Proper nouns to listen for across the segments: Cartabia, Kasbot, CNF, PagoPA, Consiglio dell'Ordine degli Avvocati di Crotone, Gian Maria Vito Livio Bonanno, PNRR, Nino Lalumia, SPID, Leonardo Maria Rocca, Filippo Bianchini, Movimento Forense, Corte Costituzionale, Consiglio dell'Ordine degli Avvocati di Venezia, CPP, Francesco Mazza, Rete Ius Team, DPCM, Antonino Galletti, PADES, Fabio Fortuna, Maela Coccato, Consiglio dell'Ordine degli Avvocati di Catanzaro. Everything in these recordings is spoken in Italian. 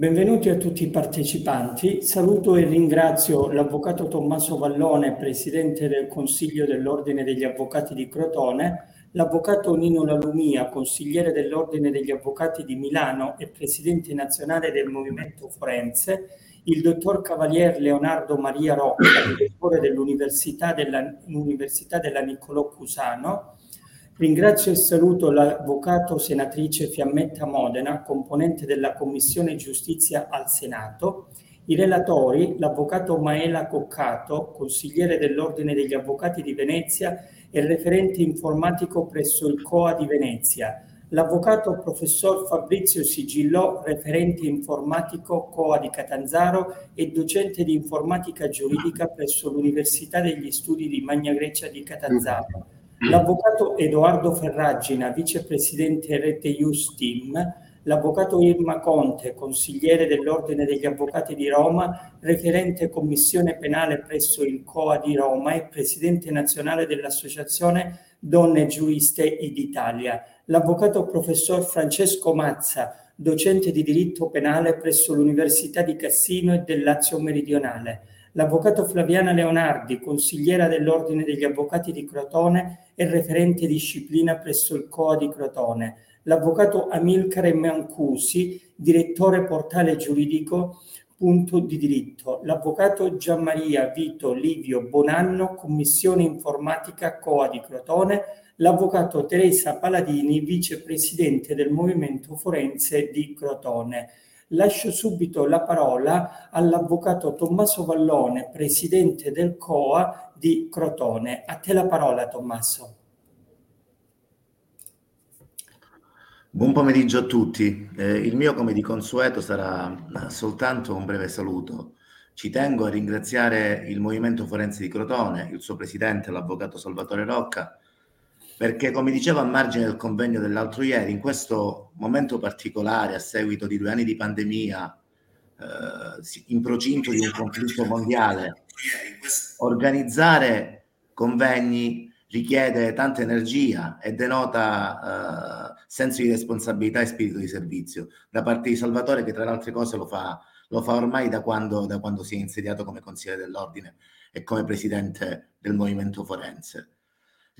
Benvenuti a tutti i partecipanti. Saluto e ringrazio l'avvocato Tommaso Vallone, presidente del Consiglio dell'Ordine degli Avvocati di Crotone, l'avvocato Nino Lalumia, consigliere dell'Ordine degli Avvocati di Milano e presidente nazionale del Movimento Forense, il dottor Cavalier Leonardo Maria Rocca, direttore dell'Università della Niccolò Cusano. Ringrazio e saluto l'avvocato senatrice Fiammetta Modena, componente della Commissione Giustizia al Senato, i relatori, l'avvocato Maela Coccato, consigliere dell'Ordine degli Avvocati di Venezia e referente informatico presso il COA di Venezia, l'avvocato professor Fabrizio Sigillò, referente informatico COA di Catanzaro e docente di informatica giuridica presso l'Università degli Studi di Magna Grecia di Catanzaro, l'avvocato Edoardo Ferragina, vicepresidente Rete Ius Team, l'avvocato Irma Conte, consigliere dell'Ordine degli Avvocati di Roma, referente Commissione Penale presso il COA di Roma e presidente nazionale dell'Associazione Donne Giuriste d'Italia, l'avvocato professor Francesco Mazza, docente di diritto penale presso l'Università di Cassino e del Lazio Meridionale, l'avvocato Flaviana Leonardi, consigliera dell'Ordine degli Avvocati di Crotone e referente disciplina presso il COA di Crotone, l'avvocato Amilcare Mancusi, direttore portale giuridico Punto di Diritto, l'avvocato Gian Maria Vito Livio Bonanno, commissione informatica COA di Crotone, l'avvocato Teresa Paladini, vicepresidente del Movimento Forense di Crotone. Lascio subito la parola all'avvocato Tommaso Vallone, presidente del COA di Crotone. A te la parola, Tommaso. Buon pomeriggio a tutti. Il mio, come di consueto, sarà soltanto un breve saluto. Ci tengo a ringraziare il Movimento Forense di Crotone, il suo presidente, l'avvocato Salvatore Rocca, perché, come dicevo a margine del convegno dell'altro ieri, in questo momento particolare, a seguito di 2 anni di pandemia, in procinto di un conflitto mondiale, organizzare convegni richiede tanta energia e denota senso di responsabilità e spirito di servizio da parte di Salvatore, che tra le altre cose lo fa ormai da quando si è insediato come consigliere dell'ordine e come presidente del Movimento Forense.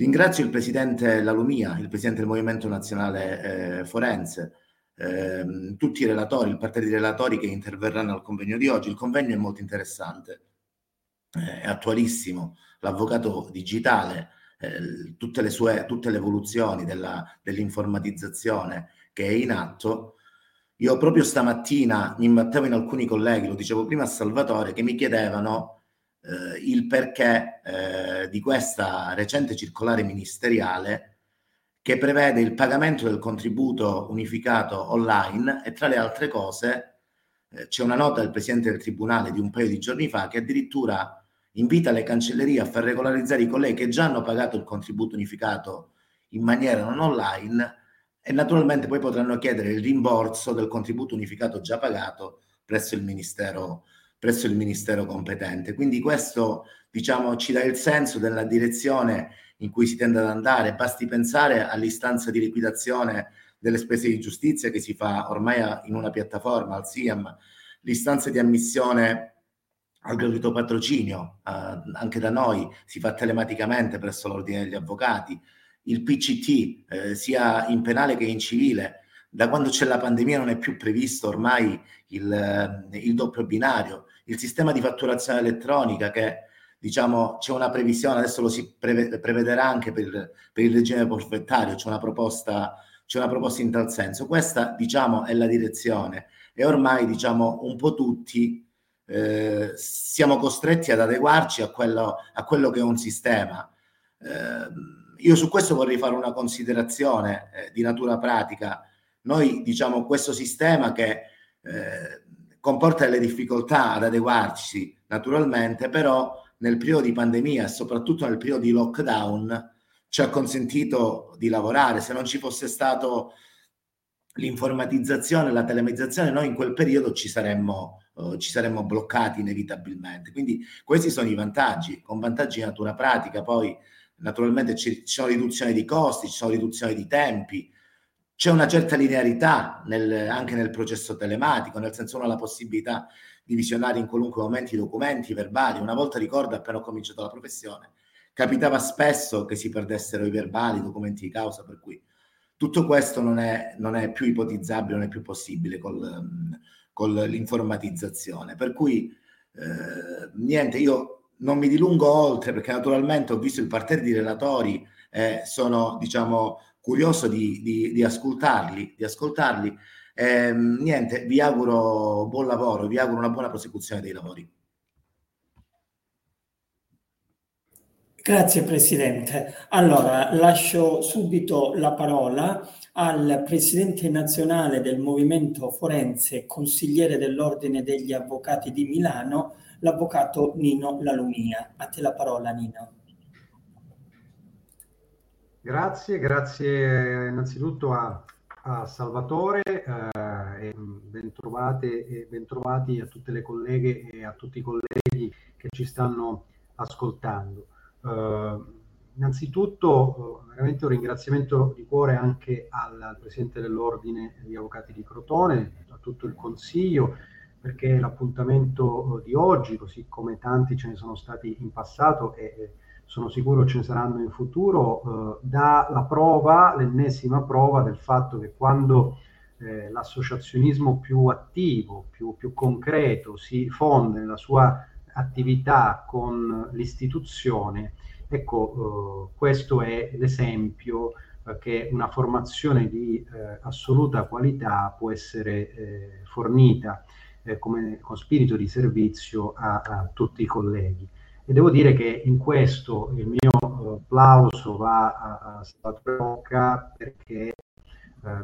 Ringrazio il presidente Lalumia, il presidente del Movimento Nazionale Forense, tutti i relatori, il parterre di relatori che interverranno al convegno di oggi. Il convegno è molto interessante, è attualissimo. L'avvocato digitale, tutte le evoluzioni dell'informatizzazione che è in atto. Io proprio stamattina mi imbattevo in alcuni colleghi, lo dicevo prima a Salvatore, che mi chiedevano il perché di questa recente circolare ministeriale che prevede il pagamento del contributo unificato online e, tra le altre cose, c'è una nota del presidente del tribunale di un paio di giorni fa che addirittura invita le cancellerie a far regolarizzare i colleghi che già hanno pagato il contributo unificato in maniera non online e naturalmente poi potranno chiedere il rimborso del contributo unificato già pagato presso il Ministero competente. Quindi questo, diciamo, ci dà il senso della direzione in cui si tende ad andare. Basti pensare all'istanza di liquidazione delle spese di giustizia che si fa ormai in una piattaforma, al SIAM, l'istanza di ammissione al gratuito patrocinio, anche da noi si fa telematicamente presso l'Ordine degli Avvocati, il PCT sia in penale che in civile. Da quando c'è la pandemia non è più previsto ormai il doppio binario, il sistema di fatturazione elettronica che, diciamo, c'è una previsione, adesso lo si prevederà anche per il regime forfettario, c'è una proposta in tal senso. Questa, diciamo, è la direzione e ormai, diciamo, un po' tutti siamo costretti ad adeguarci a quello che è un sistema. Io su questo vorrei fare una considerazione di natura pratica. Noi, diciamo, questo sistema che comporta delle difficoltà ad adeguarci naturalmente, però nel periodo di pandemia e soprattutto nel periodo di lockdown ci ha consentito di lavorare. Se non ci fosse stato l'informatizzazione, la telemedizzazione, noi in quel periodo ci saremmo bloccati inevitabilmente. Quindi questi sono i vantaggi, con vantaggi di natura pratica. Poi naturalmente ci sono riduzioni di costi, ci sono riduzioni di tempi, C'è una certa linearità anche nel processo telematico, nel senso uno ha la possibilità di visionare in qualunque momento i documenti, i verbali. Una volta, ricordo, appena ho cominciato la professione, capitava spesso che si perdessero i verbali, i documenti di causa, per cui tutto questo non è più ipotizzabile, non è più possibile con l'informatizzazione. Per cui, niente, io non mi dilungo oltre, perché naturalmente ho visto il parterre di relatori, sono, diciamo, curioso di ascoltarli. Niente, vi auguro buon lavoro, vi auguro una buona prosecuzione dei lavori. Grazie Presidente. Allora, lascio subito la parola al Presidente nazionale del Movimento Forense, consigliere dell'Ordine degli Avvocati di Milano, l'avvocato Nino Lalumia. A te la parola, Nino. Grazie innanzitutto a Salvatore, e bentrovate e bentrovati a tutte le colleghe e a tutti i colleghi che ci stanno ascoltando. Innanzitutto veramente un ringraziamento di cuore anche al Presidente dell'Ordine degli Avvocati di Crotone, a tutto il Consiglio, perché l'appuntamento di oggi, così come tanti ce ne sono stati in passato e sono sicuro ce ne saranno in futuro, dà la prova, l'ennesima prova del fatto che quando l'associazionismo più attivo, più concreto si fonde nella sua attività con l'istituzione, ecco, questo è l'esempio che una formazione di assoluta qualità può essere fornita con spirito di servizio a tutti i colleghi. E devo dire che in questo il mio applauso va a Salvatore Rocca, perché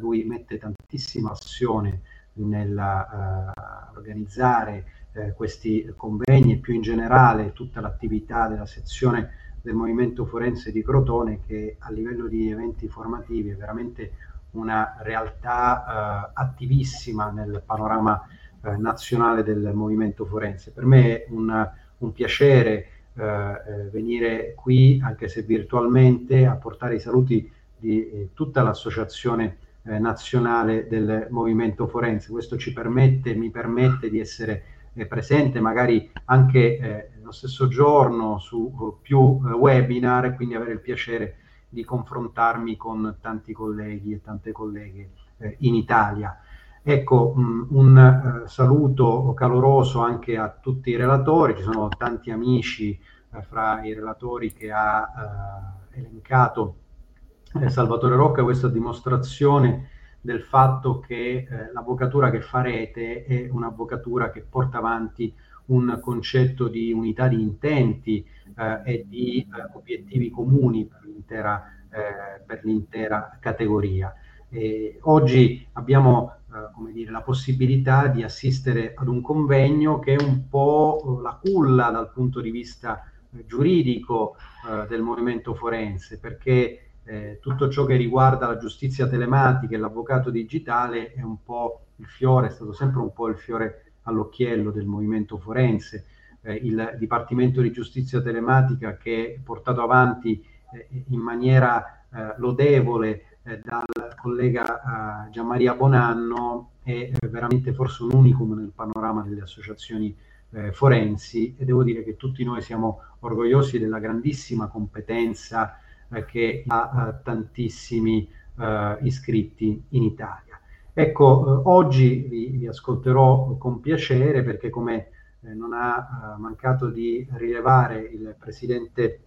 lui mette tantissima azione nell'organizzare questi convegni e più in generale tutta l'attività della sezione del Movimento Forense di Crotone, che a livello di eventi formativi è veramente una realtà attivissima nel panorama nazionale del Movimento Forense. Per me è un piacere venire qui, anche se virtualmente, a portare i saluti di tutta l'associazione nazionale del Movimento Forense. Questo mi permette di essere presente magari anche lo stesso giorno su più webinar, e quindi avere il piacere di confrontarmi con tanti colleghi e tante colleghe in Italia. Ecco, un saluto caloroso anche a tutti i relatori. Ci sono tanti amici fra i relatori che ha elencato Salvatore Rocca, questa dimostrazione del fatto che l'avvocatura che farete è un'avvocatura che porta avanti un concetto di unità di intenti e di obiettivi comuni per l'intera categoria. Oggi abbiamo la possibilità di assistere ad un convegno che è un po' la culla dal punto di vista giuridico del Movimento Forense, perché tutto ciò che riguarda la giustizia telematica e l'avvocato digitale è un po' il fiore, è stato sempre un po' il fiore all'occhiello del Movimento Forense. Il Dipartimento di Giustizia Telematica, che è portato avanti in maniera lodevole dal collega Gian Maria Bonanno, è veramente forse un unicum nel panorama delle associazioni forensi, e devo dire che tutti noi siamo orgogliosi della grandissima competenza che ha tantissimi iscritti in Italia. Ecco, oggi vi ascolterò con piacere, perché come non ha mancato di rilevare il Presidente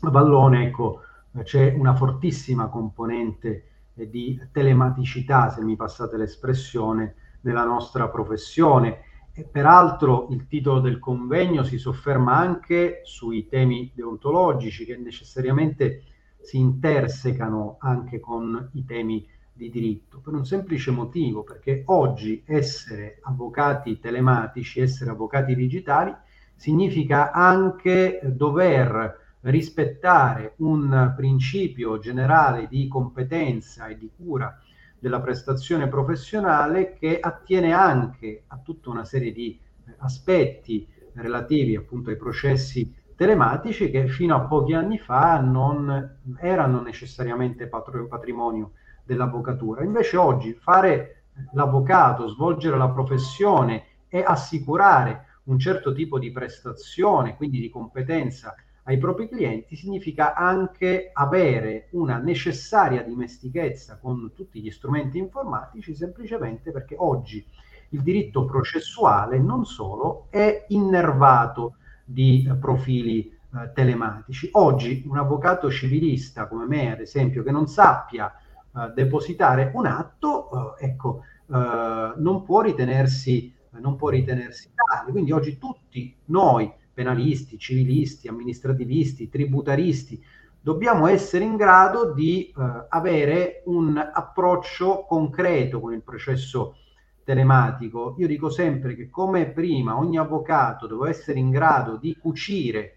Vallone, ecco, c'è una fortissima componente di telematicità, se mi passate l'espressione, nella nostra professione. E peraltro il titolo del convegno si sofferma anche sui temi deontologici, che necessariamente si intersecano anche con i temi di diritto, per un semplice motivo, perché oggi essere avvocati telematici, essere avvocati digitali, significa anche dover rispettare un principio generale di competenza e di cura della prestazione professionale, che attiene anche a tutta una serie di aspetti relativi appunto ai processi telematici, che fino a pochi anni fa non erano necessariamente patrimonio dell'avvocatura. Invece oggi fare l'avvocato, svolgere la professione e assicurare un certo tipo di prestazione, quindi di competenza ai propri clienti, significa anche avere una necessaria dimestichezza con tutti gli strumenti informatici, semplicemente perché oggi il diritto processuale non solo è innervato di profili telematici. Oggi un avvocato civilista come me, ad esempio, che non sappia depositare un atto, non può ritenersi tale. Quindi oggi tutti noi, penalisti, civilisti, amministrativisti, tributaristi, dobbiamo essere in grado di avere un approccio concreto con il processo telematico. Io dico sempre che, come prima ogni avvocato doveva essere in grado di cucire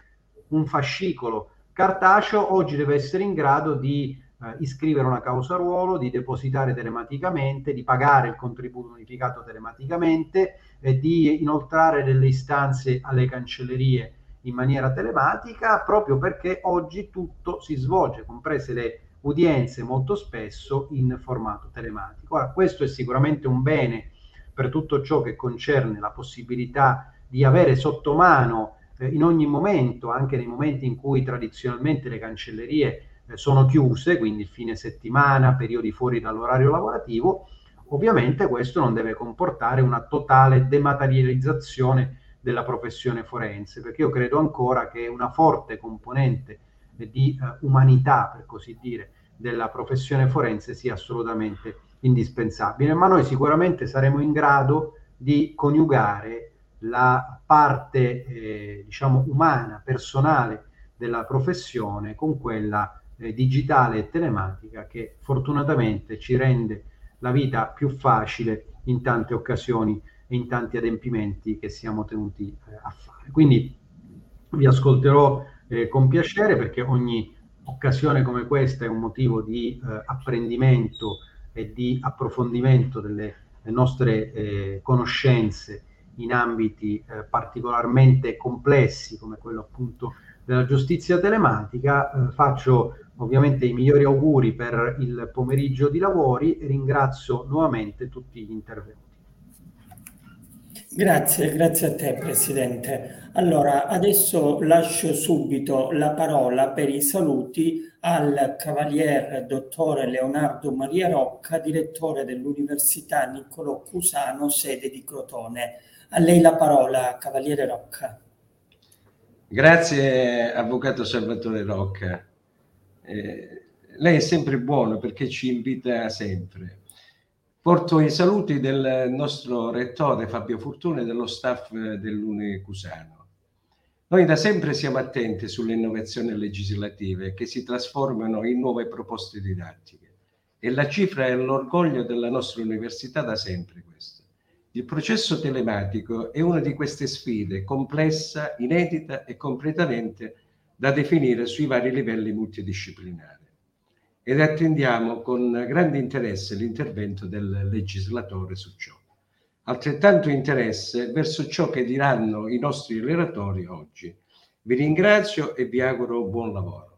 un fascicolo cartaceo, oggi deve essere in grado di iscrivere una causa ruolo, di depositare telematicamente, di pagare il contributo unificato telematicamente, di inoltrare delle istanze alle cancellerie in maniera telematica, proprio perché oggi tutto si svolge, comprese le udienze, molto spesso in formato telematico. Ora, questo è sicuramente un bene per tutto ciò che concerne la possibilità di avere sotto mano in ogni momento, anche nei momenti in cui tradizionalmente le cancellerie sono chiuse, quindi fine settimana, periodi fuori dall'orario lavorativo. Ovviamente questo non deve comportare una totale dematerializzazione della professione forense, perché io credo ancora che una forte componente di umanità, per così dire, della professione forense sia assolutamente indispensabile. Ma noi sicuramente saremo in grado di coniugare la parte umana, personale della professione con quella digitale e telematica, che fortunatamente ci rende la vita più facile in tante occasioni e in tanti adempimenti che siamo tenuti a fare. Quindi vi ascolterò con piacere, perché ogni occasione come questa è un motivo di apprendimento e di approfondimento delle nostre conoscenze in ambiti particolarmente complessi come quello appunto della giustizia telematica. Faccio ovviamente i migliori auguri per il pomeriggio di lavori e ringrazio nuovamente tutti gli intervenuti. Grazie a te, Presidente. Allora, adesso lascio subito la parola per i saluti al Cavalier Dottore Leonardo Maria Rocca, direttore dell'Università Niccolò Cusano, sede di Crotone. A lei la parola, Cavaliere Rocca. Grazie, Avvocato Salvatore Rocca. Lei è sempre buono perché ci invita sempre. Porto i saluti del nostro rettore Fabio Fortuna e dello staff dell'Une Cusano. Noi da sempre siamo attenti sulle innovazioni legislative che si trasformano in nuove proposte didattiche, e la cifra è l'orgoglio della nostra università da sempre questa. Il processo telematico è una di queste sfide complessa, inedita e completamente da definire sui vari livelli multidisciplinari, ed attendiamo con grande interesse l'intervento del legislatore su ciò. Altrettanto interesse verso ciò che diranno i nostri relatori oggi. Vi ringrazio e vi auguro buon lavoro.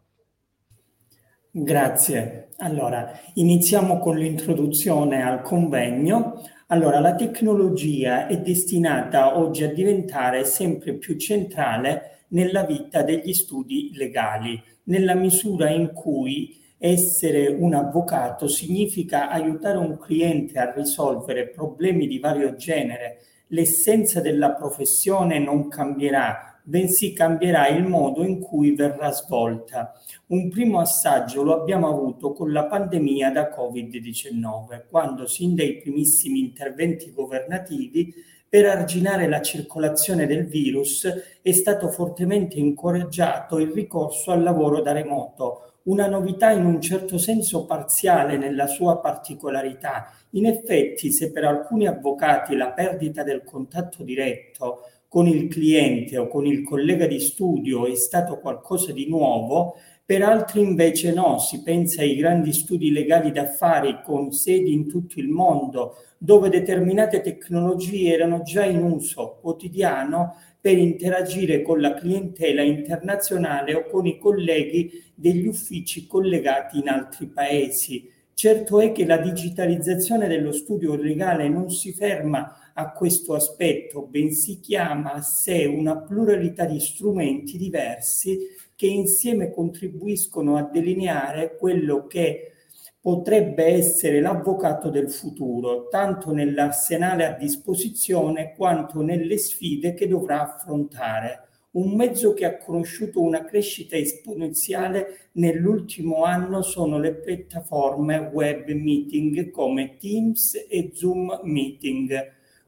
Grazie. Allora, iniziamo con l'introduzione al convegno. Allora, la tecnologia è destinata oggi a diventare sempre più centrale nella vita degli studi legali, nella misura in cui essere un avvocato significa aiutare un cliente a risolvere problemi di vario genere. L'essenza della professione non cambierà, bensì cambierà il modo in cui verrà svolta. Un primo assaggio lo abbiamo avuto con la pandemia da Covid-19, quando sin dai primissimi interventi governativi per arginare la circolazione del virus è stato fortemente incoraggiato il ricorso al lavoro da remoto, una novità in un certo senso parziale nella sua particolarità. In effetti, se per alcuni avvocati la perdita del contatto diretto con il cliente o con il collega di studio è stato qualcosa di nuovo, per altri invece no. Si pensa ai grandi studi legali d'affari con sedi in tutto il mondo, dove determinate tecnologie erano già in uso quotidiano per interagire con la clientela internazionale o con i colleghi degli uffici collegati in altri paesi. Certo è che la digitalizzazione dello studio legale non si ferma a questo aspetto, bensì chiama a sé una pluralità di strumenti diversi che insieme contribuiscono a delineare quello che potrebbe essere l'avvocato del futuro, tanto nell'arsenale a disposizione quanto nelle sfide che dovrà affrontare. Un mezzo che ha conosciuto una crescita esponenziale nell'ultimo anno sono le piattaforme web meeting come Teams e Zoom Meeting.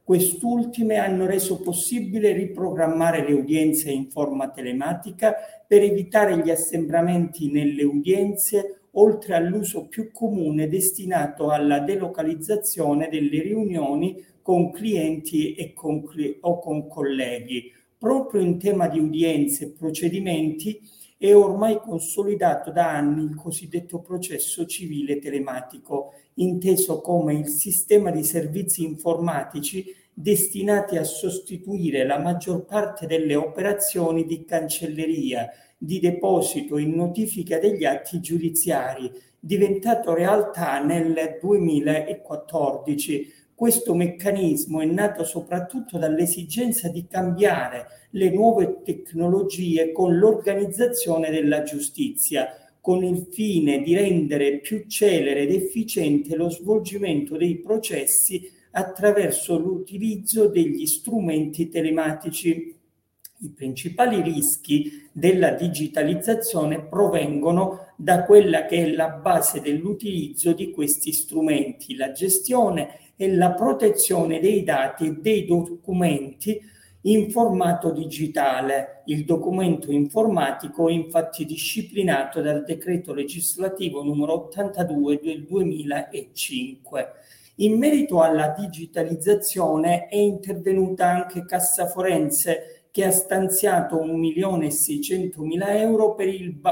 Quest'ultime hanno reso possibile riprogrammare le udienze in forma telematica per evitare gli assembramenti nelle udienze, oltre all'uso più comune destinato alla delocalizzazione delle riunioni con clienti e con colleghi. Proprio in tema di udienze e procedimenti è ormai consolidato da anni il cosiddetto processo civile telematico, inteso come il sistema di servizi informatici destinati a sostituire la maggior parte delle operazioni di cancelleria, di deposito e notifica degli atti giudiziari, diventato realtà nel 2014. Questo meccanismo è nato soprattutto dall'esigenza di cambiare le nuove tecnologie con l'organizzazione della giustizia, con il fine di rendere più celere ed efficiente lo svolgimento dei processi attraverso l'utilizzo degli strumenti telematici. I principali rischi della digitalizzazione provengono da quella che è la base dell'utilizzo di questi strumenti, la gestione e la protezione dei dati e dei documenti in formato digitale. Il documento informatico è infatti disciplinato dal decreto legislativo numero 82 del 2005. In merito alla digitalizzazione è intervenuta anche Cassa Forense, che ha stanziato 1.600.000 euro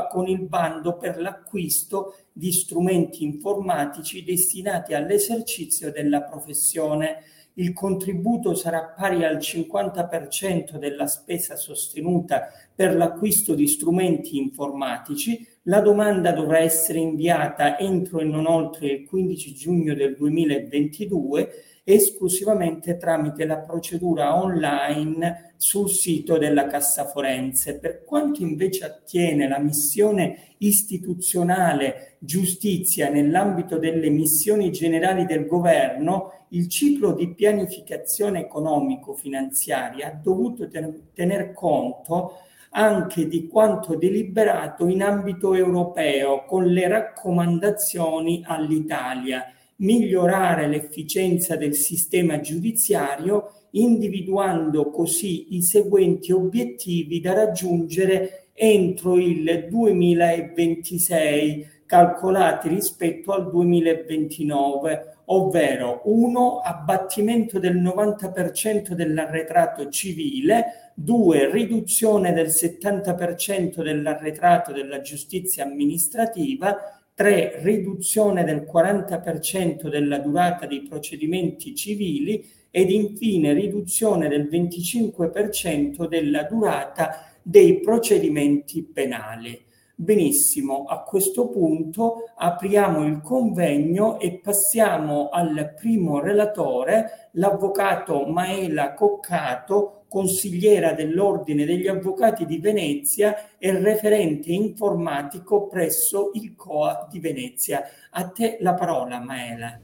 con il bando per l'acquisto di strumenti informatici destinati all'esercizio della professione. Il contributo sarà pari al 50% della spesa sostenuta per l'acquisto di strumenti informatici. La domanda dovrà essere inviata entro e non oltre il 15 giugno del 2022, esclusivamente tramite la procedura online sul sito della Cassa Forense. Per quanto invece attiene la missione istituzionale giustizia nell'ambito delle missioni generali del governo, il ciclo di pianificazione economico-finanziaria ha dovuto tener conto anche di quanto deliberato in ambito europeo con le raccomandazioni all'Italia: migliorare l'efficienza del sistema giudiziario, individuando così i seguenti obiettivi da raggiungere entro il 2026, calcolati rispetto al 2029, ovvero 1. Abbattimento del 90% dell'arretrato civile, 2. Riduzione del 70% dell'arretrato della giustizia amministrativa, 3. Riduzione del 40% della durata dei procedimenti civili ed infine riduzione del 25% della durata dei procedimenti penali. Benissimo, a questo punto apriamo il convegno e passiamo al primo relatore, l'avvocato Maela Coccato, consigliera dell'Ordine degli Avvocati di Venezia e referente informatico presso il COA di Venezia. A te la parola, Maela.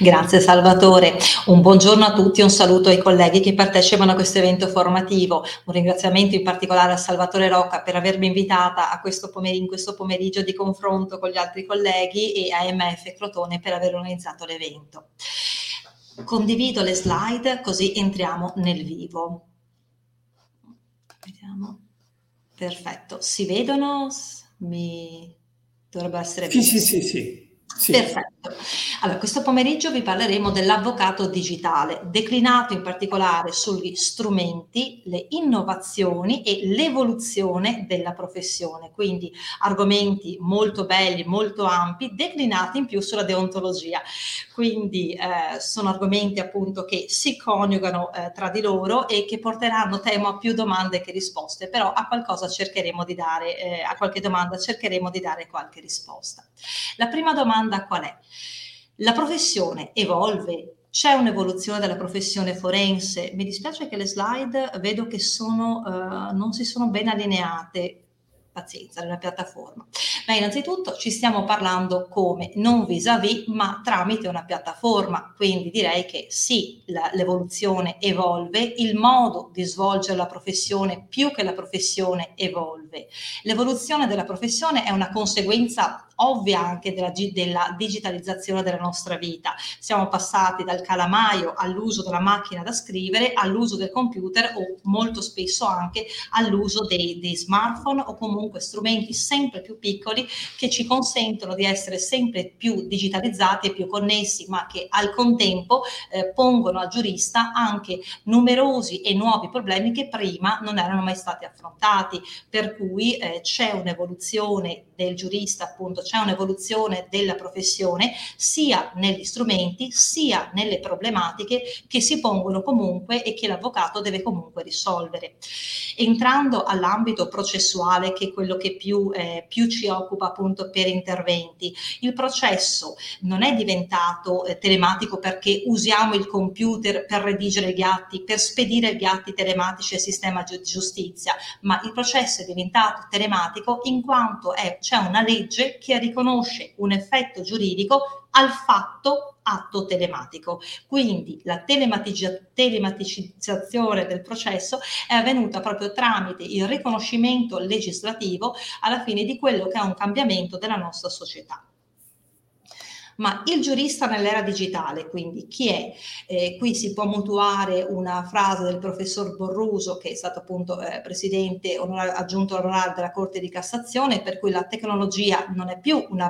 Grazie Salvatore, un buongiorno a tutti, un saluto ai colleghi che partecipano a questo evento formativo, un ringraziamento in particolare a Salvatore Rocca per avermi invitata a questo pomeriggio di confronto con gli altri colleghi e a MF Crotone per aver organizzato l'evento. Condivido le slide così entriamo nel vivo. Vediamo. Perfetto, si vedono? Dovrebbe essere visto. Sì. Perfetto. Allora, questo pomeriggio vi parleremo dell'avvocato digitale, declinato in particolare sugli strumenti, le innovazioni e l'evoluzione della professione, quindi argomenti molto belli, molto ampi, declinati in più sulla deontologia. Quindi sono argomenti appunto che si coniugano tra di loro e che porteranno, temo, a più domande che risposte, però a qualcosa cercheremo di dare, a qualche domanda cercheremo di dare qualche risposta. La prima domanda qual è? La professione evolve? C'è un'evoluzione della professione forense? Mi dispiace che le slide vedo che sono, non si sono ben allineate. Pazienza, nella piattaforma. Ma innanzitutto ci stiamo parlando come? Non vis-à-vis, ma tramite una piattaforma. Quindi direi che sì, l'evoluzione evolve, il modo di svolgere la professione più che la professione evolve. L'evoluzione della professione è una conseguenza ovvia anche della digitalizzazione della nostra vita. Siamo passati dal calamaio all'uso della macchina da scrivere, all'uso del computer o molto spesso anche all'uso dei smartphone o comunque strumenti sempre più piccoli che ci consentono di essere sempre più digitalizzati e più connessi, ma che al contempo pongono al giurista anche numerosi e nuovi problemi che prima non erano mai stati affrontati, per cui c'è un'evoluzione del giurista, appunto c'è un'evoluzione della professione sia negli strumenti sia nelle problematiche che si pongono comunque e che l'avvocato deve comunque risolvere. Entrando all'ambito processuale, che è quello che più ci occupa appunto per interventi, il processo non è diventato telematico perché usiamo il computer per redigere gli atti, per spedire gli atti telematici al sistema giustizia, ma il processo è diventato telematico in quanto c'è una legge che riconosce un effetto giuridico al fatto atto telematico. Quindi la telematicizzazione del processo è avvenuta proprio tramite il riconoscimento legislativo alla fine di quello che è un cambiamento della nostra società. Ma il giurista nell'era digitale, quindi chi è? Qui si può mutuare una frase del professor Borruso, che è stato appunto presidente aggiunto onorario della Corte di Cassazione, per cui la tecnologia non è più un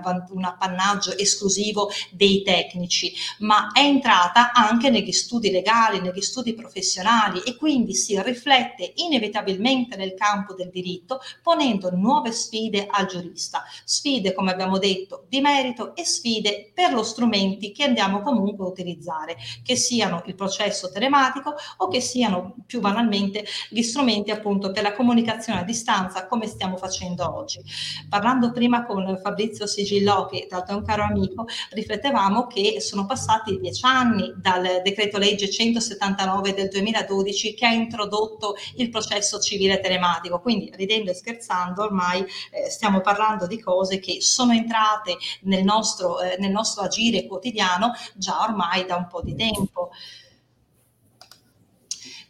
appannaggio esclusivo dei tecnici, ma è entrata anche negli studi legali, negli studi professionali, e quindi si riflette inevitabilmente nel campo del diritto, ponendo nuove sfide al giurista, sfide come abbiamo detto di merito e sfide per lo strumenti che andiamo comunque a utilizzare, che siano il processo telematico o che siano più banalmente gli strumenti appunto per la comunicazione a distanza, come stiamo facendo oggi. Parlando prima con Fabrizio Sigillò, che tra l'altro è un caro amico, riflettevamo che sono passati 10 anni dal decreto legge 179 del 2012 che ha introdotto il processo civile telematico, quindi ridendo e scherzando ormai stiamo parlando di cose che sono entrate nel nostro agire quotidiano già ormai da un po' di tempo.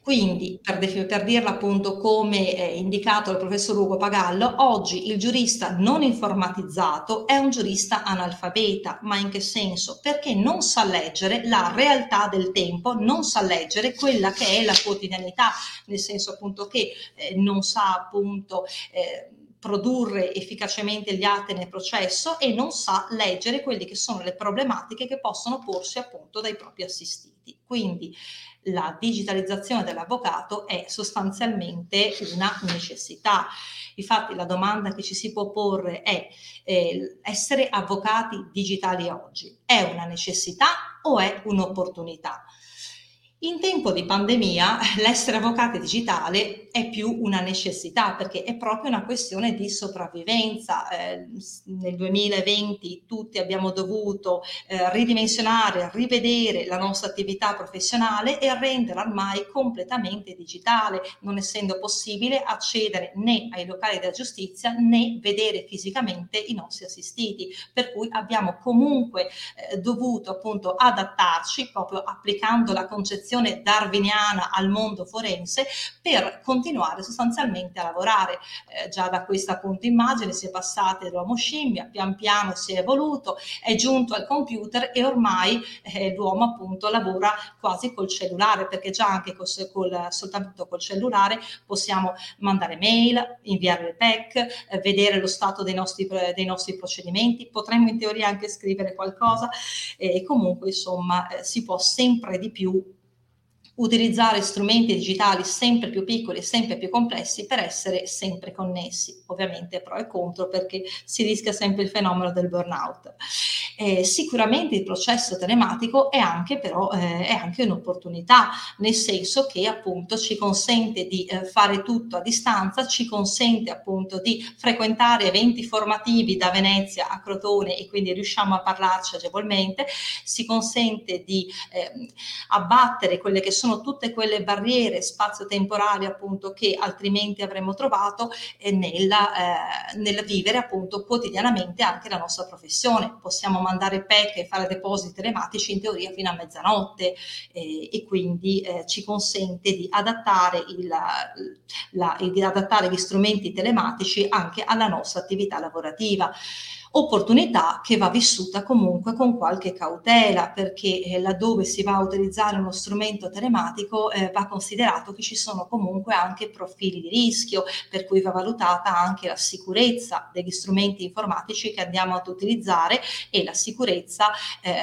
Quindi, per dirla appunto come indicato dal professor Ugo Pagallo, oggi il giurista non informatizzato è un giurista analfabeta. Ma in che senso? Perché non sa leggere la realtà del tempo, non sa leggere quella che è la quotidianità, nel senso appunto che non sa appunto produrre efficacemente gli atti nel processo e non sa leggere quelle che sono le problematiche che possono porsi appunto dai propri assistiti. Quindi la digitalizzazione dell'avvocato è sostanzialmente una necessità. Infatti la domanda che ci si può porre è: essere avvocati digitali oggi è una necessità o è un'opportunità? In tempo di pandemia l'essere avvocati digitale è più una necessità, perché è proprio una questione di sopravvivenza. Nel 2020 tutti abbiamo dovuto ridimensionare, rivedere la nostra attività professionale e renderla ormai completamente digitale, non essendo possibile accedere né ai locali della giustizia né vedere fisicamente i nostri assistiti, per cui abbiamo comunque dovuto appunto adattarci, proprio applicando la concezione un'applicazione darwiniana al mondo forense per continuare sostanzialmente a lavorare. Già da questa controimmagine si è passate l'uomo scimmia, pian piano si è evoluto, è giunto al computer e ormai l'uomo appunto lavora quasi col cellulare, perché già anche soltanto col cellulare possiamo mandare mail, inviare le PEC, vedere lo stato dei nostri procedimenti, potremmo in teoria anche scrivere qualcosa e comunque insomma si può sempre di più utilizzare strumenti digitali sempre più piccoli e sempre più complessi per essere sempre connessi, ovviamente pro e contro, perché si rischia sempre il fenomeno del burnout. Sicuramente il processo telematico è anche però un'opportunità, nel senso che appunto ci consente di fare tutto a distanza, ci consente appunto di frequentare eventi formativi da Venezia a Crotone e quindi riusciamo a parlarci agevolmente, si consente di abbattere quelle che sono tutte quelle barriere spazio-temporali appunto che altrimenti avremmo trovato nel vivere appunto quotidianamente anche la nostra professione. Possiamo mandare PEC e fare depositi telematici in teoria fino a mezzanotte e quindi ci consente di adattare gli strumenti telematici anche alla nostra attività lavorativa. Opportunità che va vissuta comunque con qualche cautela, perché laddove si va a utilizzare uno strumento telematico va considerato che ci sono comunque anche profili di rischio, per cui va valutata anche la sicurezza degli strumenti informatici che andiamo ad utilizzare e la sicurezza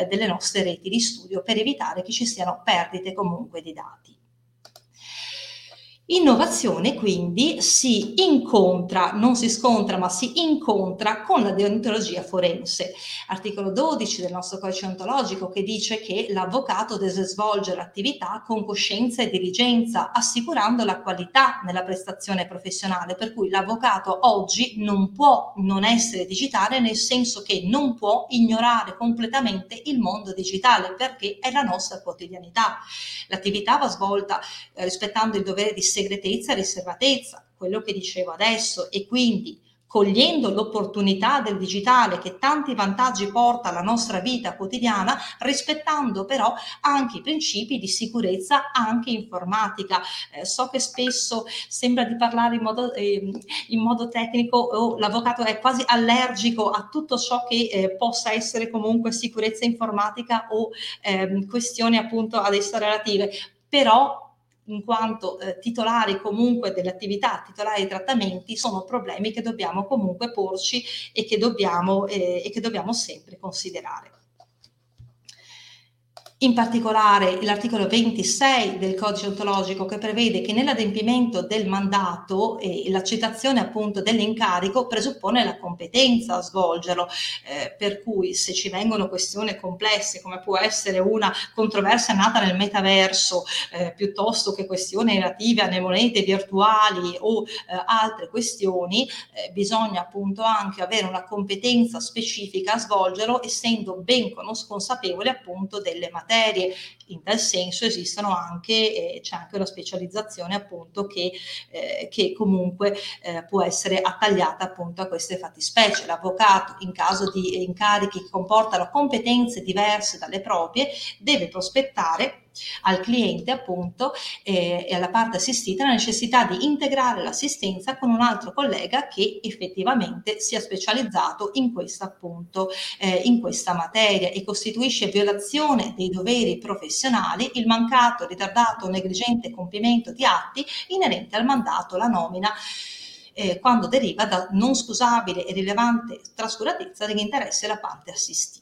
delle nostre reti di studio, per evitare che ci siano perdite comunque di dati. Innovazione quindi si incontra, non si scontra, ma si incontra con la deontologia forense. Articolo 12 del nostro codice deontologico che dice che l'avvocato deve svolgere l'attività con coscienza e diligenza, assicurando la qualità nella prestazione professionale, per cui l'avvocato oggi non può non essere digitale, nel senso che non può ignorare completamente il mondo digitale, perché è la nostra quotidianità. L'attività va svolta rispettando il dovere di segretezza e riservatezza, quello che dicevo adesso, e quindi cogliendo l'opportunità del digitale che tanti vantaggi porta alla nostra vita quotidiana, rispettando però anche i principi di sicurezza anche informatica. So che spesso sembra di parlare in modo tecnico, l'avvocato è quasi allergico a tutto ciò che possa essere comunque sicurezza informatica o questioni appunto ad essa relative, però in quanto titolari comunque dell'attività, titolari dei trattamenti, sono problemi che dobbiamo comunque porci e che dobbiamo sempre considerare. In particolare l'articolo 26 del codice deontologico che prevede che nell'adempimento del mandato e l'accettazione appunto dell'incarico presuppone la competenza a svolgerlo, per cui se ci vengono questioni complesse come può essere una controversia nata nel metaverso, piuttosto che questioni relative alle monete virtuali o altre questioni, bisogna appunto anche avere una competenza specifica a svolgerlo, essendo ben consapevoli appunto delle materie. In tal senso esistono anche, c'è anche una specializzazione appunto che comunque può essere attagliata appunto a queste fattispecie. L'avvocato, in caso di incarichi che comportano competenze diverse dalle proprie, deve prospettare al cliente appunto e alla parte assistita la necessità di integrare l'assistenza con un altro collega che effettivamente sia specializzato in questa appunto in questa materia, e costituisce violazione dei doveri professionali il mancato, ritardato o negligente compimento di atti inerenti al mandato, la nomina, quando deriva da non scusabile e rilevante trascuratezza degli interessi della parte assistita.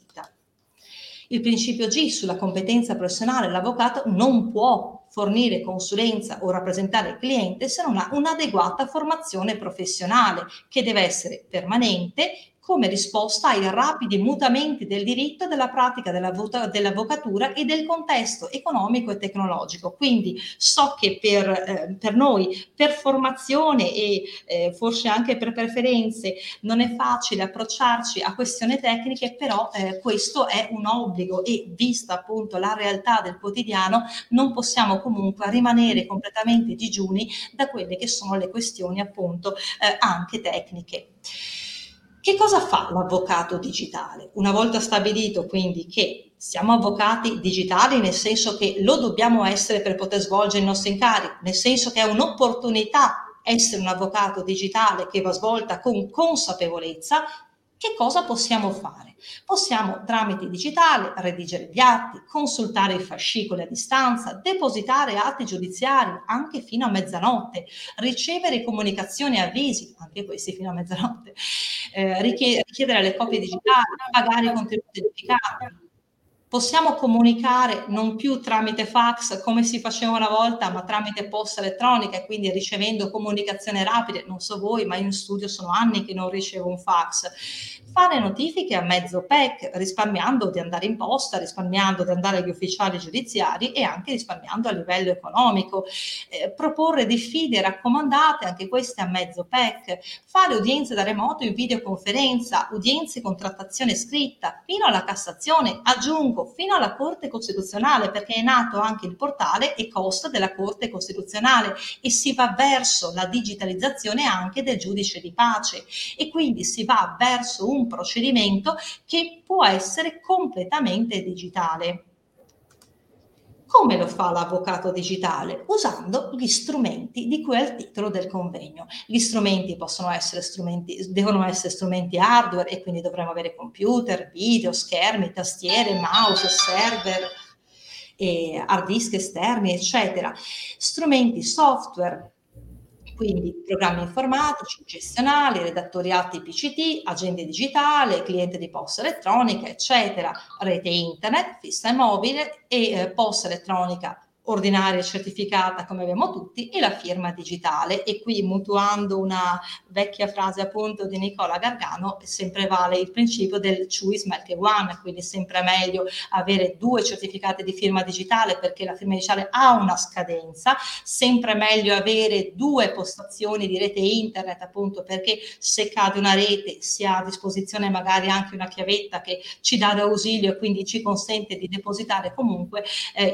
Il principio G sulla competenza professionale: l'avvocato non può fornire consulenza o rappresentare il cliente se non ha un'adeguata formazione professionale, che deve essere permanente come risposta ai rapidi mutamenti del diritto e della pratica dell'avvocatura e del contesto economico e tecnologico. Quindi so che per noi, per formazione e forse anche per preferenze, non è facile approcciarci a questioni tecniche, però questo è un obbligo, e vista appunto la realtà del quotidiano non possiamo comunque rimanere completamente digiuni da quelle che sono le questioni appunto anche tecniche. Che cosa fa l'avvocato digitale? Una volta stabilito quindi che siamo avvocati digitali, nel senso che lo dobbiamo essere per poter svolgere il nostro incarico, nel senso che è un'opportunità essere un avvocato digitale che va svolta con consapevolezza, che cosa possiamo fare? Possiamo tramite digitale redigere gli atti, consultare i fascicoli a distanza, depositare atti giudiziari anche fino a mezzanotte, ricevere comunicazioni e avvisi, anche questi fino a mezzanotte, richiedere le copie digitali, pagare i contenuti edificati. Possiamo comunicare non più tramite fax come si faceva una volta, ma tramite posta elettronica e quindi ricevendo comunicazione rapide. Non so voi, ma in studio sono anni che non ricevo un fax. Fare notifiche a mezzo PEC, risparmiando di andare in posta, risparmiando di andare agli ufficiali giudiziari e anche risparmiando a livello economico. Proporre diffide raccomandate, anche queste a mezzo PEC. Fare udienze da remoto in videoconferenza, udienze con trattazione scritta, fino alla Cassazione, aggiungo fino alla Corte Costituzionale, perché è nato anche il portale e costa della Corte Costituzionale e si va verso la digitalizzazione anche del giudice di pace e quindi si va verso un procedimento che può essere completamente digitale. Come lo fa l'avvocato digitale? Usando gli strumenti di cui è il titolo del convegno. Gli strumenti possono essere devono essere strumenti hardware e quindi dovremo avere computer, video, schermi, tastiere, mouse, server, hard disk esterni, eccetera. Strumenti software, quindi programmi informatici, gestionali, redattoriati PCT, agende digitale, cliente di posta elettronica, eccetera, rete internet, fissa e mobile e posta elettronica ordinaria e certificata come abbiamo tutti e la firma digitale. E qui, mutuando una vecchia frase appunto di Nicola Gargano, sempre vale il principio del two is better than one, quindi sempre meglio avere due certificati di firma digitale perché la firma digitale ha una scadenza, sempre meglio avere due postazioni di rete internet appunto perché se cade una rete si ha a disposizione magari anche una chiavetta che ci dà d'ausilio e quindi ci consente di depositare comunque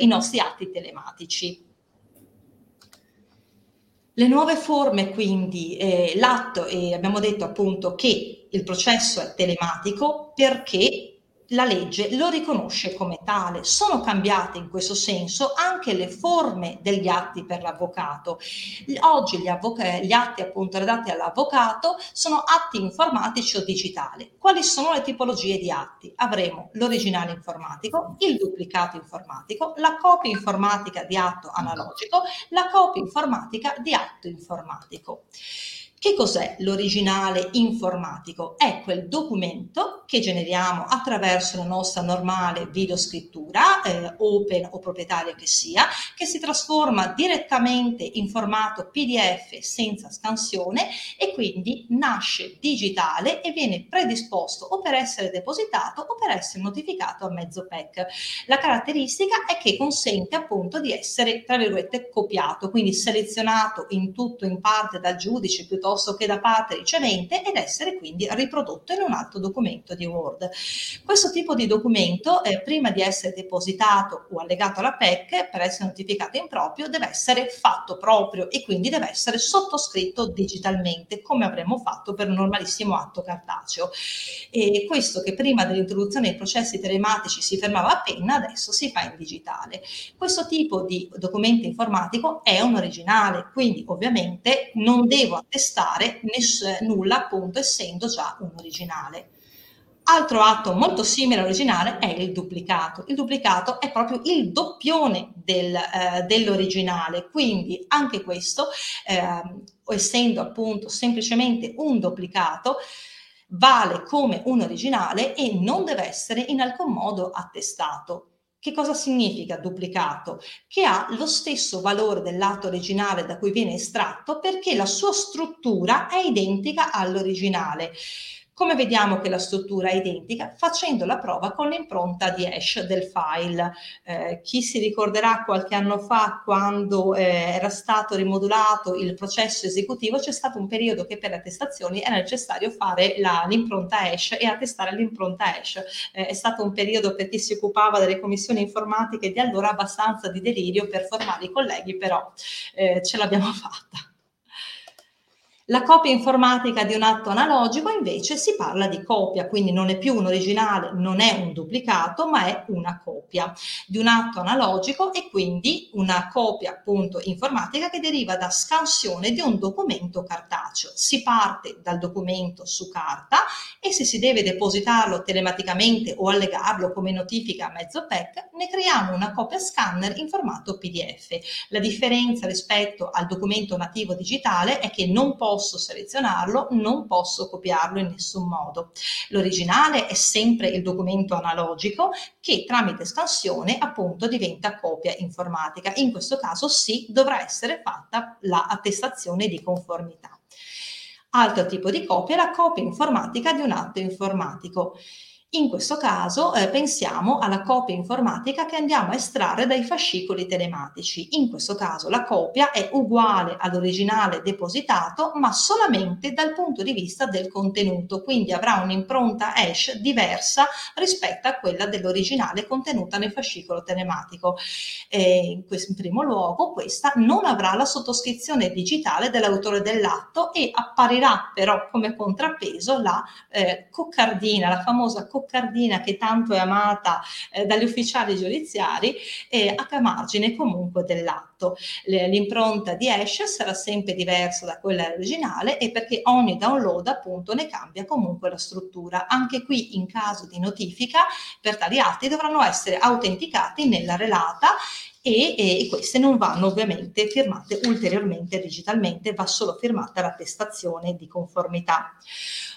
i nostri atti telematici. Le nuove forme quindi, l'atto, e abbiamo detto appunto che il processo è telematico perché la legge lo riconosce come tale. Sono cambiate in questo senso anche le forme degli atti per l'avvocato. Oggi gli atti appunto redatti all'avvocato sono atti informatici o digitali. Quali sono le tipologie di atti? Avremo l'originale informatico, il duplicato informatico, la copia informatica di atto analogico, la copia informatica di atto informatico. Che cos'è l'originale informatico? È quel documento che generiamo attraverso la nostra normale videoscrittura, open o proprietaria che sia, che si trasforma direttamente in formato PDF senza scansione e quindi nasce digitale e viene predisposto o per essere depositato o per essere notificato a mezzo PEC. La caratteristica è che consente appunto di essere, tra virgolette, copiato, quindi selezionato in tutto o in parte dal giudice piuttosto che da parte ricevente ed essere quindi riprodotto in un altro documento di Word. Questo tipo di documento, prima di essere depositato o allegato alla PEC, per essere notificato in proprio, deve essere fatto proprio e quindi deve essere sottoscritto digitalmente, come avremmo fatto per un normalissimo atto cartaceo. E questo che prima dell'introduzione dei processi telematici si fermava a penna, adesso si fa in digitale. Questo tipo di documento informatico è un originale, quindi ovviamente non devo attestare nulla appunto essendo già un originale. Altro atto molto simile all'originale è il duplicato. Il duplicato è proprio il doppione dell'originale, quindi anche questo, essendo appunto semplicemente un duplicato, vale come un originale e non deve essere in alcun modo attestato. Che cosa significa duplicato? Che ha lo stesso valore dell'atto originale da cui viene estratto perché la sua struttura è identica all'originale. Come vediamo che la struttura è identica? Facendo la prova con l'impronta di hash del file. Chi si ricorderà qualche anno fa quando era stato rimodulato il processo esecutivo, c'è stato un periodo che per le attestazioni era necessario fare l'impronta hash e attestare l'impronta hash. È stato un periodo per chi si occupava delle commissioni informatiche di allora abbastanza di delirio per formare i colleghi, però ce l'abbiamo fatta. La copia informatica di un atto analogico invece si parla di copia, quindi non è più un originale, non è un duplicato, ma è una copia di un atto analogico e quindi una copia appunto informatica che deriva da scansione di un documento cartaceo. Si parte dal documento su carta e se si deve depositarlo telematicamente o allegarlo come notifica a mezzo PEC, ne creiamo una copia scanner in formato PDF. La differenza rispetto al documento nativo digitale è che non posso selezionarlo, non posso copiarlo in nessun modo. L'originale è sempre il documento analogico che tramite scansione appunto diventa copia informatica. In questo caso sì, dovrà essere fatta la attestazione di conformità. Altro tipo di copia è la copia informatica di un atto informatico. In questo caso pensiamo alla copia informatica che andiamo a estrarre dai fascicoli telematici. In questo caso la copia è uguale all'originale depositato, ma solamente dal punto di vista del contenuto, quindi avrà un'impronta hash diversa rispetto a quella dell'originale contenuta nel fascicolo telematico. In primo luogo, questa non avrà la sottoscrizione digitale dell'autore dell'atto e apparirà però come contrappeso la coccardina, la famosa coccardina che tanto è amata dagli ufficiali giudiziari a margine comunque dell'atto. L'impronta di hash sarà sempre diversa da quella originale e perché ogni download appunto ne cambia comunque la struttura. Anche qui in caso di notifica per tali atti dovranno essere autenticati nella relata e queste non vanno ovviamente firmate ulteriormente digitalmente, va solo firmata l'attestazione di conformità.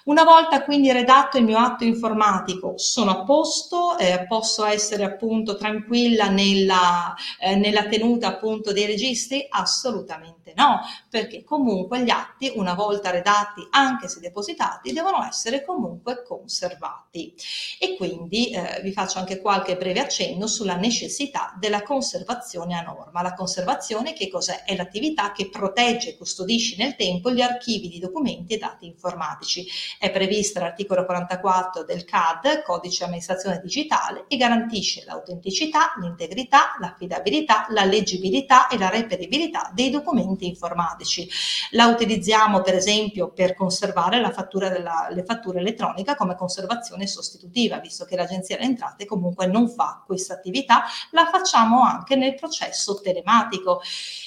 Una volta quindi redatto il mio atto informatico, sono a posto, posso essere appunto tranquilla nella tenuta appunto dei registri? Assolutamente no, perché comunque gli atti, una volta redatti, anche se depositati, devono essere comunque conservati. E quindi vi faccio anche qualche breve accenno sulla necessità della conservazione a norma. La conservazione che cos'è? È l'attività che protegge e custodisce nel tempo gli archivi di documenti e dati informatici. È prevista l'articolo 44 del CAD, Codice Amministrazione Digitale, e garantisce l'autenticità, l'integrità, l'affidabilità, la leggibilità e la reperibilità dei documenti informatici. La utilizziamo per esempio per conservare le fatture elettroniche come conservazione sostitutiva, visto che l'Agenzia delle Entrate comunque non fa questa attività, la facciamo anche nel processo telematico.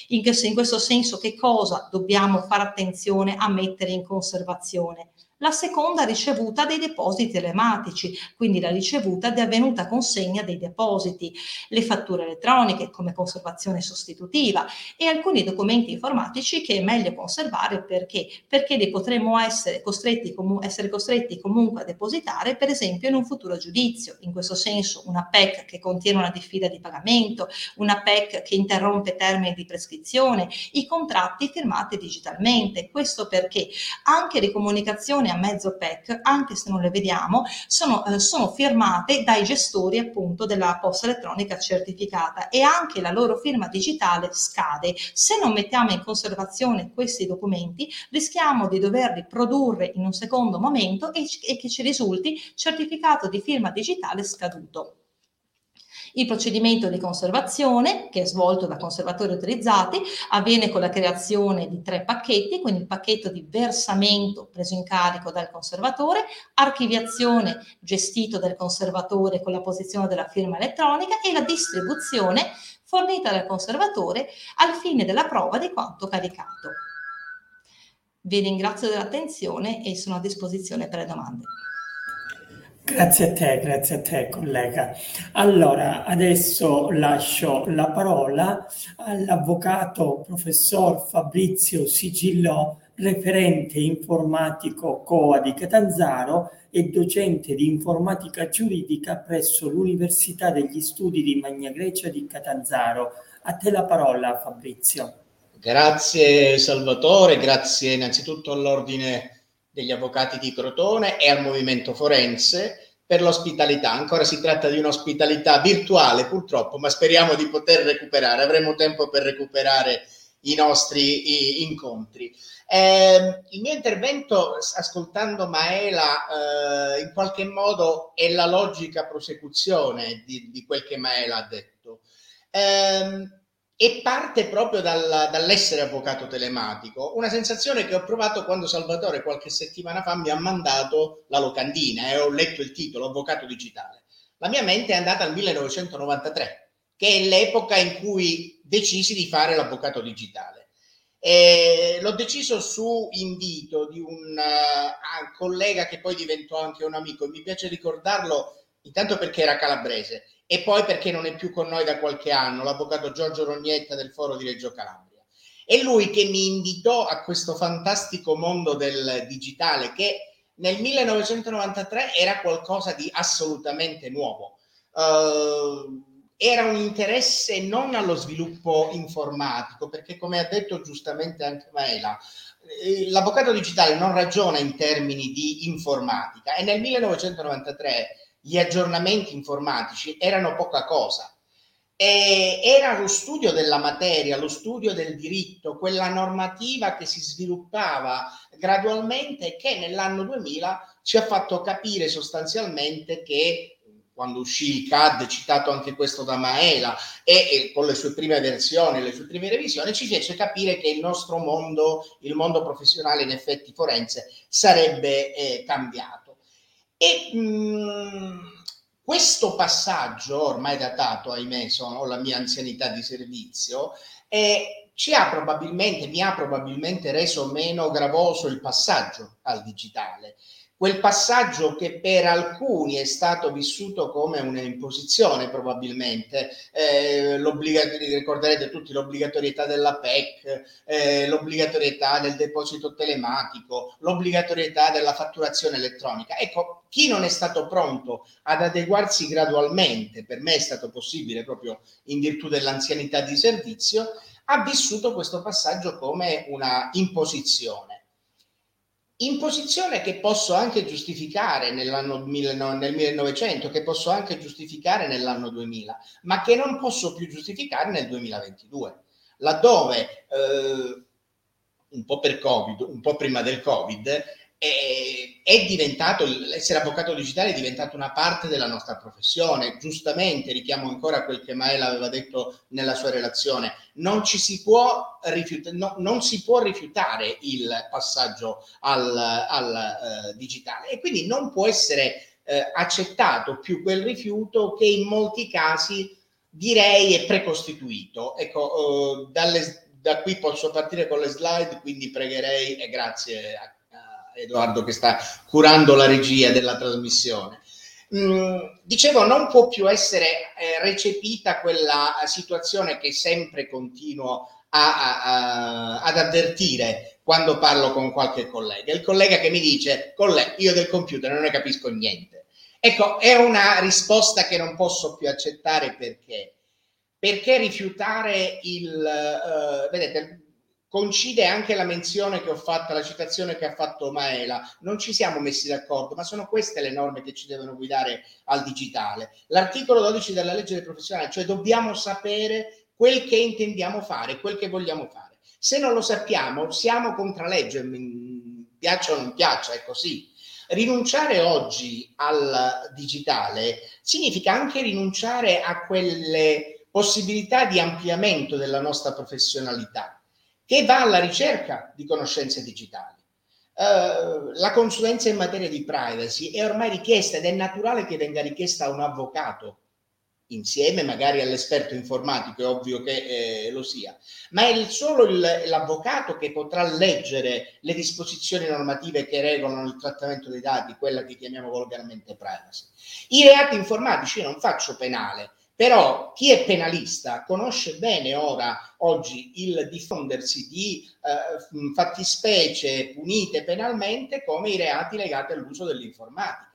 In questo senso che cosa dobbiamo fare attenzione a mettere in conservazione? La seconda ricevuta dei depositi telematici, quindi la ricevuta di avvenuta consegna dei depositi, le fatture elettroniche come conservazione sostitutiva e alcuni documenti informatici che è meglio conservare perché li potremo essere costretti comunque a depositare per esempio in un futuro giudizio. In questo senso una PEC che contiene una diffida di pagamento, una PEC che interrompe termini di prescrizione, i contratti firmati digitalmente. Questo perché anche le comunicazioni a mezzo PEC, anche se non le vediamo, sono firmate dai gestori appunto della posta elettronica certificata e anche la loro firma digitale scade. Se non mettiamo in conservazione questi documenti rischiamo di doverli produrre in un secondo momento e che ci risulti certificato di firma digitale scaduto. Il procedimento di conservazione, che è svolto da conservatori autorizzati, avviene con la creazione di 3 pacchetti, quindi il pacchetto di versamento preso in carico dal conservatore, archiviazione gestito dal conservatore con la posizione della firma elettronica e la distribuzione fornita dal conservatore al fine della prova di quanto caricato. Vi ringrazio dell'attenzione e sono a disposizione per le domande. Grazie a te collega. Allora, adesso lascio la parola all'avvocato professor Fabrizio Sigillò, referente informatico COA di Catanzaro e docente di informatica giuridica presso l'Università degli Studi di Magna Grecia di Catanzaro. A te la parola Fabrizio. Grazie Salvatore, grazie innanzitutto all'Ordine degli Avvocati di Crotone e al Movimento Forense per l'ospitalità. Ancora si tratta di un'ospitalità virtuale purtroppo, ma speriamo di poter recuperare, avremo tempo per recuperare i nostri incontri. Il mio intervento, ascoltando Maela, in qualche modo è la logica prosecuzione di quel che Maela ha detto. e parte proprio dall'essere avvocato telematico, una sensazione che ho provato quando Salvatore qualche settimana fa mi ha mandato la locandina e ho letto il titolo, avvocato digitale. La mia mente è andata al 1993, che è l'epoca in cui decisi di fare l'avvocato digitale. E l'ho deciso su invito di un collega che poi diventò anche un amico, e mi piace ricordarlo intanto perché era calabrese e poi perché non è più con noi da qualche anno, l'avvocato Giorgio Rognetta del Foro di Reggio Calabria. È lui che mi invitò a questo fantastico mondo del digitale che nel 1993 era qualcosa di assolutamente nuovo. Era un interesse non allo sviluppo informatico, perché come ha detto giustamente anche Maela, l'avvocato digitale non ragiona in termini di informatica e nel 1993 gli aggiornamenti informatici erano poca cosa. Era lo studio della materia, lo studio del diritto, quella normativa che si sviluppava gradualmente e che nell'anno 2000 ci ha fatto capire sostanzialmente che quando uscì il CAD, citato anche questo da Maela, e con le sue prime versioni, le sue prime revisioni, ci fece capire che il nostro mondo, il mondo professionale in effetti forense, sarebbe cambiato. E questo passaggio, ormai datato, ahimè, ho la mia anzianità di servizio, mi ha probabilmente reso meno gravoso il passaggio al digitale. Quel passaggio che per alcuni è stato vissuto come un'imposizione, probabilmente, ricorderete tutti l'obbligatorietà della PEC, l'obbligatorietà del deposito telematico, l'obbligatorietà della fatturazione elettronica. Ecco, chi non è stato pronto ad adeguarsi gradualmente, per me è stato possibile proprio in virtù dell'anzianità di servizio, ha vissuto questo passaggio come una imposizione. Imposizione che posso anche giustificare nel 1900, che posso anche giustificare nell'anno 2000, ma che non posso più giustificare nel 2022, laddove un po' per Covid, un po' prima del Covid, essere avvocato digitale è diventato una parte della nostra professione. Giustamente richiamo ancora quel che Maela aveva detto nella sua relazione, non si può rifiutare il passaggio al digitale, e quindi non può essere accettato più quel rifiuto che in molti casi direi è precostituito. Ecco, da qui posso partire con le slide, quindi pregherei e grazie a Edoardo che sta curando la regia della trasmissione. Dicevo, non può più essere recepita quella situazione che sempre continuo ad avvertire quando parlo con qualche collega. Il collega che mi dice: io del computer non ne capisco niente. Ecco, è una risposta che non posso più accettare perché rifiutare vedete, coincide anche la menzione che ho fatto, la citazione che ha fatto Maela. Non ci siamo messi d'accordo, ma sono queste le norme che ci devono guidare al digitale. L'articolo 12 della legge del professionale, cioè dobbiamo sapere quel che intendiamo fare, quel che vogliamo fare. Se non lo sappiamo, siamo contralegge, piaccia o non piaccia, è così. Rinunciare oggi al digitale significa anche rinunciare a quelle possibilità di ampliamento della nostra professionalità, che va alla ricerca di conoscenze digitali. La consulenza in materia di privacy è ormai richiesta ed è naturale che venga richiesta a un avvocato, insieme magari all'esperto informatico, è ovvio che lo sia, ma è solo l'avvocato che potrà leggere le disposizioni normative che regolano il trattamento dei dati, quella che chiamiamo volgarmente privacy. I reati informatici, io non faccio penale, però chi è penalista conosce bene oggi il diffondersi di fattispecie punite penalmente come i reati legati all'uso dell'informatica.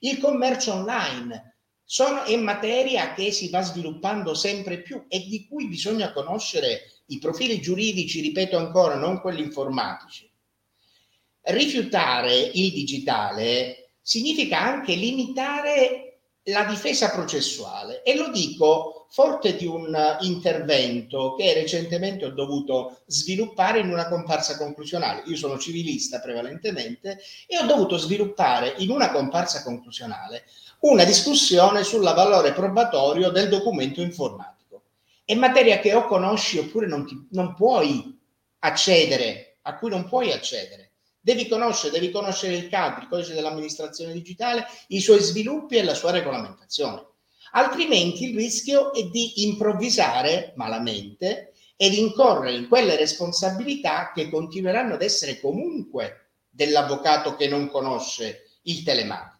Il commercio online è materia che si va sviluppando sempre più e di cui bisogna conoscere i profili giuridici, ripeto ancora, non quelli informatici. Rifiutare il digitale significa anche limitare la difesa processuale, e lo dico forte di un intervento che recentemente ho dovuto sviluppare in una comparsa conclusionale. Io sono civilista prevalentemente e ho dovuto sviluppare in una comparsa conclusionale una discussione sul valore probatorio del documento informatico. è materia che o conosci oppure non puoi accedere, a cui non puoi accedere. Devi conoscere il CAD, il codice dell'amministrazione digitale, i suoi sviluppi e la sua regolamentazione. Altrimenti il rischio è di improvvisare malamente ed incorrere in quelle responsabilità che continueranno ad essere comunque dell'avvocato che non conosce il telematico.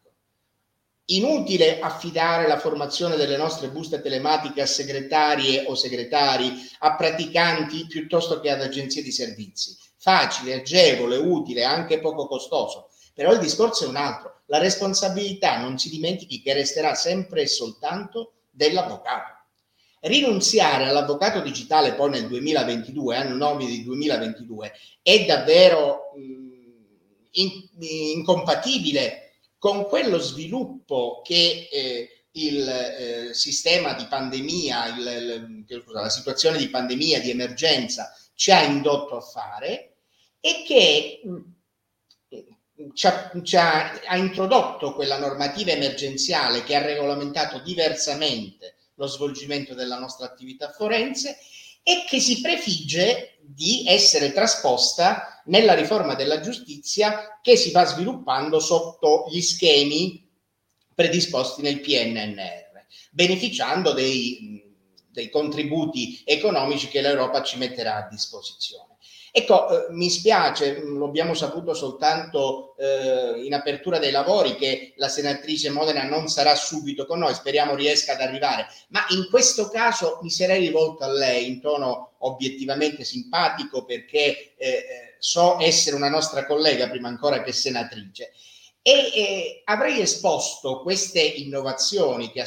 Inutile affidare la formazione delle nostre buste telematiche a segretarie o segretari, a praticanti piuttosto che ad agenzie di servizi. Facile, agevole, utile, anche poco costoso. Però il discorso è un altro. La responsabilità, non si dimentichi, che resterà sempre e soltanto dell'avvocato. Rinunziare all'avvocato digitale poi nel 2022, anno nomini di 2022, è davvero incompatibile con quello sviluppo che il sistema di pandemia, la situazione di pandemia, di emergenza, ci ha indotto a fare e che ha introdotto quella normativa emergenziale che ha regolamentato diversamente lo svolgimento della nostra attività forense e che si prefigge di essere trasposta nella riforma della giustizia che si va sviluppando sotto gli schemi predisposti nel PNRR, beneficiando dei contributi economici che l'Europa ci metterà a disposizione. Ecco, mi spiace, lo abbiamo saputo soltanto in apertura dei lavori che la senatrice Modena non sarà subito con noi, speriamo riesca ad arrivare, ma in questo caso mi sarei rivolto a lei in tono obiettivamente simpatico perché so essere una nostra collega prima ancora che senatrice e avrei esposto queste innovazioni che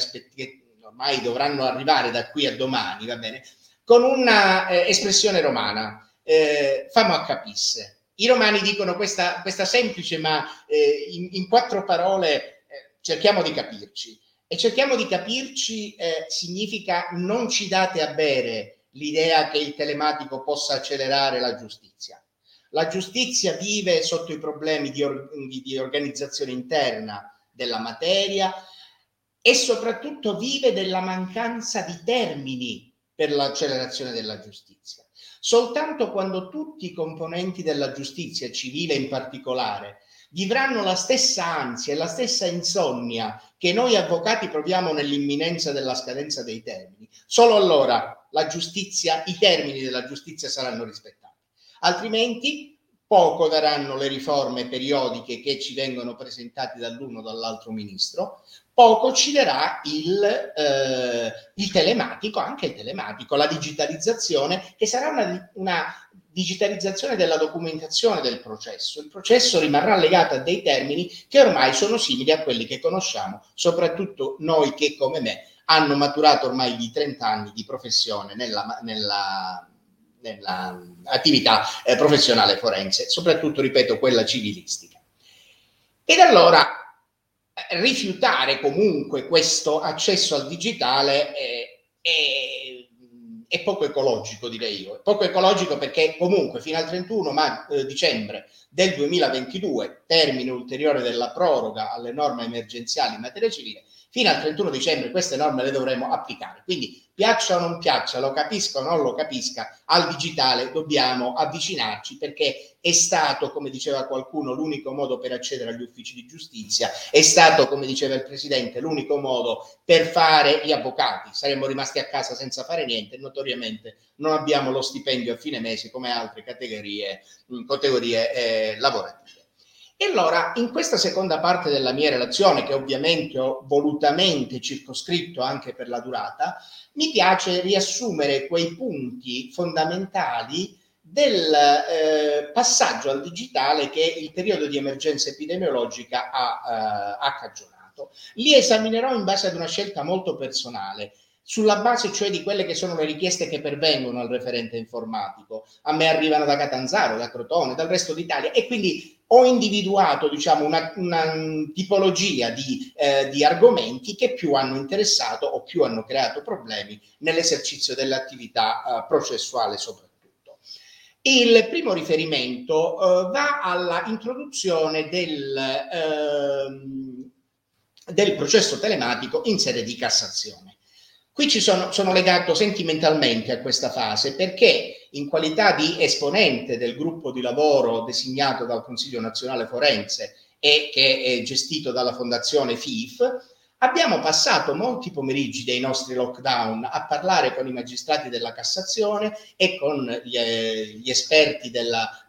ormai dovranno arrivare da qui a domani, va bene, con una espressione romana. Famo a capisse. I romani dicono questa semplice, ma in quattro parole cerchiamo di capirci. E cerchiamo di capirci significa non ci date a bere l'idea che il telematico possa accelerare la giustizia. La giustizia vive sotto i problemi di organizzazione interna della materia e soprattutto vive della mancanza di termini per l'accelerazione della giustizia. Soltanto quando tutti i componenti della giustizia, civile in particolare, vivranno la stessa ansia e la stessa insonnia che noi avvocati proviamo nell'imminenza della scadenza dei termini, solo allora la giustizia, i termini della giustizia saranno rispettati. Altrimenti poco daranno le riforme periodiche che ci vengono presentate dall'uno o dall'altro ministro, poco ci darà il telematico, anche il telematico, la digitalizzazione, che sarà una digitalizzazione della documentazione del processo. Il processo rimarrà legato a dei termini che ormai sono simili a quelli che conosciamo, soprattutto noi che, come me, hanno maturato ormai di 30 anni di professione nella attività professionale forense, soprattutto, ripeto, quella civilistica. Ed allora rifiutare comunque questo accesso al digitale è poco ecologico, direi io. È poco ecologico perché comunque fino al 31 dicembre del 2022, termine ulteriore della proroga alle norme emergenziali in materia civile, fino al 31 dicembre queste norme le dovremo applicare. Quindi piaccia o non piaccia, lo capisca o non lo capisca, al digitale dobbiamo avvicinarci perché è stato, come diceva qualcuno, l'unico modo per accedere agli uffici di giustizia, è stato, come diceva il Presidente, l'unico modo per fare gli avvocati. Saremmo rimasti a casa senza fare niente, notoriamente non abbiamo lo stipendio a fine mese come altre categorie lavorative. E allora, in questa seconda parte della mia relazione, che ovviamente ho volutamente circoscritto anche per la durata, mi piace riassumere quei punti fondamentali del passaggio al digitale che il periodo di emergenza epidemiologica ha cagionato. Li esaminerò in base ad una scelta molto personale, sulla base cioè di quelle che sono le richieste che pervengono al referente informatico. A me arrivano da Catanzaro, da Crotone, dal resto d'Italia e quindi ho individuato, diciamo, una tipologia di argomenti che più hanno interessato o più hanno creato problemi nell'esercizio dell'attività processuale soprattutto. Il primo riferimento va alla introduzione del processo telematico in sede di Cassazione. Qui sono legato sentimentalmente a questa fase perché in qualità di esponente del gruppo di lavoro designato dal Consiglio Nazionale Forense e che è gestito dalla Fondazione FIF, abbiamo passato molti pomeriggi dei nostri lockdown a parlare con i magistrati della Cassazione e con gli esperti della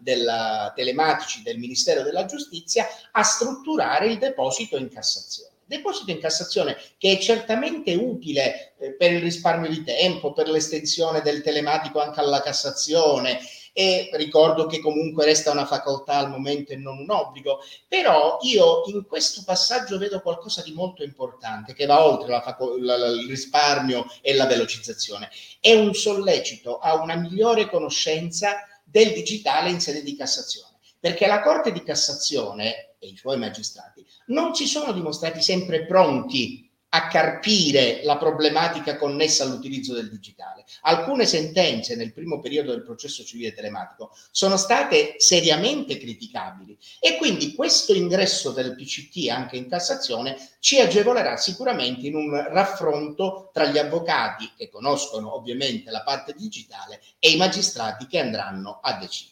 telematici del Ministero della Giustizia a strutturare il deposito in Cassazione. Deposito in Cassazione che è certamente utile per il risparmio di tempo, per l'estensione del telematico anche alla Cassazione, e ricordo che comunque resta una facoltà al momento e non un obbligo, però io in questo passaggio vedo qualcosa di molto importante che va oltre il risparmio e la velocizzazione. È un sollecito a una migliore conoscenza del digitale in sede di Cassazione, perché la Corte di Cassazione e i suoi magistrati non si sono dimostrati sempre pronti a carpire la problematica connessa all'utilizzo del digitale. Alcune sentenze nel primo periodo del processo civile telematico sono state seriamente criticabili e quindi questo ingresso del PCT anche in Cassazione ci agevolerà sicuramente in un raffronto tra gli avvocati che conoscono ovviamente la parte digitale e i magistrati che andranno a decidere.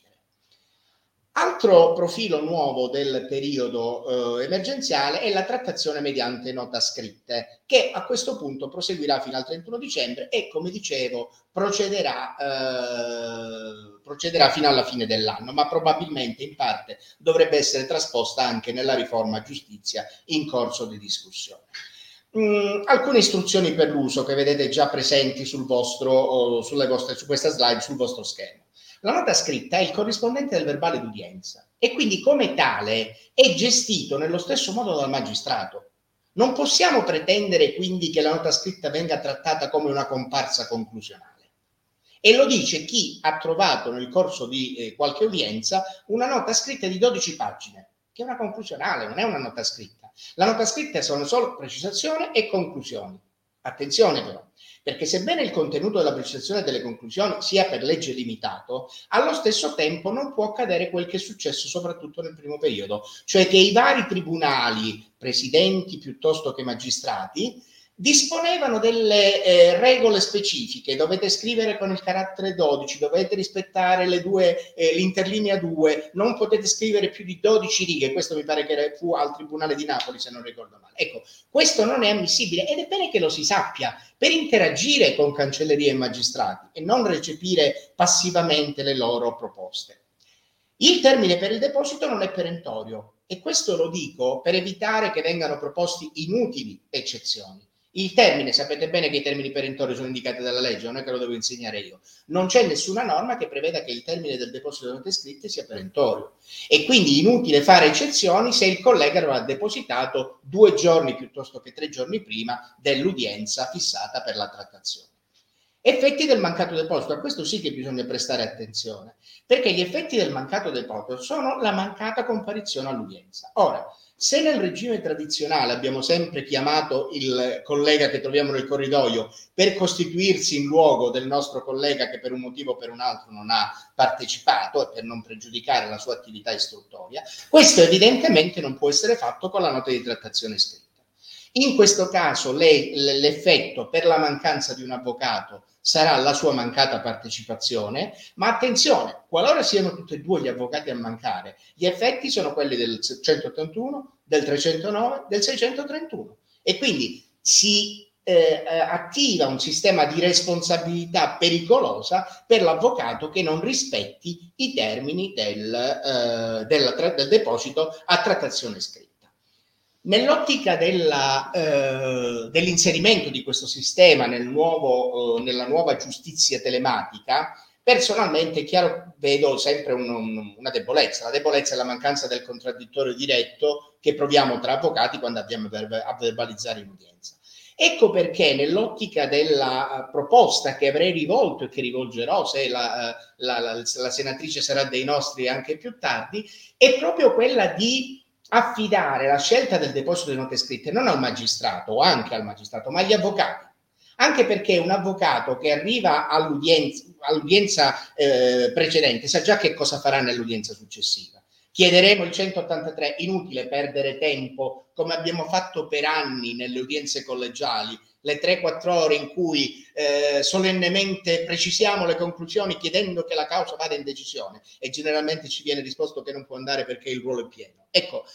Altro profilo nuovo del periodo emergenziale è la trattazione mediante nota scritte, che a questo punto proseguirà fino al 31 dicembre e, come dicevo, procederà fino alla fine dell'anno, ma probabilmente in parte dovrebbe essere trasposta anche nella riforma giustizia in corso di discussione. Alcune istruzioni per l'uso che vedete già presenti su questa slide sul vostro schermo. La nota scritta è il corrispondente del verbale d'udienza e quindi come tale è gestito nello stesso modo dal magistrato. Non possiamo pretendere quindi che la nota scritta venga trattata come una comparsa conclusionale. E lo dice chi ha trovato nel corso di qualche udienza una nota scritta di 12 pagine, che è una conclusionale, non è una nota scritta. La nota scritta sono solo precisazioni e conclusioni. Attenzione però, perché sebbene il contenuto della precisazione delle conclusioni sia per legge limitato, allo stesso tempo non può accadere quel che è successo soprattutto nel primo periodo, cioè che i vari tribunali, presidenti piuttosto che magistrati, disponevano delle regole specifiche, dovete scrivere con il carattere 12, dovete rispettare l'interlinea 2, non potete scrivere più di 12 righe, questo mi pare che fu al Tribunale di Napoli se non ricordo male. Ecco, questo non è ammissibile ed è bene che lo si sappia per interagire con cancellerie e magistrati e non recepire passivamente le loro proposte. Il termine per il deposito non è perentorio e questo lo dico per evitare che vengano proposti inutili eccezioni. Il termine, sapete bene che i termini perentori sono indicati dalla legge, non è che lo devo insegnare io. Non c'è nessuna norma che preveda che il termine del deposito delle note scritte sia perentorio. E quindi inutile fare eccezioni se il collega lo ha depositato 2 giorni piuttosto che 3 giorni prima dell'udienza fissata per la trattazione. Effetti del mancato deposito, a questo sì che bisogna prestare attenzione, perché gli effetti del mancato deposito sono la mancata comparizione all'udienza. Ora, se nel regime tradizionale abbiamo sempre chiamato il collega che troviamo nel corridoio per costituirsi in luogo del nostro collega che per un motivo o per un altro non ha partecipato e per non pregiudicare la sua attività istruttoria, questo evidentemente non può essere fatto con la nota di trattazione scritta. In questo caso l'effetto per la mancanza di un avvocato sarà la sua mancata partecipazione, ma attenzione, qualora siano tutti e due gli avvocati a mancare, gli effetti sono quelli del 181, del 309, del 631 e quindi si attiva un sistema di responsabilità pericolosa per l'avvocato che non rispetti i termini del deposito a trattazione scritta. Nell'ottica dell'inserimento di questo sistema nella nuova giustizia telematica, personalmente chiaro, vedo sempre una debolezza. La debolezza è la mancanza del contraddittorio diretto che proviamo tra avvocati quando abbiamo a verbalizzare in udienza. Ecco perché nell'ottica della proposta che avrei rivolto e che rivolgerò se la senatrice sarà dei nostri anche più tardi, è proprio quella di affidare la scelta del deposito delle note scritte non al magistrato o anche al magistrato, ma agli avvocati. Anche perché un avvocato che arriva all'udienza precedente sa già che cosa farà nell'udienza successiva. Chiederemo il 183, inutile perdere tempo, come abbiamo fatto per anni nelle udienze collegiali, le 3-4 ore in cui solennemente precisiamo le conclusioni chiedendo che la causa vada in decisione, e generalmente ci viene risposto che non può andare perché il ruolo è pieno. Ecco,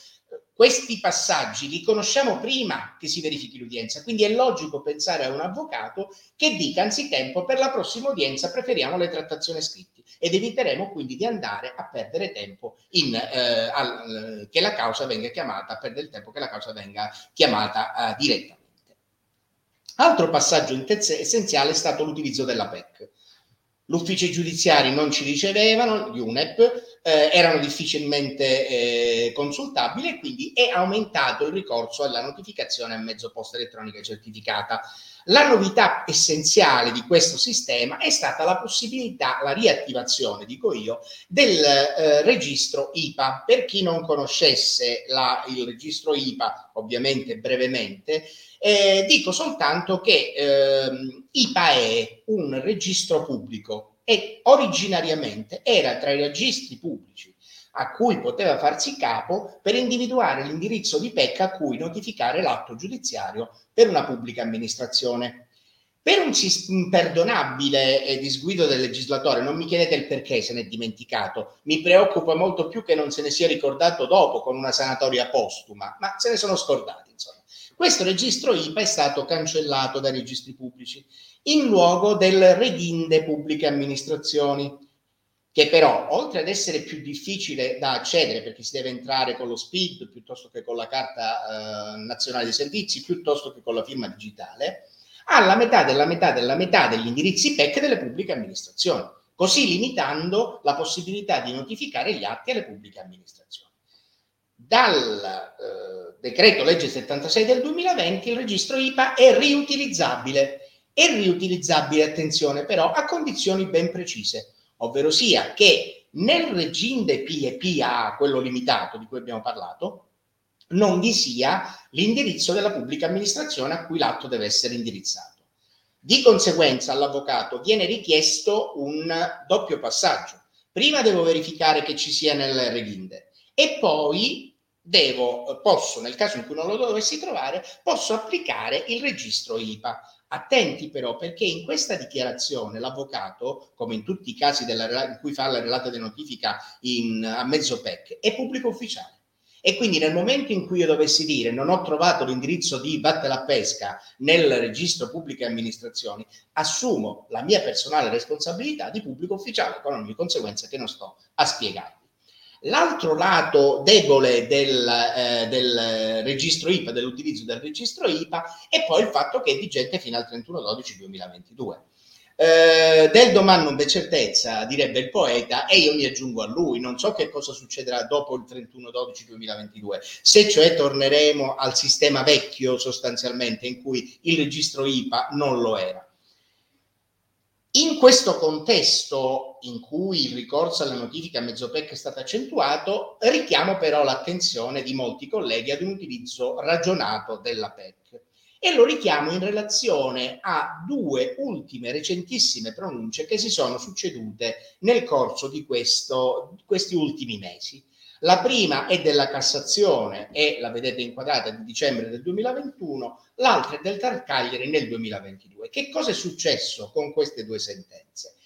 questi passaggi li conosciamo prima che si verifichi l'udienza, quindi è logico pensare a un avvocato che dica anzitempo: per la prossima udienza preferiamo le trattazioni scritte, ed eviteremo quindi di andare a perdere tempo che la causa venga chiamata, a perdere il tempo che la causa venga chiamata direttamente. Altro passaggio essenziale è stato l'utilizzo della PEC. L'ufficio giudiziario non ci ricevevano, gli UNEP, erano difficilmente consultabili, e quindi è aumentato il ricorso alla notificazione a mezzo posta elettronica certificata. La novità essenziale di questo sistema è stata la possibilità, la riattivazione, dico io, del registro IPA. Per chi non conoscesse il registro IPA, ovviamente brevemente, dico soltanto che IPA è un registro pubblico e originariamente era tra i registri pubblici a cui poteva farsi capo per individuare l'indirizzo di PEC a cui notificare l'atto giudiziario per una pubblica amministrazione. Per un imperdonabile disguido del legislatore, non mi chiedete il perché se n'è dimenticato, mi preoccupa molto più che non se ne sia ricordato dopo con una sanatoria postuma, ma se ne sono scordati, insomma. Questo registro IPA è stato cancellato dai registri pubblici in luogo del Reginde Pubbliche Amministrazioni, che però, oltre ad essere più difficile da accedere perché si deve entrare con lo SPID piuttosto che con la carta nazionale dei servizi, piuttosto che con la firma digitale, ha la metà degli indirizzi PEC delle pubbliche amministrazioni, così limitando la possibilità di notificare gli atti alle pubbliche amministrazioni. Dal decreto legge 76 del 2020 il registro IPA è riutilizzabile. È riutilizzabile, attenzione, però, a condizioni ben precise, ovvero sia che nel regime PEPA, quello limitato di cui abbiamo parlato, non vi sia l'indirizzo della pubblica amministrazione a cui l'atto deve essere indirizzato. Di conseguenza all'avvocato viene richiesto un doppio passaggio. Prima devo verificare che ci sia nel reginde e poi posso, nel caso in cui non lo dovessi trovare, posso applicare il registro IPA. Attenti però, perché in questa dichiarazione l'avvocato, come in tutti i casi in cui fa la relata di notifica a mezzo PEC, è pubblico ufficiale. E quindi nel momento in cui io dovessi dire non ho trovato l'indirizzo di Batte la Pesca nel registro pubbliche amministrazioni, assumo la mia personale responsabilità di pubblico ufficiale, con ogni conseguenza che non sto a spiegarvi. L'altro lato debole del registro IPA, dell'utilizzo del registro IPA, è poi il fatto che è vigente fino al 31/12/2022. Del domani non c'è certezza, direbbe il poeta, e io mi aggiungo a lui. Non so che cosa succederà dopo il 31/12/2022, se cioè torneremo al sistema vecchio sostanzialmente, in cui il registro IPA non lo era. In questo contesto in cui il ricorso alla notifica a mezzo PEC è stato accentuato, richiamo però l'attenzione di molti colleghi ad un utilizzo ragionato della PEC. E lo richiamo in relazione a due ultime recentissime pronunce che si sono succedute nel corso di questi ultimi mesi. La prima è della Cassazione, e la vedete inquadrata, di dicembre del 2021, l'altra è del TAR Cagliari nel 2022. Che cosa è successo con queste due sentenze?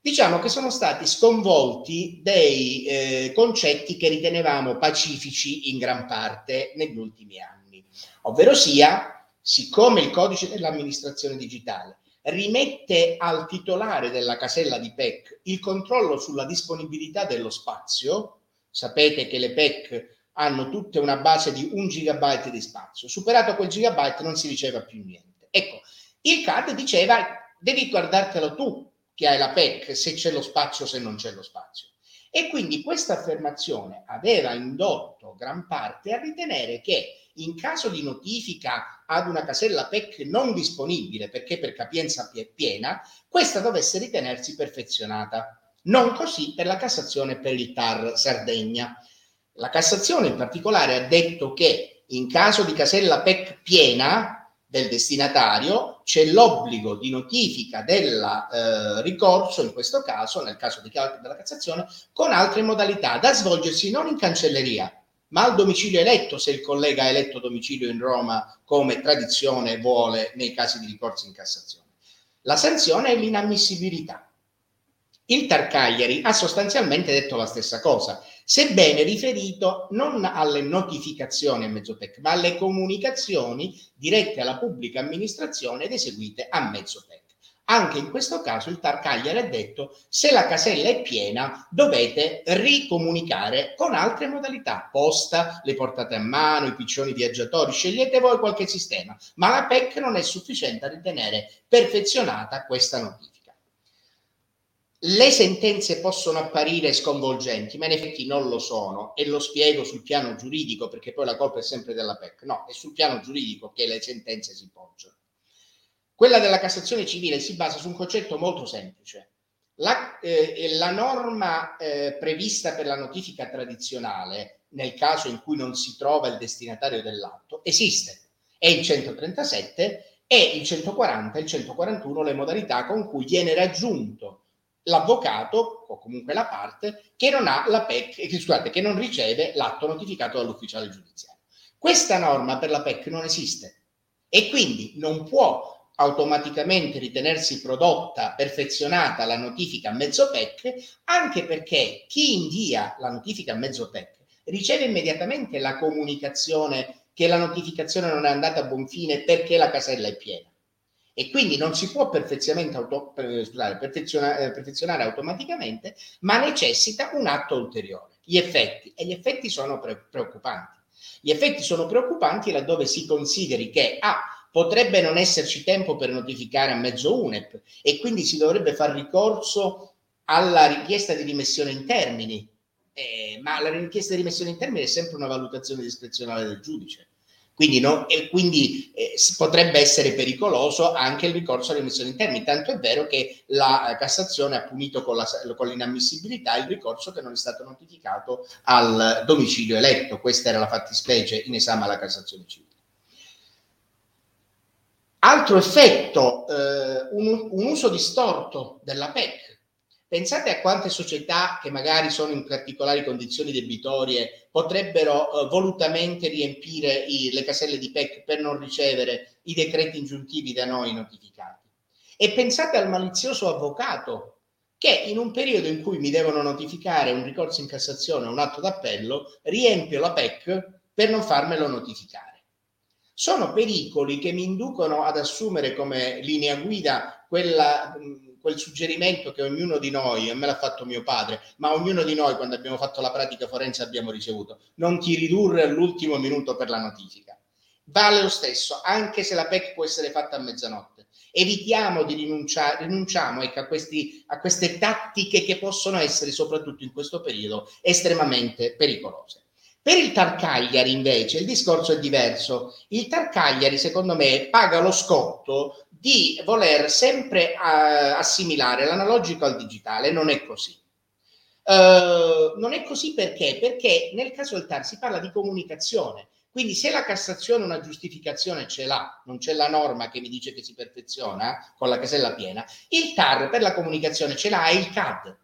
Diciamo che sono stati sconvolti dei concetti che ritenevamo pacifici in gran parte negli ultimi anni, ovvero sia, siccome il codice dell'amministrazione digitale rimette al titolare della casella di PEC il controllo sulla disponibilità dello spazio, sapete che le PEC hanno tutte una base di 1 gigabyte di spazio, superato quel gigabyte non si riceve più niente. Ecco, il CAD diceva: devi guardartelo tu che hai la PEC, se c'è lo spazio, se non c'è lo spazio. E quindi questa affermazione aveva indotto gran parte a ritenere che in caso di notifica ad una casella PEC non disponibile, perché per capienza piena, questa dovesse ritenersi perfezionata. Non così per la Cassazione e per il TAR Sardegna. La Cassazione in particolare ha detto che in caso di casella PEC piena del destinatario, c'è l'obbligo di notifica del ricorso, in questo caso, nel caso della Cassazione, con altre modalità da svolgersi non in cancelleria, ma al domicilio eletto, se il collega ha eletto domicilio in Roma, come tradizione vuole nei casi di ricorsi in Cassazione. La sanzione è l'inammissibilità. Il TAR Cagliari ha sostanzialmente detto la stessa cosa, sebbene riferito non alle notificazioni a mezzo PEC, ma alle comunicazioni dirette alla pubblica amministrazione ed eseguite a mezzo PEC. Anche in questo caso il TAR Cagliari ha detto: se la casella è piena dovete ricomunicare con altre modalità, posta, le portate a mano, i piccioni viaggiatori, scegliete voi qualche sistema, ma la PEC non è sufficiente a ritenere perfezionata questa notifica. Le sentenze possono apparire sconvolgenti, ma in effetti non lo sono, e lo spiego sul piano giuridico, perché poi la colpa è sempre della PEC. No, è sul piano giuridico che le sentenze si poggiano. Quella della Cassazione civile si basa su un concetto molto semplice. La norma prevista per la notifica tradizionale, nel caso in cui non si trova il destinatario dell'atto, esiste. È il 137 e il 140 e il 141 le modalità con cui viene raggiunto l'avvocato, o comunque la parte, che non ha la PEC, che non riceve l'atto notificato dall'ufficiale giudiziario. Questa norma per la PEC non esiste e quindi non può automaticamente ritenersi prodotta, perfezionata la notifica a mezzo PEC, anche perché chi invia la notifica a mezzo PEC riceve immediatamente la comunicazione che la notificazione non è andata a buon fine perché la casella è piena. E quindi non si può perfezionare automaticamente, ma necessita un atto ulteriore. Gli effetti sono preoccupanti. Gli effetti sono preoccupanti laddove si consideri che potrebbe non esserci tempo per notificare a mezzo UNEP e quindi si dovrebbe far ricorso alla richiesta di rimessione in termini, ma la richiesta di rimessione in termini è sempre una valutazione discrezionale del giudice. Quindi potrebbe essere pericoloso anche il ricorso alla rimessione in termini, tanto è vero che la Cassazione ha punito con l'inammissibilità il ricorso che non è stato notificato al domicilio eletto. Questa era la fattispecie in esame alla Cassazione civile. Altro effetto, un uso distorto della PEC. Pensate a quante società che magari sono in particolari condizioni debitorie potrebbero volutamente riempire le caselle di PEC per non ricevere i decreti ingiuntivi da noi notificati. E pensate al malizioso avvocato che in un periodo in cui mi devono notificare un ricorso in Cassazione o un atto d'appello, riempio la PEC per non farmelo notificare. Sono pericoli che mi inducono ad assumere come linea guida quel suggerimento che ognuno di noi, e me l'ha fatto mio padre, ma ognuno di noi quando abbiamo fatto la pratica forense abbiamo ricevuto: non ti ridurre all'ultimo minuto per la notifica. Vale lo stesso, anche se la PEC può essere fatta a mezzanotte. Evitiamo di rinunciamo a queste tattiche che possono essere, soprattutto in questo periodo, estremamente pericolose. Per il TAR Cagliari invece il discorso è diverso. Il TAR Cagliari, secondo me, paga lo scotto di voler sempre assimilare l'analogico al digitale. Non è così. Non è così perché? Perché nel caso del TAR si parla di comunicazione. Quindi se la Cassazione una giustificazione ce l'ha, non c'è la norma che mi dice che si perfeziona con la casella piena, il TAR per la comunicazione ce l'ha il CAD.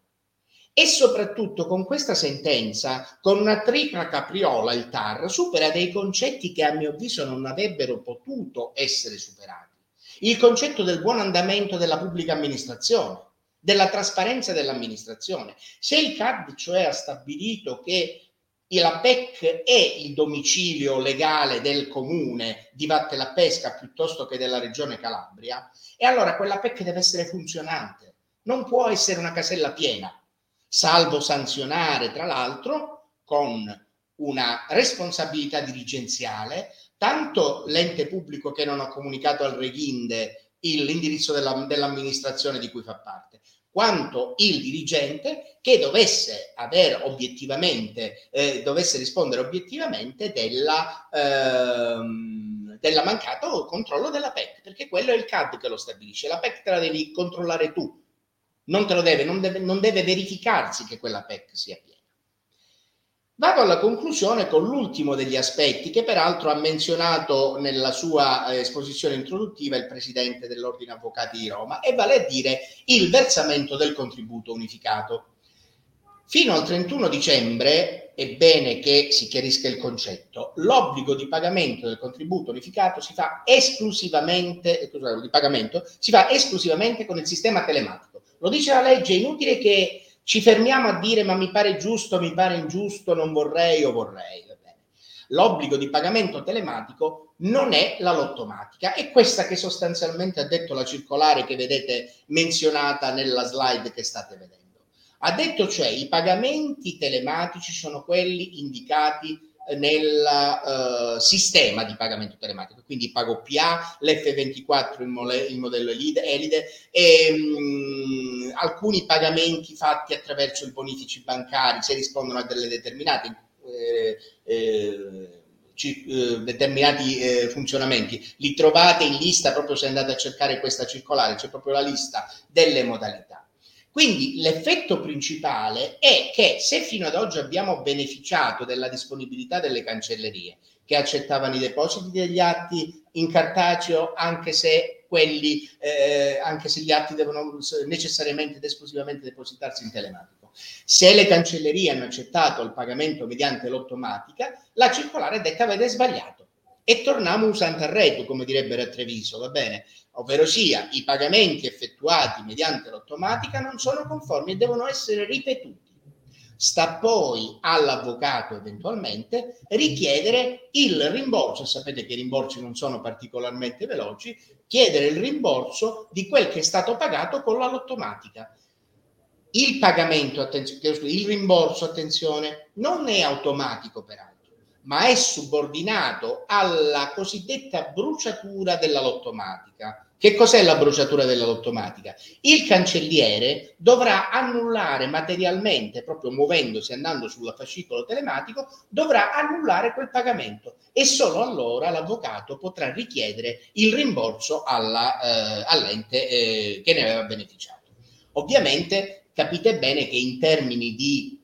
E soprattutto con questa sentenza, con una tripla capriola, il TAR supera dei concetti che a mio avviso non avrebbero potuto essere superati. Il concetto del buon andamento della pubblica amministrazione, della trasparenza dell'amministrazione. Se il CAD cioè ha stabilito che la PEC è il domicilio legale del comune di Vattela Pesca piuttosto che della regione Calabria, e allora quella PEC deve essere funzionante, non può essere una casella piena. Salvo sanzionare, tra l'altro, con una responsabilità dirigenziale, tanto l'ente pubblico che non ha comunicato al Reghinde l'indirizzo dell'amministrazione di cui fa parte, quanto il dirigente che dovesse rispondere obiettivamente della mancato controllo della PEC, perché quello è il CAD che lo stabilisce. La PEC te la devi controllare tu. Non deve verificarsi che quella PEC sia piena. Vado alla conclusione con l'ultimo degli aspetti che peraltro ha menzionato nella sua esposizione introduttiva il presidente dell'Ordine Avvocati di Roma, e vale a dire il versamento del contributo unificato. Fino al 31 dicembre, è bene che si chiarisca il concetto, l'obbligo di pagamento del contributo unificato si fa esclusivamente con il sistema telematico. Lo dice la legge, è inutile che ci fermiamo a dire ma mi pare giusto, mi pare ingiusto, non vorrei o vorrei. Va bene. L'obbligo di pagamento telematico non è la lottomatica, è questa che sostanzialmente ha detto la circolare che vedete menzionata nella slide che state vedendo. Ha detto cioè i pagamenti telematici sono quelli indicati nel sistema di pagamento telematico, quindi PagoPA, l'F24, il modello Elide e alcuni pagamenti fatti attraverso i bonifici bancari se rispondono a delle determinati funzionamenti. Li trovate in lista, proprio se andate a cercare questa circolare c'è proprio la lista delle modalità. Quindi l'effetto principale è che se fino ad oggi abbiamo beneficiato della disponibilità delle cancellerie che accettavano i depositi degli atti in cartaceo, anche se gli atti devono necessariamente ed esclusivamente depositarsi in telematico, se le cancellerie hanno accettato il pagamento mediante l'automatica, la circolare detta avete sbagliato e torniamo usando al reto, come direbbero a Treviso, va bene? Ovvero sia, i pagamenti effettuati mediante l'automatica non sono conformi e devono essere ripetuti. Sta poi all'avvocato eventualmente richiedere il rimborso, sapete che i rimborsi non sono particolarmente veloci, chiedere il rimborso di quel che è stato pagato con la lottomatica. Il rimborso, attenzione, non è automatico peraltro, ma è subordinato alla cosiddetta bruciatura della lottomatica. Che cos'è la bruciatura della lottomatica? Il cancelliere dovrà annullare materialmente, proprio muovendosi, andando sul fascicolo telematico, dovrà annullare quel pagamento e solo allora l'avvocato potrà richiedere il rimborso all'ente che ne aveva beneficiato. Ovviamente capite bene che in termini di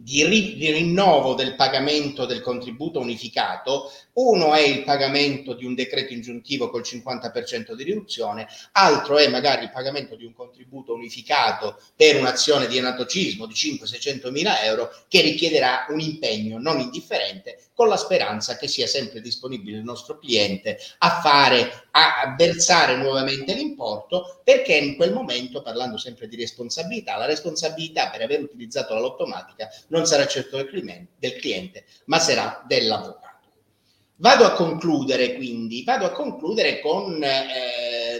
rinnovo del pagamento del contributo unificato, uno è il pagamento di un decreto ingiuntivo col 50% di riduzione, altro è magari il pagamento di un contributo unificato per un'azione di anatocismo di 500-600 mila euro che richiederà un impegno non indifferente, con la speranza che sia sempre disponibile il nostro cliente a versare nuovamente l'importo, perché in quel momento, parlando sempre di responsabilità, la responsabilità per aver utilizzato la lottomatica non sarà certo del cliente, ma sarà dell'avvocato. Vado a concludere con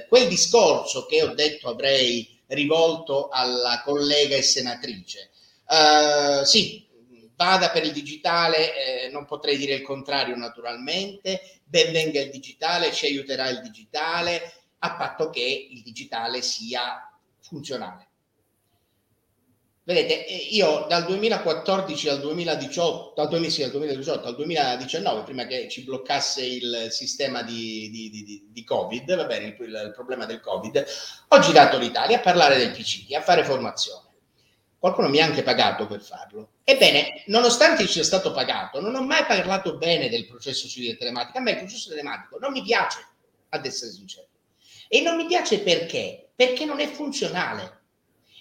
quel discorso che ho detto avrei rivolto alla collega e senatrice. Sì, vada per il digitale, non potrei dire il contrario naturalmente, ben venga il digitale, ci aiuterà il digitale, a patto che il digitale sia funzionale. Vedete, io dal 2014 al 2018, dal 2019, prima che ci bloccasse il sistema di Covid, va bene, il problema del Covid, ho girato l'Italia a parlare del PCT, a fare formazione. Qualcuno mi ha anche pagato per farlo. Ebbene, nonostante sia stato pagato, non ho mai parlato bene del processo civile telematico. A me il processo telematico non mi piace, ad essere sincero. E non mi piace perché? Perché non è funzionale.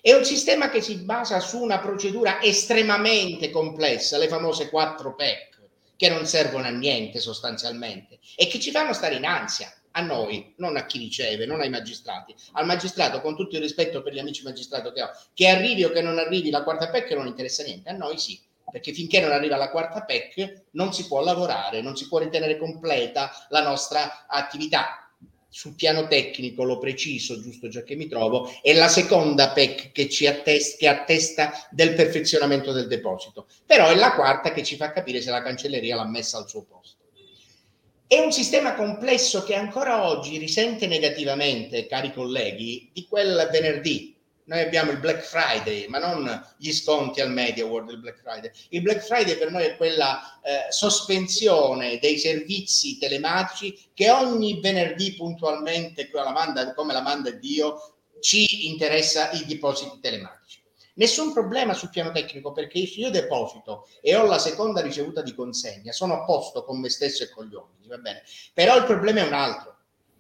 È un sistema che si basa su una procedura estremamente complessa, le famose 4 PEC, che non servono a niente sostanzialmente e che ci fanno stare in ansia, a noi, non a chi riceve, non ai magistrati. Al magistrato, con tutto il rispetto per gli amici magistrati che ho, che arrivi o che non arrivi la 4ª PEC non interessa niente, a noi sì, perché finché non arriva la 4ª PEC non si può lavorare, non si può ritenere completa la nostra attività. Sul piano tecnico lo preciso, giusto già che mi trovo, è la seconda PEC che ci attesta del perfezionamento del deposito, però è la 4ª che ci fa capire se la cancelleria l'ha messa al suo posto. È un sistema complesso che ancora oggi risente negativamente, cari colleghi, di quel venerdì. Noi abbiamo il Black Friday, ma non gli sconti al Media World del Black Friday. Il Black Friday per noi è quella sospensione dei servizi telematici che ogni venerdì puntualmente, come la manda Dio, ci interessa i depositi telematici. Nessun problema sul piano tecnico, perché se io deposito e ho la seconda ricevuta di consegna, sono a posto con me stesso e con gli uomini, va bene? Però il problema è un altro.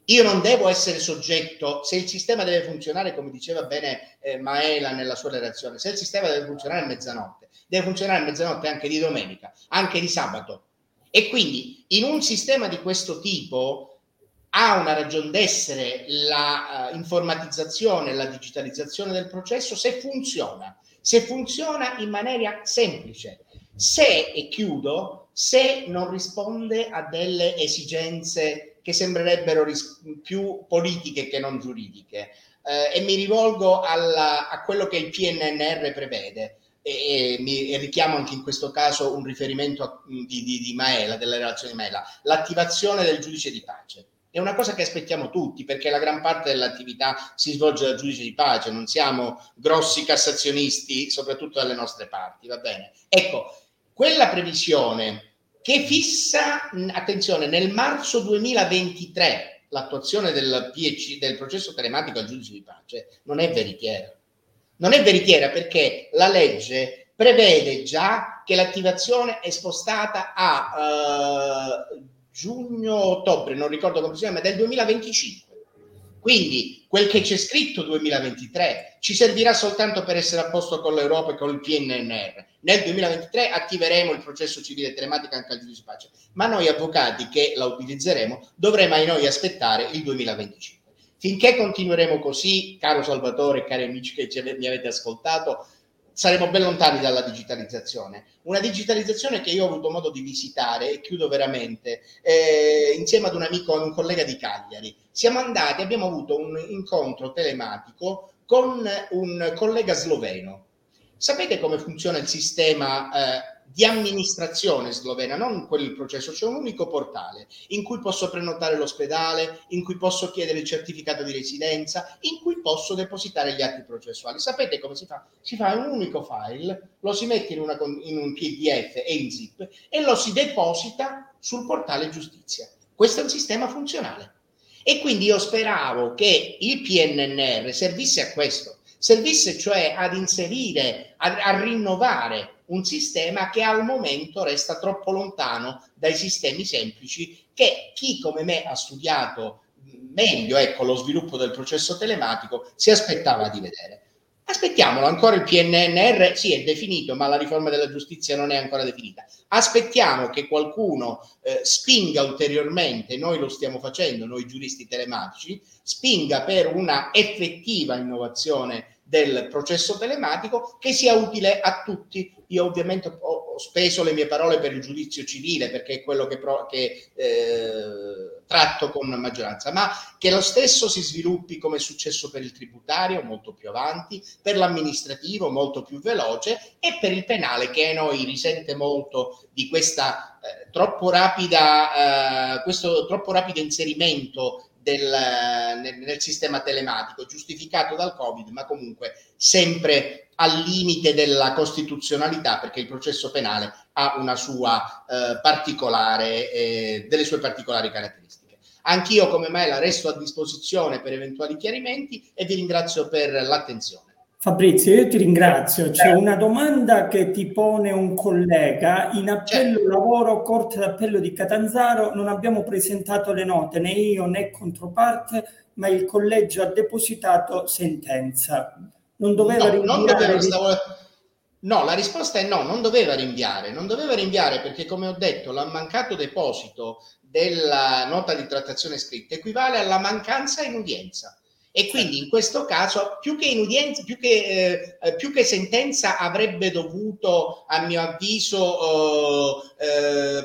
Io non devo essere soggetto, se il sistema deve funzionare, come diceva bene Maela nella sua relazione, se il sistema deve funzionare a mezzanotte, deve funzionare a mezzanotte anche di domenica, anche di sabato. E quindi in un sistema di questo tipo ha una ragion d'essere la informatizzazione, la digitalizzazione del processo, se funziona in maniera semplice, se, e chiudo, se non risponde a delle esigenze che sembrerebbero più politiche che non giuridiche. E mi rivolgo a quello che il PNRR prevede, e richiamo anche in questo caso un riferimento di Maela, della relazione di Maela, l'attivazione del giudice di pace. È una cosa che aspettiamo tutti, perché la gran parte dell'attività si svolge dal giudice di pace, non siamo grossi cassazionisti, soprattutto dalle nostre parti, va bene? Ecco, quella previsione che fissa, attenzione, nel marzo 2023 l'attuazione del PEC, del processo telematico al giudice di pace, non è veritiera. Non è veritiera perché la legge prevede già che l'attivazione è spostata a giugno-ottobre, non ricordo come si chiama, del 2025. Quindi quel che c'è scritto 2023 ci servirà soltanto per essere a posto con l'Europa e con il PNRR. Nel 2023 attiveremo il processo civile telematico anche al giudice di pace, ma noi avvocati che la utilizzeremo dovremo ai noi aspettare il 2025. Finché continueremo così, caro Salvatore e cari amici che mi avete ascoltato, saremo ben lontani dalla digitalizzazione. Una digitalizzazione che io ho avuto modo di visitare, e chiudo veramente, insieme ad un amico, ad un collega di Cagliari. Siamo andati, abbiamo avuto un incontro telematico con un collega sloveno. Sapete come funziona il sistema di amministrazione slovena? Non quel processo, c'è un unico portale in cui posso prenotare l'ospedale, in cui posso chiedere il certificato di residenza, in cui posso depositare gli atti processuali. Sapete come si fa? Si fa un unico file, lo si mette in un PDF e in zip e lo si deposita sul portale giustizia. Questo è un sistema funzionale. E quindi io speravo che il PNRR servisse a questo, servisse cioè ad inserire, a rinnovare un sistema che al momento resta troppo lontano dai sistemi semplici che chi come me ha studiato meglio, ecco, lo sviluppo del processo telematico si aspettava di vedere. Aspettiamolo, ancora il PNRR sì è definito, ma la riforma della giustizia non è ancora definita. Aspettiamo che qualcuno spinga ulteriormente, noi lo stiamo facendo, noi giuristi telematici, spinga per una effettiva innovazione del processo telematico che sia utile a tutti. Io ovviamente ho speso le mie parole per il giudizio civile perché è quello che tratto con maggioranza, ma che lo stesso si sviluppi come è successo per il tributario molto più avanti, per l'amministrativo molto più veloce e per il penale che a noi risente molto di questa questo troppo rapido inserimento nel sistema telematico, giustificato dal Covid, ma comunque sempre al limite della costituzionalità, perché il processo penale ha una sua delle sue particolari caratteristiche. Anch'io, come Maela, resto a disposizione per eventuali chiarimenti e vi ringrazio per l'attenzione. Fabrizio, io ti ringrazio. C'è una domanda che ti pone un collega. In appello lavoro Corte d'Appello di Catanzaro non abbiamo presentato le note, né io né controparte, ma il collegio ha depositato sentenza. Non doveva rinviare... No, la risposta è no, non doveva rinviare perché, come ho detto, la mancato deposito della nota di trattazione scritta equivale alla mancanza in udienza. E quindi in questo caso più che sentenza avrebbe dovuto, a mio avviso,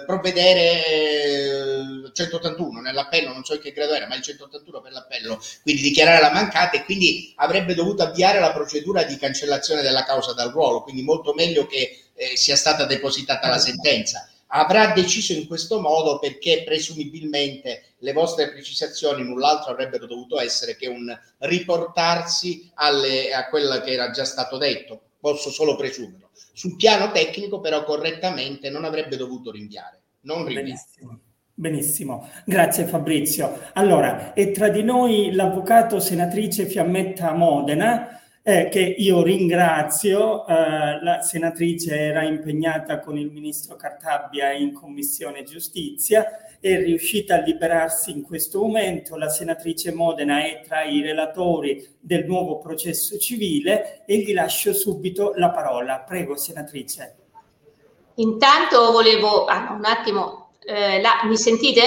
provvedere 181 nell'appello, non so che grado era, ma il 181 per l'appello, quindi dichiarare la mancata, e quindi avrebbe dovuto avviare la procedura di cancellazione della causa dal ruolo, quindi molto meglio che sia stata depositata la sentenza. Avrà deciso in questo modo perché presumibilmente le vostre precisazioni null'altro avrebbero dovuto essere che un riportarsi a quello che era già stato detto, posso solo presumerlo. Sul piano tecnico però correttamente non avrebbe dovuto rinviare, non rinviare. Benissimo, grazie Fabrizio. Allora, è tra di noi l'avvocato senatrice Fiammetta Modena, che io ringrazio. La senatrice era impegnata con il ministro Cartabia in Commissione Giustizia, è riuscita a liberarsi in questo momento. La senatrice Modena è tra i relatori del nuovo processo civile e gli lascio subito la parola. Prego, senatrice. Intanto volevo... un attimo. Mi sentite?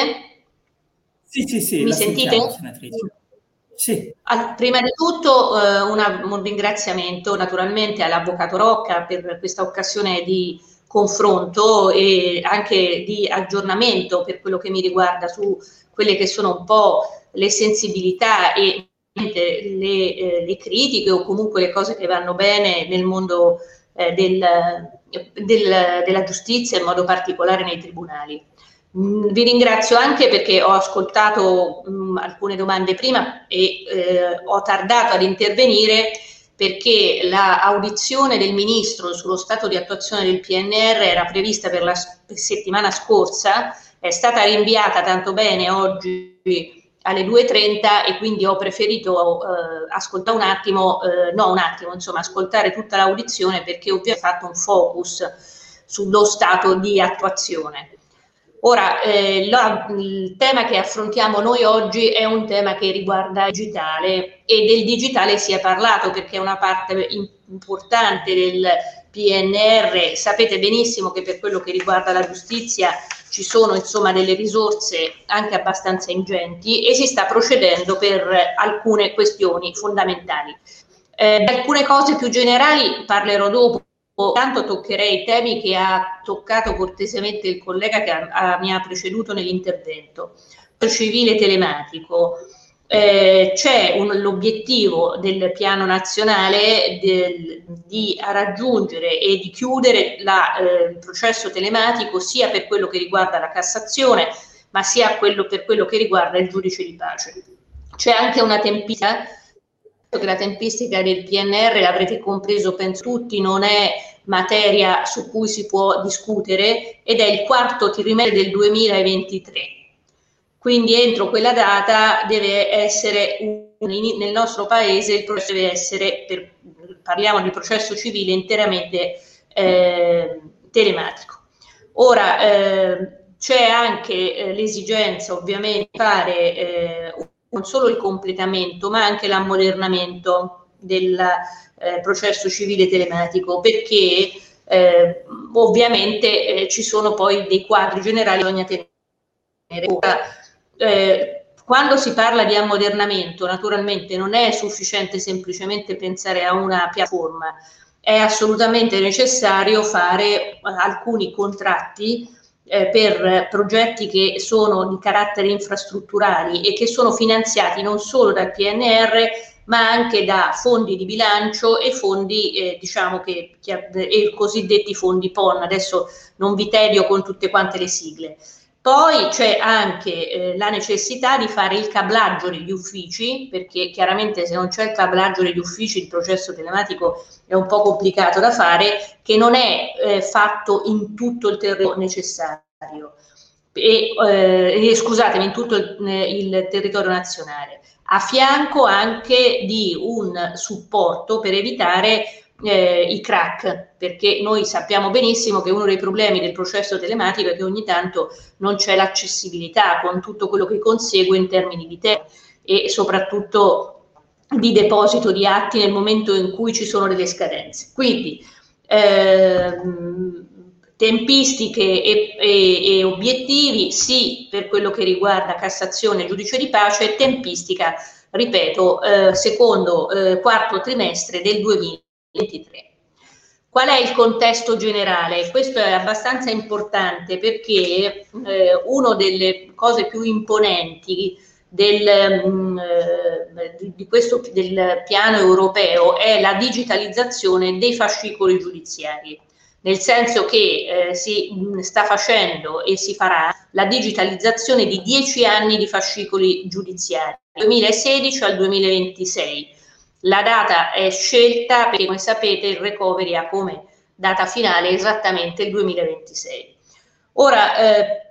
Sì. Mi sentite? Senatrice. Sì. Allora, prima di tutto un ringraziamento naturalmente all'avvocato Rocca per questa occasione di confronto e anche di aggiornamento per quello che mi riguarda su quelle che sono un po' le sensibilità e le critiche o comunque le cose che vanno bene nel mondo della giustizia, in modo particolare nei tribunali. Vi ringrazio anche perché ho ascoltato alcune domande prima e ho tardato ad intervenire perché l'audizione del Ministro sullo stato di attuazione del PNRR era prevista per la settimana scorsa, è stata rinviata tanto bene oggi alle 2:30 e quindi ho preferito ascoltare tutta l'audizione perché ovviamente ho fatto un focus sullo stato di attuazione. Ora, il tema che affrontiamo noi oggi è un tema che riguarda il digitale e del digitale si è parlato perché è una parte importante del PNR. Sapete benissimo che per quello che riguarda la giustizia ci sono delle risorse anche abbastanza ingenti e si sta procedendo per alcune questioni fondamentali. Di alcune cose più generali parlerò dopo. Tanto toccherei i temi che ha toccato cortesemente il collega che mi ha preceduto nell'intervento. Il civile telematico. C'è l'obiettivo del piano nazionale di raggiungere e di chiudere il processo telematico sia per quello che riguarda la Cassazione, ma sia per quello che riguarda il giudice di pace. C'è anche una tempistica. Che la tempistica del PNR, l'avrete compreso penso tutti, non è materia su cui si può discutere ed è il quarto trimestre del 2023. Quindi entro quella data deve essere nel nostro paese il processo deve essere, parliamo di processo civile interamente telematico. Ora c'è anche l'esigenza ovviamente di fare non solo il completamento ma anche l'ammodernamento del processo civile telematico perché ovviamente ci sono poi dei quadri generali che bisogna tenere. Ora, quando si parla di ammodernamento naturalmente non è sufficiente semplicemente pensare a una piattaforma, è assolutamente necessario fare alcuni contratti per progetti che sono di carattere infrastrutturali e che sono finanziati non solo dal PNR ma anche da fondi di bilancio e fondi i cosiddetti fondi PON. Adesso non vi tedio con tutte quante le sigle. Poi c'è anche la necessità di fare il cablaggio degli uffici, perché chiaramente se non c'è il cablaggio degli uffici il processo telematico è un po' complicato da fare, che non è fatto in tutto il territorio necessario, in tutto il territorio nazionale. A fianco anche di un supporto per evitare i crack, perché noi sappiamo benissimo che uno dei problemi del processo telematico è che ogni tanto non c'è l'accessibilità con tutto quello che consegue in termini di tempo e soprattutto di deposito di atti nel momento in cui ci sono delle scadenze. Quindi tempistiche e obiettivi sì per quello che riguarda Cassazione e giudice di pace, tempistica, ripeto, secondo quarto trimestre del 2023. Qual è il contesto generale? Questo è abbastanza importante perché una delle cose più imponenti del piano europeo è la digitalizzazione dei fascicoli giudiziari, nel senso che si sta facendo e si farà la digitalizzazione di 10 anni di fascicoli giudiziari, dal 2016 al 2026. La data è scelta perché, come sapete, il recovery ha come data finale esattamente il 2026. Ora,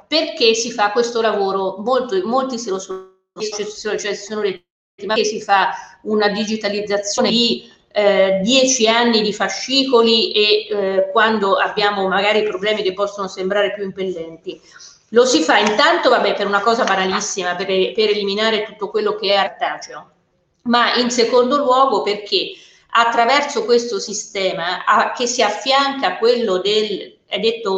perché si fa questo lavoro? Molti se lo sono chiesto, cioè si sono detti, ma perché si fa una digitalizzazione di 10 anni di fascicoli e quando abbiamo magari problemi che possono sembrare più impellenti. Lo si fa intanto, vabbè, per una cosa banalissima, per eliminare tutto quello che è artaceo, ma in secondo luogo perché attraverso questo sistema che si affianca a quello del, è detto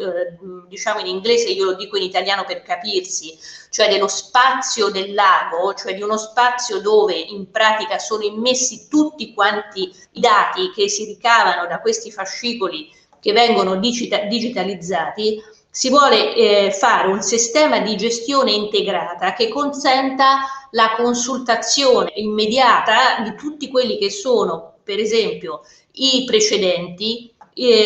diciamo in inglese, io lo dico in italiano per capirsi, cioè dello spazio del lago, cioè di uno spazio dove in pratica sono immessi tutti quanti i dati che si ricavano da questi fascicoli che vengono digitalizzati, si vuole fare un sistema di gestione integrata che consenta la consultazione immediata di tutti quelli che sono, per esempio, i precedenti,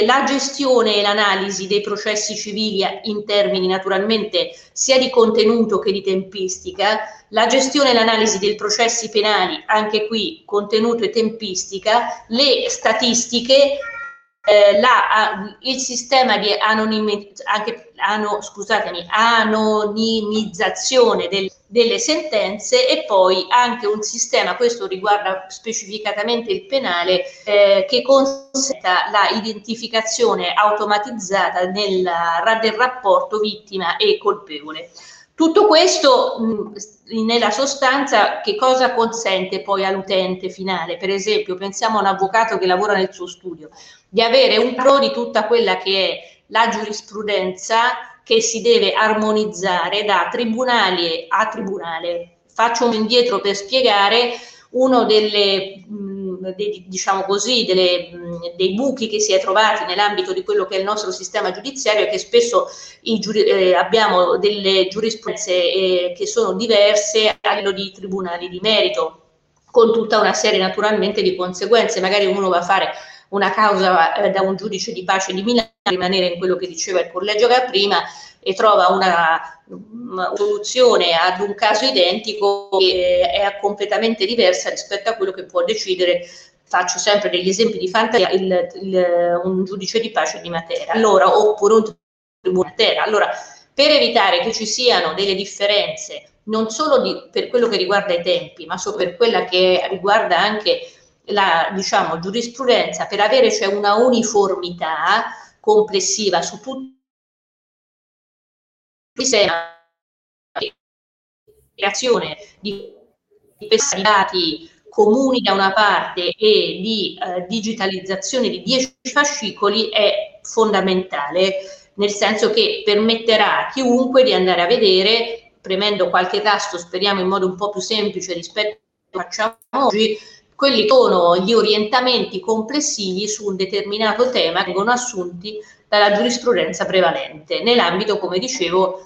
la gestione e l'analisi dei processi civili in termini naturalmente sia di contenuto che di tempistica, la gestione e l'analisi dei processi penali, anche qui contenuto e tempistica, le statistiche, il sistema di anonimizzazione delle sentenze e poi anche un sistema, questo riguarda specificatamente il penale, che consenta la identificazione automatizzata del rapporto vittima e colpevole. Tutto questo nella sostanza che cosa consente poi all'utente finale? Per esempio, pensiamo a un avvocato che lavora nel suo studio, di avere un pro di tutta quella che è la giurisprudenza che si deve armonizzare da tribunale a tribunale. Faccio un indietro per spiegare uno dei buchi che si è trovati nell'ambito di quello che è il nostro sistema giudiziario, è che spesso abbiamo delle giurisprudenze che sono diverse a livello di tribunali di merito, con tutta una serie naturalmente di conseguenze. Magari uno va a fare una causa da un giudice di pace di Milano, rimanere in quello che diceva il collegio prima, e trova una soluzione ad un caso identico che è completamente diversa rispetto a quello che può decidere, faccio sempre degli esempi di fantasia, un giudice di pace di Matera, allora, oppure un tribunale di Matera. Allora, per evitare che ci siano delle differenze, non solo per quello che riguarda i tempi, ma solo per quella che riguarda anche la giurisprudenza, per avere cioè una uniformità complessiva su tutti i sistemi di creazione di dati comuni da una parte e di digitalizzazione di 10 fascicoli è fondamentale, nel senso che permetterà a chiunque di andare a vedere, premendo qualche tasto, speriamo in modo un po' più semplice rispetto a che facciamo oggi, quelli sono gli orientamenti complessivi su un determinato tema che vengono assunti dalla giurisprudenza prevalente, nell'ambito, come dicevo,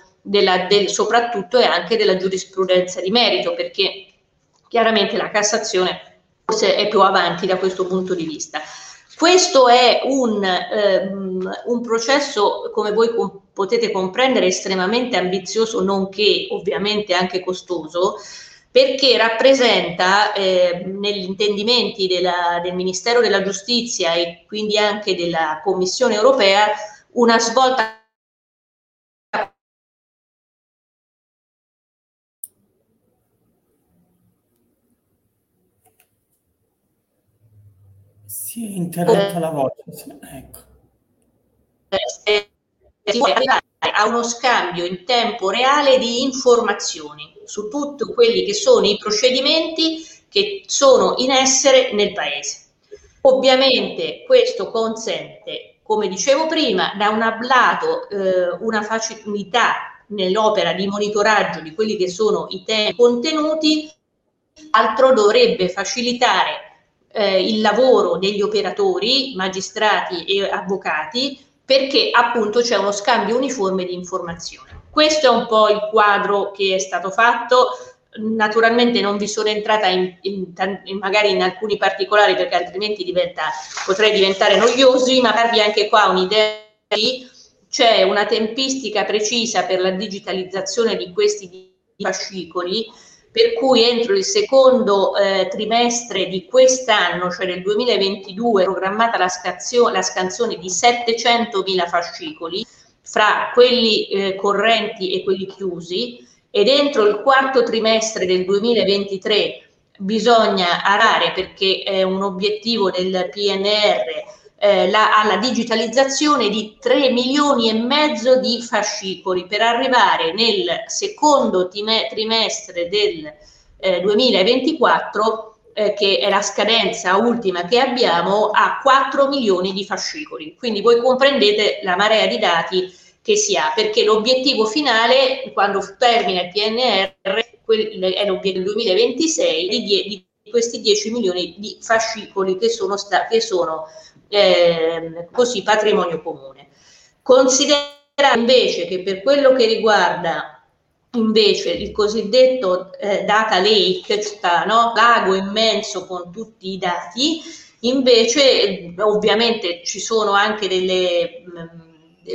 soprattutto e anche della giurisprudenza di merito, perché chiaramente la Cassazione forse è più avanti da questo punto di vista. Questo è un processo, come voi potete comprendere, estremamente ambizioso, nonché ovviamente anche costoso, perché rappresenta negli intendimenti del Ministero della Giustizia e quindi anche della Commissione europea una svolta . Si è interrotta la voce, ecco. Si può arrivare a uno scambio in tempo reale di informazioni su tutti quelli che sono i procedimenti che sono in essere nel Paese. Ovviamente questo consente, come dicevo prima, da un lato una facilità nell'opera di monitoraggio di quelli che sono i temi contenuti, altro dovrebbe facilitare il lavoro degli operatori, magistrati e avvocati, perché appunto c'è uno scambio uniforme di informazioni. Questo è un po' il quadro che è stato fatto, naturalmente non vi sono entrata magari in alcuni particolari perché altrimenti potrei diventare noiosi, ma darvi anche qua un'idea. C'è una tempistica precisa per la digitalizzazione di questi fascicoli, per cui entro il secondo trimestre di quest'anno, cioè del 2022, è programmata la scansione di 700.000 fascicoli, fra quelli correnti e quelli chiusi, ed entro il quarto trimestre del 2023 bisogna arare, perché è un obiettivo del PNRR, alla digitalizzazione di 3 milioni e mezzo di fascicoli per arrivare nel secondo trimestre del 2024, che è la scadenza ultima che abbiamo, a 4 milioni di fascicoli. Quindi voi comprendete la marea di dati che si ha, perché l'obiettivo finale, quando termina il PNR, è l'obiettivo del 2026, di questi 10 milioni di fascicoli che sono così patrimonio comune. Considerate invece che per quello che riguarda invece il cosiddetto data lake, lago immenso con tutti i dati, invece ovviamente ci sono anche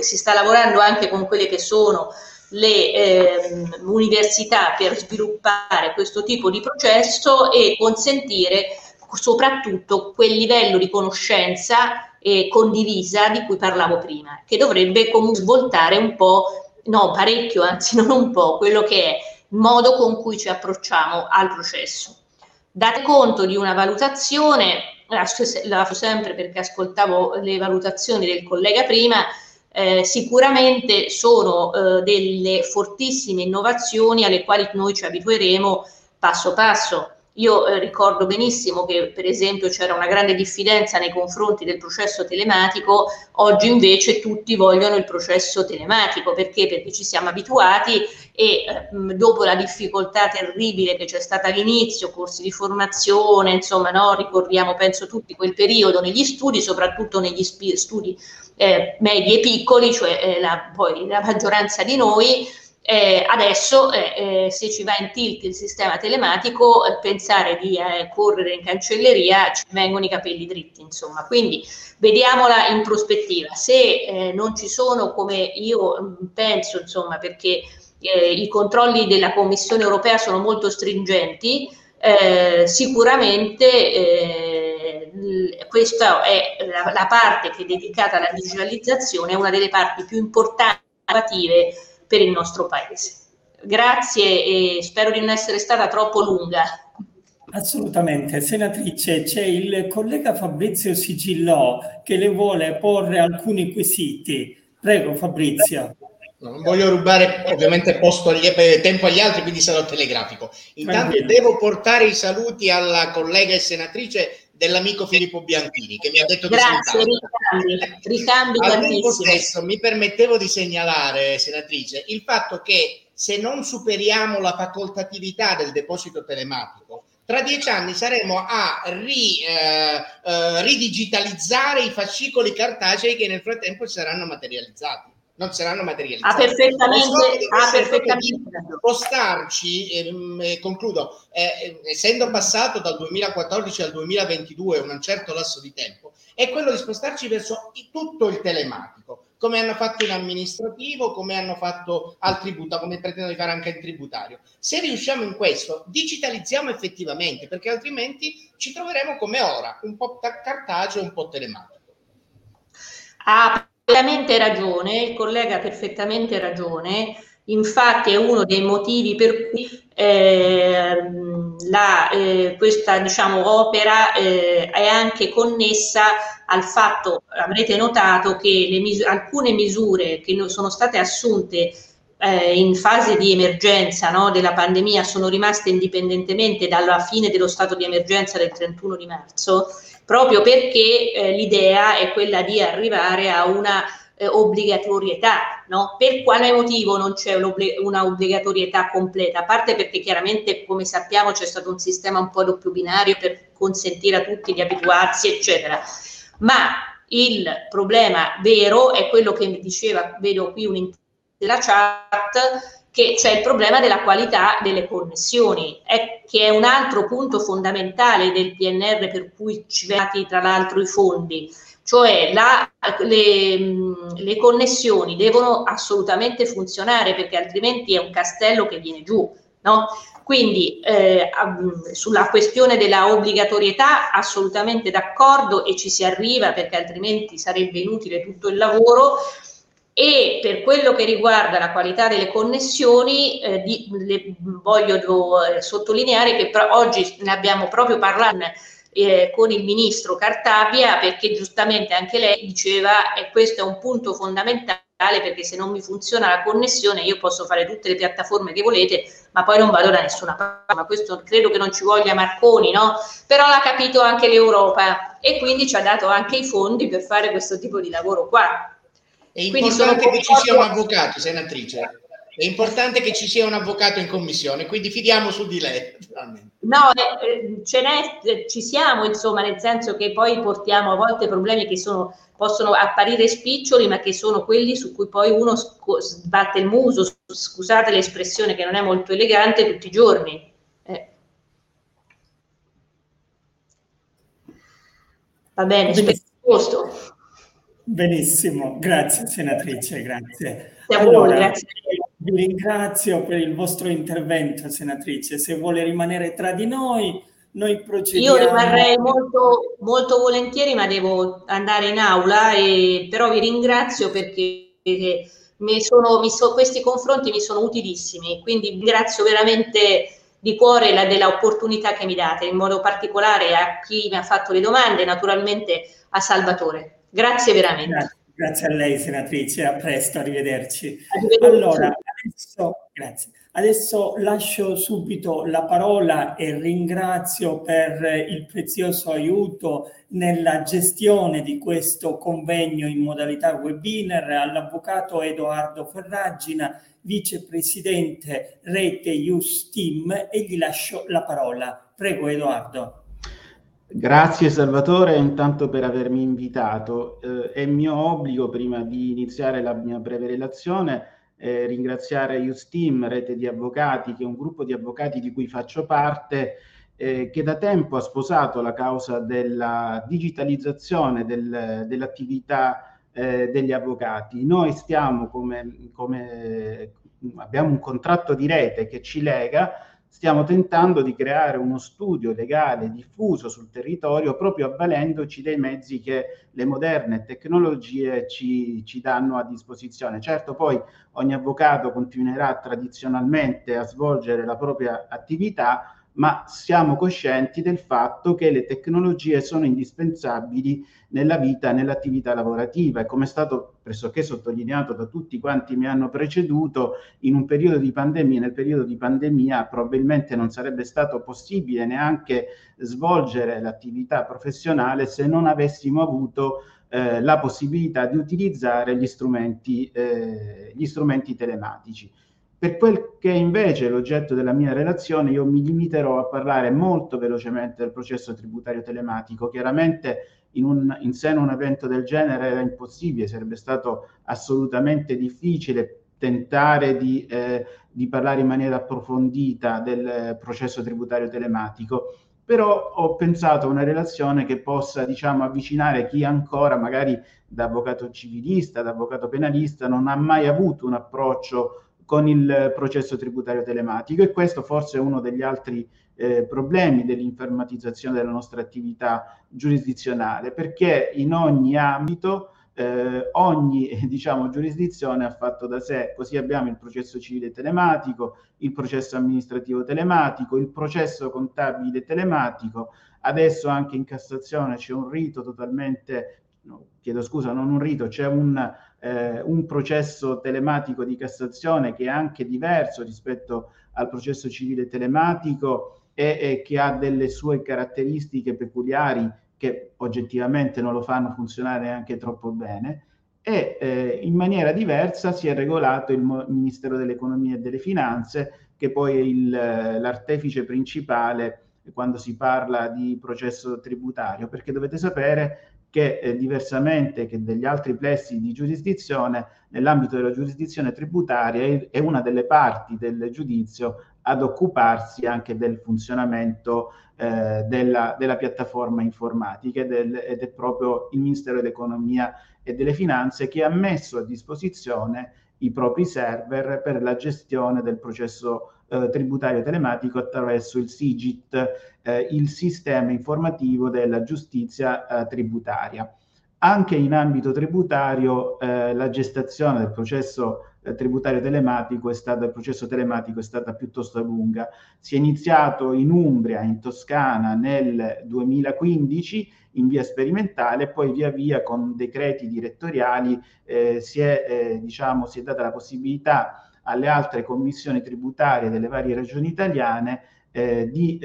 si sta lavorando anche con quelle che sono le università per sviluppare questo tipo di processo e consentire soprattutto quel livello di conoscenza condivisa di cui parlavo prima, che dovrebbe comunque svoltare un po', no, parecchio, anzi non un po', quello che è il modo con cui ci approcciamo al processo. Date conto di una valutazione, lascio sempre perché ascoltavo le valutazioni del collega prima, sicuramente sono delle fortissime innovazioni alle quali noi ci abitueremo passo passo. Io ricordo benissimo che per esempio c'era una grande diffidenza nei confronti del processo telematico, oggi invece tutti vogliono il processo telematico, perché ci siamo abituati e dopo la difficoltà terribile che c'è stata all'inizio, corsi di formazione, insomma, no, ricordiamo penso tutti quel periodo negli studi, soprattutto negli studi medi e piccoli, cioè poi la maggioranza di noi. Adesso se ci va in tilt il sistema telematico, pensare di correre in cancelleria ci vengono i capelli dritti, insomma. Quindi vediamola in prospettiva, se non ci sono, come io penso, insomma, perché i controlli della Commissione europea sono molto stringenti, sicuramente questa è la parte che è dedicata alla digitalizzazione, è una delle parti più importanti per il nostro paese. Grazie e spero di non essere stata troppo lunga. Assolutamente. Senatrice, c'è il collega Fabrizio Sigillò che le vuole porre alcuni quesiti. Prego Fabrizio. No, non voglio rubare ovviamente tempo agli altri, quindi sarò telegrafico. Intanto devo portare i saluti alla collega e senatrice dell'amico Filippo Bianchini, che mi ha detto ricambi al tempo stesso mi permettevo di segnalare, senatrice, il fatto che se non superiamo la facoltatività del deposito telematico, tra 10 anni saremo a ridigitalizzare i fascicoli cartacei che nel frattempo saranno materializzati. Non saranno materializzati. Ha perfettamente spostarci, concludo, essendo passato dal 2014 al 2022 un certo lasso di tempo, è quello di spostarci verso tutto il telematico, come hanno fatto in amministrativo, come hanno fatto al tributario, come pretendono di fare anche in tributario. Se riusciamo in questo, digitalizziamo effettivamente, perché altrimenti ci troveremo come ora, un po' cartaceo, un po' telematico. Il collega ha perfettamente ragione, infatti è uno dei motivi per cui questa opera è anche connessa al fatto, avrete notato, che alcune misure che sono state assunte in fase di emergenza della pandemia sono rimaste indipendentemente dalla fine dello stato di emergenza del 31 di marzo, proprio perché l'idea è quella di arrivare a una obbligatorietà, no? Per quale motivo non c'è una obbligatorietà completa? A parte perché chiaramente, come sappiamo, c'è stato un sistema un po' doppio binario per consentire a tutti di abituarsi, eccetera. Ma il problema vero è quello che mi diceva, vedo qui della chat, che c'è il problema della qualità delle connessioni, che è un altro punto fondamentale del PNR per cui ci vengono tra l'altro i fondi, cioè le connessioni devono assolutamente funzionare, perché altrimenti è un castello che viene giù, no? Quindi sulla questione della obbligatorietà assolutamente d'accordo e ci si arriva, perché altrimenti sarebbe inutile tutto il lavoro. E per quello che riguarda la qualità delle connessioni, voglio sottolineare che oggi ne abbiamo proprio parlato con il ministro Cartabia, perché giustamente anche lei diceva questo è un punto fondamentale, perché se non mi funziona la connessione io posso fare tutte le piattaforme che volete, ma poi non vado da nessuna parte. Ma questo credo che non ci voglia Marconi, no? Però l'ha capito anche l'Europa e quindi ci ha dato anche i fondi per fare questo tipo di lavoro qua. È importante che ci sia un avvocato, senatrice. È importante che ci sia un avvocato in commissione, quindi fidiamo su di lei. No, ci siamo, insomma, nel senso che poi portiamo a volte problemi che possono apparire spiccioli, ma che sono quelli su cui poi uno sbatte il muso, scusate l'espressione che non è molto elegante, tutti i giorni. Va bene, posto. Benissimo, grazie senatrice, grazie. Allora, grazie. Vi ringrazio per il vostro intervento, senatrice. Se vuole rimanere tra di noi, noi procediamo. Io rimarrei molto, molto volentieri, ma devo andare in aula, però vi ringrazio perché questi confronti mi sono utilissimi, quindi ringrazio veramente di cuore dell'opportunità che mi date, in modo particolare a chi mi ha fatto le domande, naturalmente a Salvatore. Grazie veramente. Grazie a lei senatrice, a presto, arrivederci. Allora, adesso lascio subito la parola e ringrazio per il prezioso aiuto nella gestione di questo convegno in modalità webinar all'avvocato Edoardo Ferragina, vicepresidente Rete Ius Team, e gli lascio la parola. Prego Edoardo. Grazie Salvatore intanto per avermi invitato. È mio obbligo, prima di iniziare la mia breve relazione, ringraziare Ius Team, Rete di Avvocati, che è un gruppo di avvocati di cui faccio parte, che da tempo ha sposato la causa della digitalizzazione dell'attività degli avvocati. Noi stiamo, come abbiamo un contratto di rete che ci lega, stiamo tentando di creare uno studio legale diffuso sul territorio, proprio avvalendoci dei mezzi che le moderne tecnologie ci danno a disposizione. Certo, poi ogni avvocato continuerà tradizionalmente a svolgere la propria attività, ma siamo coscienti del fatto che le tecnologie sono indispensabili nella vita e nell'attività lavorativa, e come è stato pressoché sottolineato da tutti quanti mi hanno preceduto, nel periodo di pandemia probabilmente non sarebbe stato possibile neanche svolgere l'attività professionale se non avessimo avuto la possibilità di utilizzare gli strumenti telematici. Per quel che invece è l'oggetto della mia relazione, io mi limiterò a parlare molto velocemente del processo tributario telematico. Chiaramente in seno a un evento del genere era impossibile, sarebbe stato assolutamente difficile tentare di parlare in maniera approfondita del processo tributario telematico, però ho pensato a una relazione che possa, avvicinare chi ancora, magari da avvocato civilista, da avvocato penalista, non ha mai avuto un approccio con il processo tributario telematico, e questo forse è uno degli altri problemi dell'informatizzazione della nostra attività giurisdizionale, perché in ogni ambito, ogni giurisdizione ha fatto da sé. Così abbiamo il processo civile telematico, il processo amministrativo telematico, il processo contabile telematico, adesso anche in Cassazione c'è un rito totalmente... No, chiedo scusa, non un rito, c'è un processo telematico di Cassazione che è anche diverso rispetto al processo civile telematico e che ha delle sue caratteristiche peculiari che oggettivamente non lo fanno funzionare neanche troppo bene, e in maniera diversa si è regolato il Ministero dell'Economia e delle Finanze, che poi è l'artefice principale quando si parla di processo tributario, perché dovete sapere che diversamente che degli altri plessi di giurisdizione, nell'ambito della giurisdizione tributaria è una delle parti del giudizio ad occuparsi anche del funzionamento della piattaforma informatica, ed è proprio il Ministero dell'Economia e delle Finanze che ha messo a disposizione i propri server per la gestione del processo tributario telematico attraverso il SIGIT, il sistema informativo della giustizia tributaria. Anche in ambito tributario la gestazione del processo tributario telematico è stata piuttosto lunga. Si è iniziato in Umbria, in Toscana nel 2015 in via sperimentale, poi via via con decreti direttoriali si è data la possibilità alle altre commissioni tributarie delle varie regioni italiane di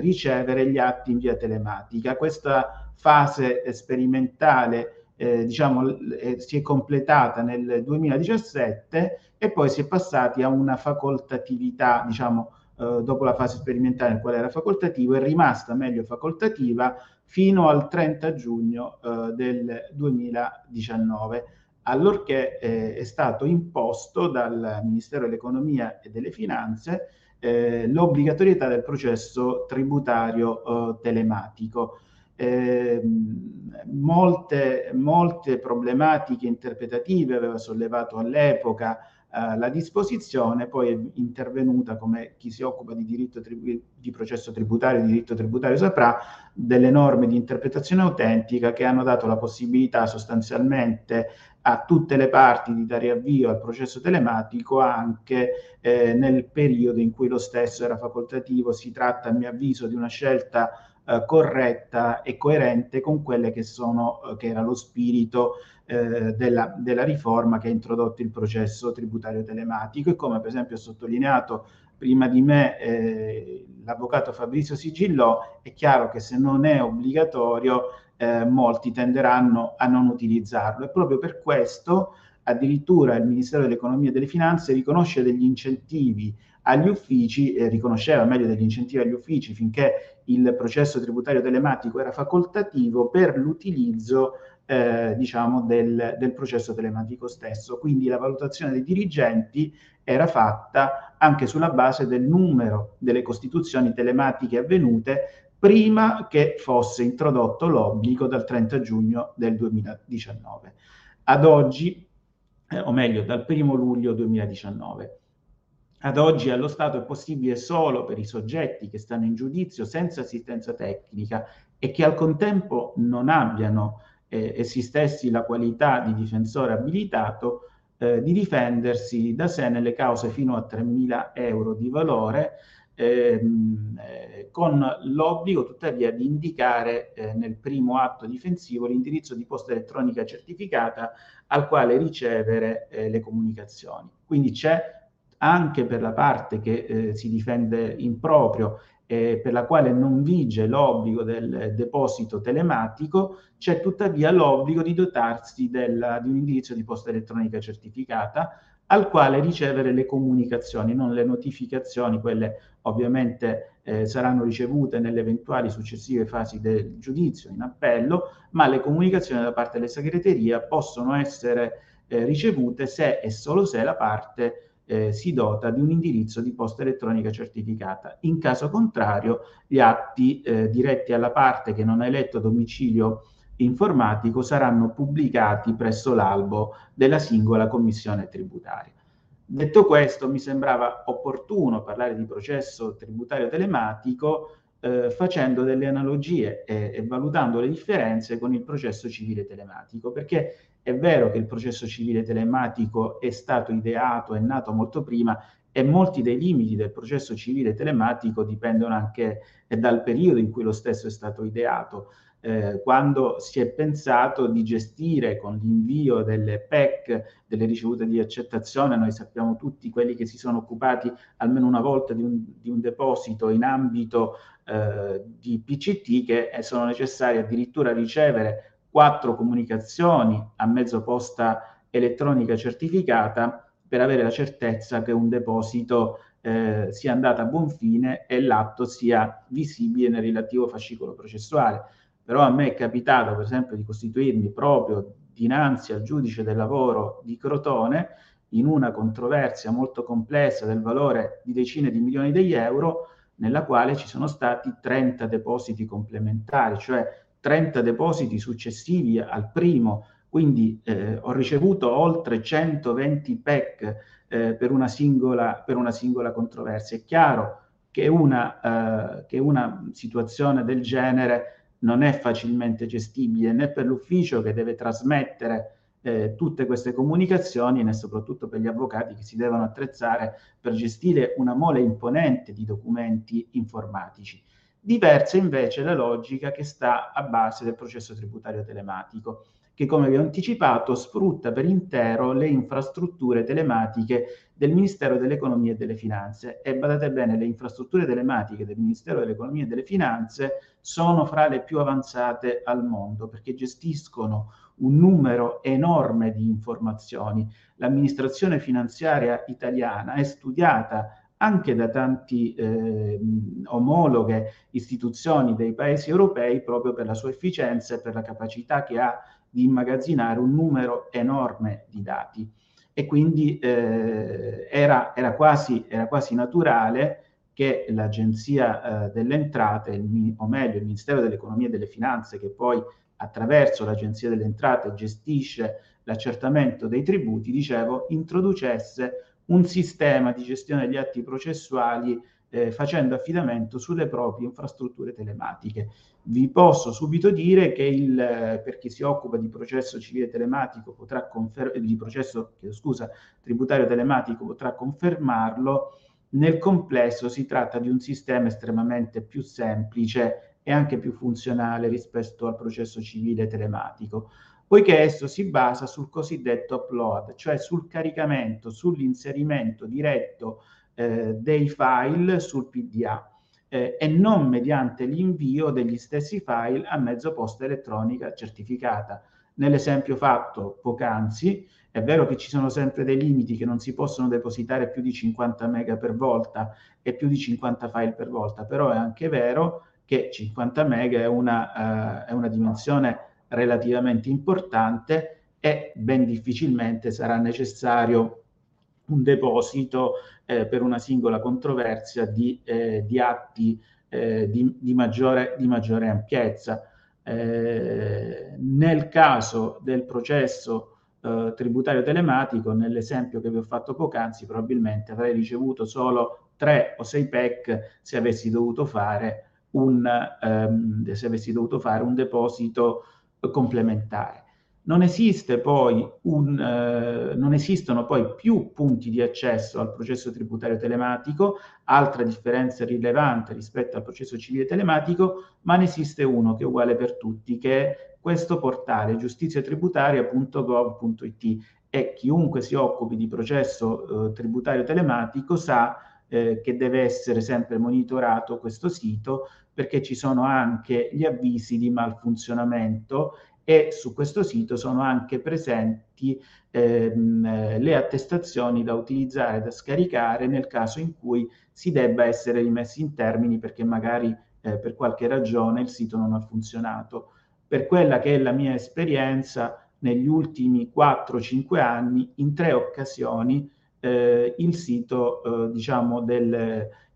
ricevere gli atti in via telematica. Questa fase sperimentale si è completata nel 2017 e poi si è passati a una facoltatività, dopo la fase sperimentale in quale era facoltativo, è rimasta meglio facoltativa fino al 30 giugno del 2019, allorché è stato imposto dal Ministero dell'Economia e delle Finanze l'obbligatorietà del processo tributario telematico. Molte problematiche interpretative aveva sollevato all'epoca la disposizione, poi è intervenuta, come chi si occupa di diritto diritto tributario saprà, delle norme di interpretazione autentica che hanno dato la possibilità sostanzialmente a tutte le parti di dare avvio al processo telematico anche nel periodo in cui lo stesso era facoltativo. Si tratta, a mio avviso, di una scelta corretta e coerente con quelle che era lo spirito della riforma che ha introdotto il processo tributario telematico, e come per esempio ha sottolineato prima di me l'avvocato Fabrizio Sigillò, è chiaro che se non è obbligatorio molti tenderanno a non utilizzarlo, e proprio per questo addirittura il Ministero dell'Economia e delle Finanze riconosce degli incentivi agli uffici, riconosceva meglio degli incentivi agli uffici finché il processo tributario telematico era facoltativo per l'utilizzo del processo telematico stesso. Quindi la valutazione dei dirigenti era fatta anche sulla base del numero delle costituzioni telematiche avvenute prima che fosse introdotto l'obbligo dal 30 giugno del 2019. Ad oggi, o meglio dal 1 luglio 2019. Ad oggi allo Stato è possibile solo per i soggetti che stanno in giudizio senza assistenza tecnica e che al contempo non abbiano essi stessi la qualità di difensore abilitato di difendersi da sé nelle cause fino a 3.000 euro di valore, con l'obbligo tuttavia di indicare nel primo atto difensivo l'indirizzo di posta elettronica certificata al quale ricevere le comunicazioni. Quindi c'è anche per la parte che si difende in proprio e per la quale non vige l'obbligo del deposito telematico, c'è tuttavia l'obbligo di dotarsi di un indirizzo di posta elettronica certificata al quale ricevere le comunicazioni, non le notificazioni, quelle ovviamente saranno ricevute nelle eventuali successive fasi del giudizio in appello, ma le comunicazioni da parte della segreteria possono essere ricevute se e solo se la parte si dota di un indirizzo di posta elettronica certificata. In caso contrario, gli atti diretti alla parte che non ha eletto domicilio informatico saranno pubblicati presso l'albo della singola commissione tributaria. Detto questo, mi sembrava opportuno parlare di processo tributario telematico facendo delle analogie e valutando le differenze con il processo civile telematico, perché è vero che il processo civile telematico è stato ideato, è nato molto prima, e molti dei limiti del processo civile telematico dipendono anche dal periodo in cui lo stesso è stato ideato. Quando si è pensato di gestire con l'invio delle PEC, delle ricevute di accettazione, noi sappiamo tutti quelli che si sono occupati almeno una volta di un deposito in ambito di PCT, che sono necessari addirittura ricevere 4 comunicazioni a mezzo posta elettronica certificata per avere la certezza che un deposito sia andato a buon fine e l'atto sia visibile nel relativo fascicolo processuale. Però a me è capitato, per esempio, di costituirmi proprio dinanzi al giudice del lavoro di Crotone in una controversia molto complessa del valore di decine di milioni di euro, nella quale ci sono stati 30 depositi complementari, cioè 30 depositi successivi al primo. Quindi ho ricevuto oltre 120 PEC per una singola controversia. È chiaro che una situazione del genere non è facilmente gestibile né per l'ufficio che deve trasmettere tutte queste comunicazioni, né soprattutto per gli avvocati che si devono attrezzare per gestire una mole imponente di documenti informatici. Diversa invece la logica che sta a base del processo tributario telematico, che, come vi ho anticipato, sfrutta per intero le infrastrutture telematiche del Ministero dell'Economia e delle Finanze. E badate bene, le infrastrutture telematiche del Ministero dell'Economia e delle Finanze sono fra le più avanzate al mondo, perché gestiscono un numero enorme di informazioni. L'amministrazione finanziaria italiana è studiata anche da tanti omologhe istituzioni dei paesi europei proprio per la sua efficienza e per la capacità che ha di immagazzinare un numero enorme di dati. E quindi era quasi naturale che l'Agenzia delle Entrate, o meglio il Ministero dell'Economia e delle Finanze, che poi attraverso l'Agenzia delle Entrate gestisce l'accertamento dei tributi, dicevo, introducesse un sistema di gestione degli atti processuali facendo affidamento sulle proprie infrastrutture telematiche. Vi posso subito dire che per chi si occupa di processo civile telematico potrà tributario telematico potrà confermarlo, nel complesso si tratta di un sistema estremamente più semplice e anche più funzionale rispetto al processo civile telematico, poiché esso si basa sul cosiddetto upload, cioè sul caricamento, sull'inserimento diretto dei file sul PDA e non mediante l'invio degli stessi file a mezzo posta elettronica certificata. Nell'esempio fatto poc'anzi, è vero che ci sono sempre dei limiti, che non si possono depositare più di 50 mega per volta e più di 50 file per volta, però è anche vero che 50 mega è una dimensione relativamente importante e ben difficilmente sarà necessario un deposito per una singola controversia di atti di maggiore ampiezza. Nel caso del processo tributario telematico, nell'esempio che vi ho fatto poc'anzi, probabilmente avrei ricevuto solo 3 o 6 PEC se avessi dovuto fare un deposito complementare. Non esistono poi più punti di accesso al processo tributario telematico, altra differenza rilevante rispetto al processo civile telematico, ma ne esiste uno che è uguale per tutti, che è questo portale giustiziatributaria.gov.it, e chiunque si occupi di processo tributario telematico sa che deve essere sempre monitorato questo sito, perché ci sono anche gli avvisi di malfunzionamento e su questo sito sono anche presenti le attestazioni da utilizzare, da scaricare nel caso in cui si debba essere rimessi in termini perché magari per qualche ragione il sito non ha funzionato. Per quella che è la mia esperienza, negli ultimi 4-5 anni, in 3 occasioni il sito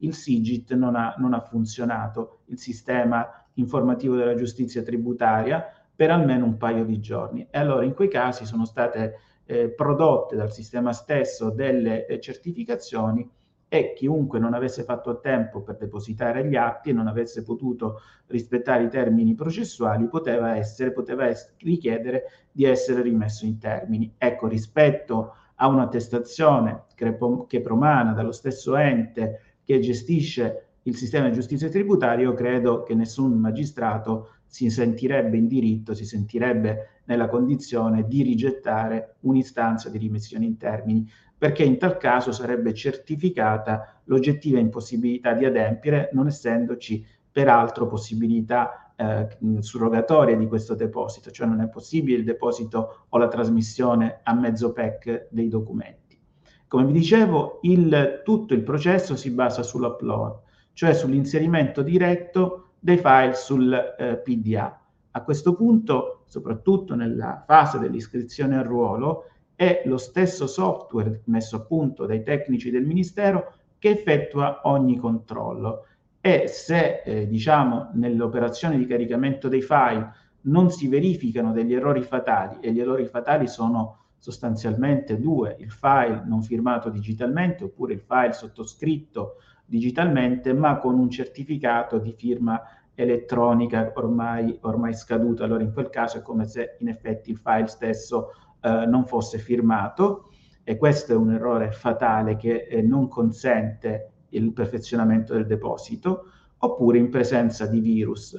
il SIGIT non ha funzionato, il sistema informativo della giustizia tributaria, per almeno un paio di giorni. E allora in quei casi sono state prodotte dal sistema stesso delle certificazioni, e chiunque non avesse fatto a tempo per depositare gli atti e non avesse potuto rispettare i termini processuali poteva richiedere di essere rimesso in termini. Ecco, rispetto a un'attestazione che promana dallo stesso ente che gestisce il sistema di giustizia tributaria, credo che nessun magistrato si sentirebbe in diritto, si sentirebbe nella condizione di rigettare un'istanza di rimessione in termini, perché in tal caso sarebbe certificata l'oggettiva impossibilità di adempiere, non essendoci peraltro possibilità surrogatorie di questo deposito, cioè non è possibile il deposito o la trasmissione a mezzo PEC dei documenti. Come vi dicevo, tutto il processo si basa sull'upload, cioè sull'inserimento diretto dei file sul PDA. A questo punto, soprattutto nella fase dell'iscrizione al ruolo, è lo stesso software messo a punto dai tecnici del Ministero che effettua ogni controllo, e se nell'operazione di caricamento dei file non si verificano degli errori fatali, e gli errori fatali sono sostanzialmente 2, il file non firmato digitalmente oppure il file sottoscritto digitalmente ma con un certificato di firma elettronica ormai scaduta, allora in quel caso è come se in effetti il file stesso non fosse firmato, e questo è un errore fatale che non consente il perfezionamento del deposito, oppure in presenza di virus.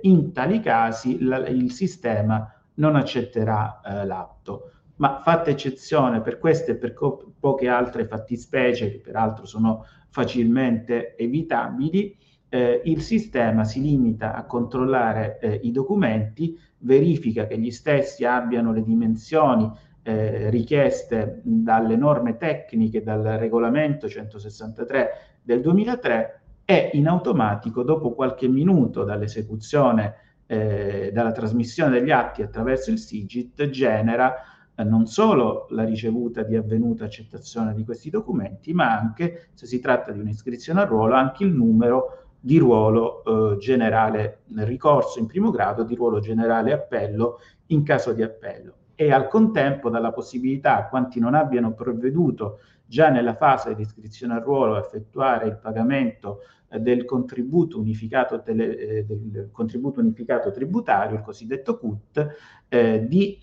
In tali casi il sistema non accetterà l'atto, ma fatta eccezione per queste e per poche altre fattispecie, che peraltro sono facilmente evitabili, il sistema si limita a controllare i documenti, verifica che gli stessi abbiano le dimensioni richieste dalle norme tecniche, dal regolamento 163 del 2003, e in automatico, dopo qualche minuto dall'esecuzione, dalla trasmissione degli atti attraverso il SIGIT, genera non solo la ricevuta di avvenuta accettazione di questi documenti, ma anche, se si tratta di un'iscrizione al ruolo, anche il numero di ruolo generale ricorso in primo grado, di ruolo generale appello in caso di appello, e al contempo dalla possibilità a quanti non abbiano provveduto già nella fase di iscrizione al ruolo a effettuare il pagamento del contributo unificato, del contributo unificato tributario, il cosiddetto CUT, di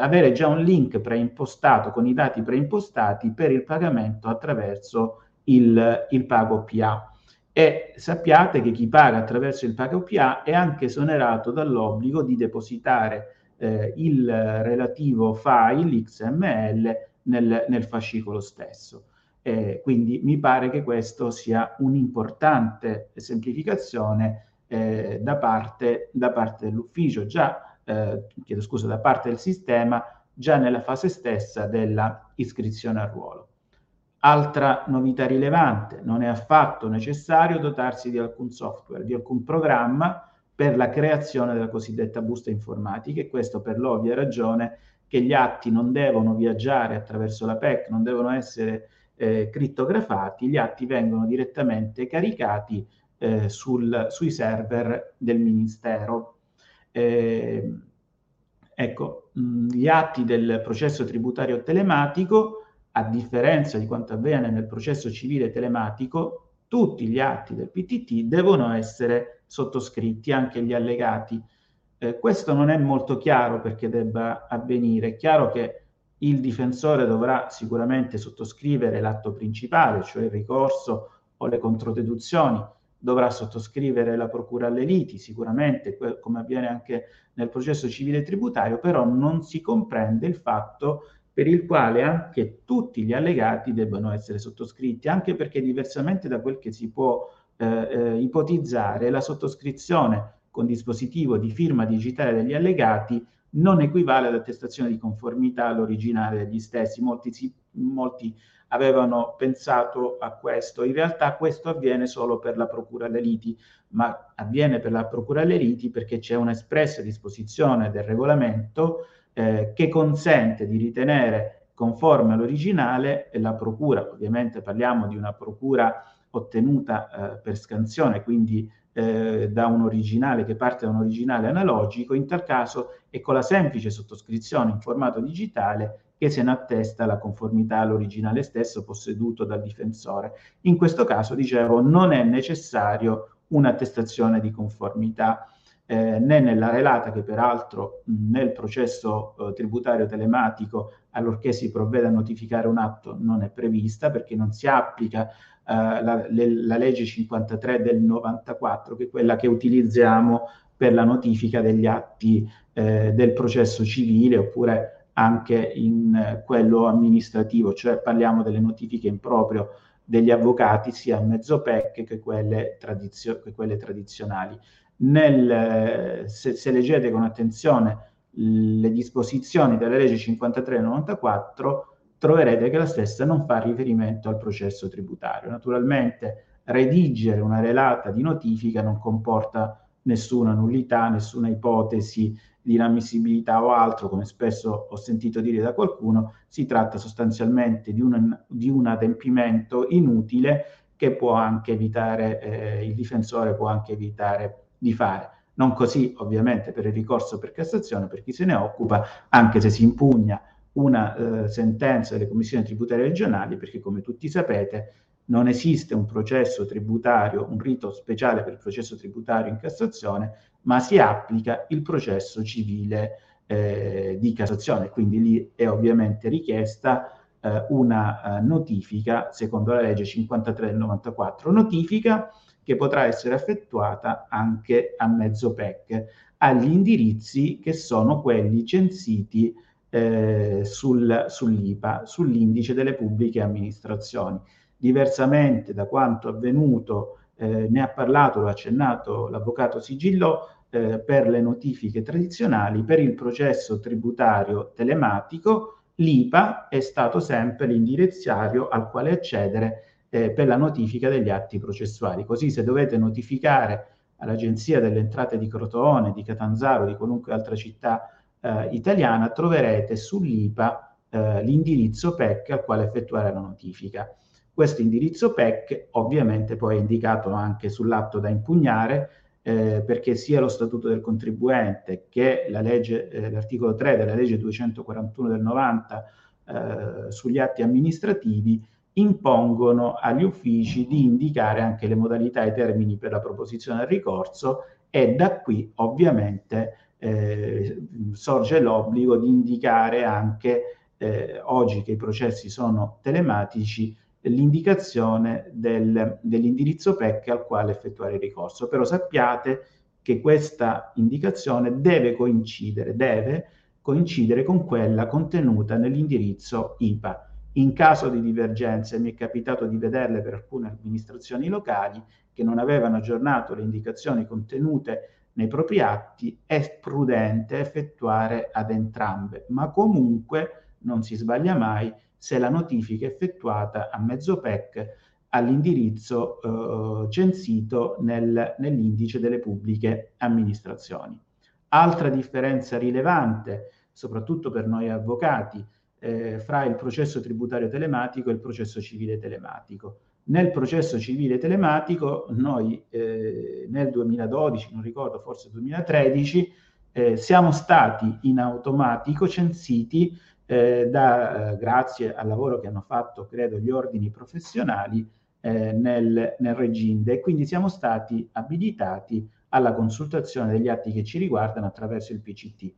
avere già un link preimpostato con i dati preimpostati per il pagamento attraverso il PagoPA. E sappiate che chi paga attraverso il PagoPA è anche esonerato dall'obbligo di depositare il relativo file XML nel fascicolo stesso. Quindi mi pare che questo sia un'importante semplificazione da parte dell'ufficio, da parte del sistema, già nella fase stessa della iscrizione al ruolo. Altra novità rilevante: non è affatto necessario dotarsi di alcun software, di alcun programma per la creazione della cosiddetta busta informatica, e questo per l'ovvia ragione che gli atti non devono viaggiare attraverso la PEC, non devono essere crittografati, gli atti vengono direttamente caricati sui server del Ministero. Gli atti del processo tributario telematico, a differenza di quanto avviene nel processo civile telematico, tutti gli atti del PTT devono essere sottoscritti, anche gli allegati. Questo non è molto chiaro perché debba avvenire. È chiaro che il difensore dovrà sicuramente sottoscrivere l'atto principale, cioè il ricorso o le controdeduzioni, dovrà sottoscrivere la procura alle liti, sicuramente, come avviene anche nel processo civile tributario, però non si comprende il fatto per il quale anche tutti gli allegati debbano essere sottoscritti, anche perché diversamente da quel che si può ipotizzare, la sottoscrizione con dispositivo di firma digitale degli allegati non equivale ad attestazione di conformità all'originale degli stessi. Molti avevano pensato a questo. In realtà questo avviene solo per la procura alle liti, ma avviene per la procura alle liti perché c'è un'espressa disposizione del regolamento che consente di ritenere conforme all'originale la procura. Ovviamente parliamo di una procura ottenuta per scansione, quindi da un originale che parte da un originale analogico. In tal caso è con la semplice sottoscrizione in formato digitale che se ne attesta la conformità all'originale stesso posseduto dal difensore. In questo caso, dicevo, non è necessario un'attestazione di conformità né nella relata, che peraltro nel processo tributario telematico, allorché si provvede a notificare un atto, non è prevista, perché non si applica la legge 53 del 94, che è quella che utilizziamo per la notifica degli atti del processo civile, oppure anche in quello amministrativo, cioè parliamo delle notifiche in proprio degli avvocati, sia a mezzo PEC che quelle tradizionali. Se leggete con attenzione le disposizioni della legge 53 del 94, troverete che la stessa non fa riferimento al processo tributario. Naturalmente redigere una relata di notifica non comporta nessuna nullità, nessuna ipotesi di inammissibilità o altro, come spesso ho sentito dire da qualcuno. Si tratta sostanzialmente di un adempimento inutile che può anche evitare, il difensore può anche evitare di fare. Non così ovviamente per il ricorso per Cassazione, per chi se ne occupa, anche se si impugna una sentenza delle commissioni tributarie regionali, perché come tutti sapete non esiste un processo tributario, un rito speciale per il processo tributario in Cassazione, ma si applica il processo civile di Cassazione. Quindi lì è ovviamente richiesta una notifica, secondo la legge 53 del 94, notifica che potrà essere effettuata anche a mezzo PEC, agli indirizzi che sono quelli censiti sull'IPA, sull'indice delle pubbliche amministrazioni. Diversamente da quanto avvenuto, ne ha parlato, lo ha accennato l'avvocato Sigillò, per le notifiche tradizionali, per il processo tributario telematico, l'IPA è stato sempre l'indirizzario al quale accedere per la notifica degli atti processuali. Così, se dovete notificare all'Agenzia delle Entrate di Crotone, di Catanzaro, di qualunque altra città italiana, troverete sull'IPA l'indirizzo PEC al quale effettuare la notifica. Questo indirizzo PEC ovviamente poi è indicato anche sull'atto da impugnare, perché sia lo Statuto del Contribuente che l'articolo 3 della legge 241 del 90 sugli atti amministrativi impongono agli uffici di indicare anche le modalità e i termini per la proposizione del ricorso, e da qui ovviamente sorge l'obbligo di indicare anche, oggi che i processi sono telematici, l'indicazione dell'indirizzo PEC al quale effettuare il ricorso. Però sappiate che questa indicazione deve coincidere con quella contenuta nell'indirizzo IPA. In caso di divergenze, mi è capitato di vederle per alcune amministrazioni locali che non avevano aggiornato le indicazioni contenute nei propri atti, è prudente effettuare ad entrambe, ma comunque non si sbaglia mai se la notifica è effettuata a mezzo PEC all'indirizzo censito nell'indice delle pubbliche amministrazioni. Altra differenza rilevante, soprattutto per noi avvocati, fra il processo tributario telematico e il processo civile telematico. Nel processo civile telematico noi nel 2012, non ricordo, forse 2013, siamo stati in automatico censiti grazie al lavoro che hanno fatto, credo, gli ordini professionali nel Reginde, e quindi siamo stati abilitati alla consultazione degli atti che ci riguardano attraverso il PCT.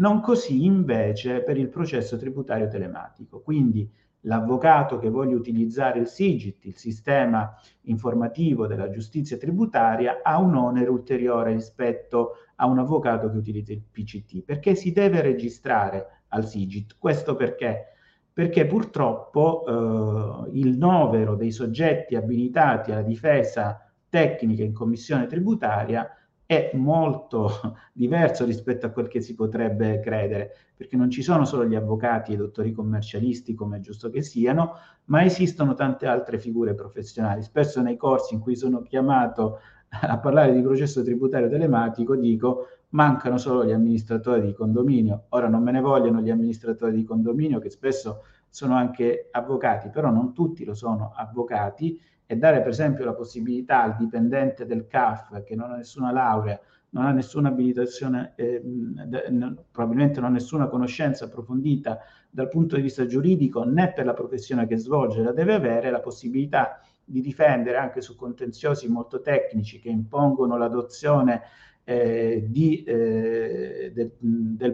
Non così invece per il processo tributario telematico. Quindi l'avvocato che voglia utilizzare il SIGIT, il sistema informativo della giustizia tributaria, ha un onere ulteriore rispetto a un avvocato che utilizza il PCT, perché si deve registrare al SIGIT. Questo perché? Perché purtroppo il novero dei soggetti abilitati alla difesa tecnica in commissione tributaria è molto diverso rispetto a quel che si potrebbe credere, perché non ci sono solo gli avvocati e i dottori commercialisti, come è giusto che siano, ma esistono tante altre figure professionali. Spesso nei corsi in cui sono chiamato a parlare di processo tributario telematico dico: mancano solo gli amministratori di condominio. Ora, non me ne vogliono gli amministratori di condominio, che spesso sono anche avvocati, però non tutti lo sono avvocati, e dare per esempio la possibilità al dipendente del CAF, che non ha nessuna laurea, non ha nessuna abilitazione, probabilmente non ha nessuna conoscenza approfondita dal punto di vista giuridico, né per la professione che svolge la deve avere, la possibilità di difendere anche su contenziosi molto tecnici che impongono l'adozione del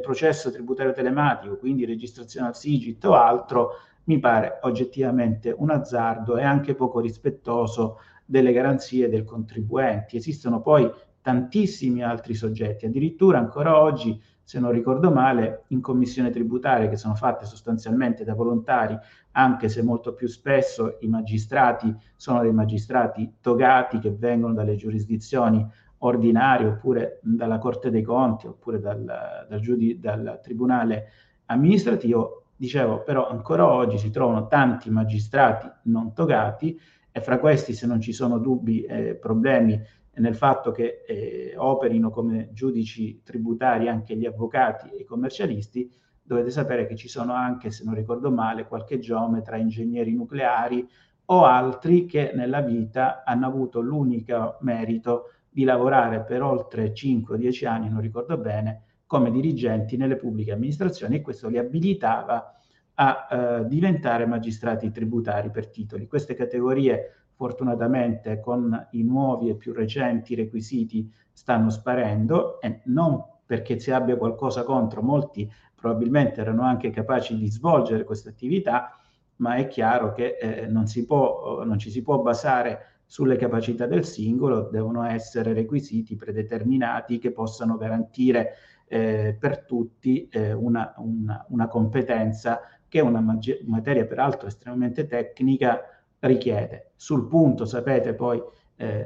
processo tributario telematico, quindi registrazione al SIGIT o altro, mi pare oggettivamente un azzardo e anche poco rispettoso delle garanzie del contribuente. Esistono poi tantissimi altri soggetti, addirittura ancora oggi, se non ricordo male, in commissione tributaria, che sono fatte sostanzialmente da volontari, anche se molto più spesso i magistrati sono dei magistrati togati che vengono dalle giurisdizioni ordinarie, oppure dalla Corte dei Conti, oppure dal Tribunale amministrativo. Dicevo, però ancora oggi si trovano tanti magistrati non togati, e fra questi, se non ci sono dubbi e problemi nel fatto che operino come giudici tributari anche gli avvocati e i commercialisti, dovete sapere che ci sono anche, se non ricordo male, qualche geometra, ingegneri nucleari o altri che nella vita hanno avuto l'unico merito di lavorare per oltre 5-10 anni, non ricordo bene, come dirigenti nelle pubbliche amministrazioni, e questo li abilitava a diventare magistrati tributari per titoli. Queste categorie fortunatamente con i nuovi e più recenti requisiti stanno sparendo, e non perché si abbia qualcosa contro, molti probabilmente erano anche capaci di svolgere questa attività, ma è chiaro che non ci si può basare sulle capacità del singolo, devono essere requisiti predeterminati che possano garantire per tutti una competenza che una materia peraltro estremamente tecnica richiede. Sul punto, sapete, poi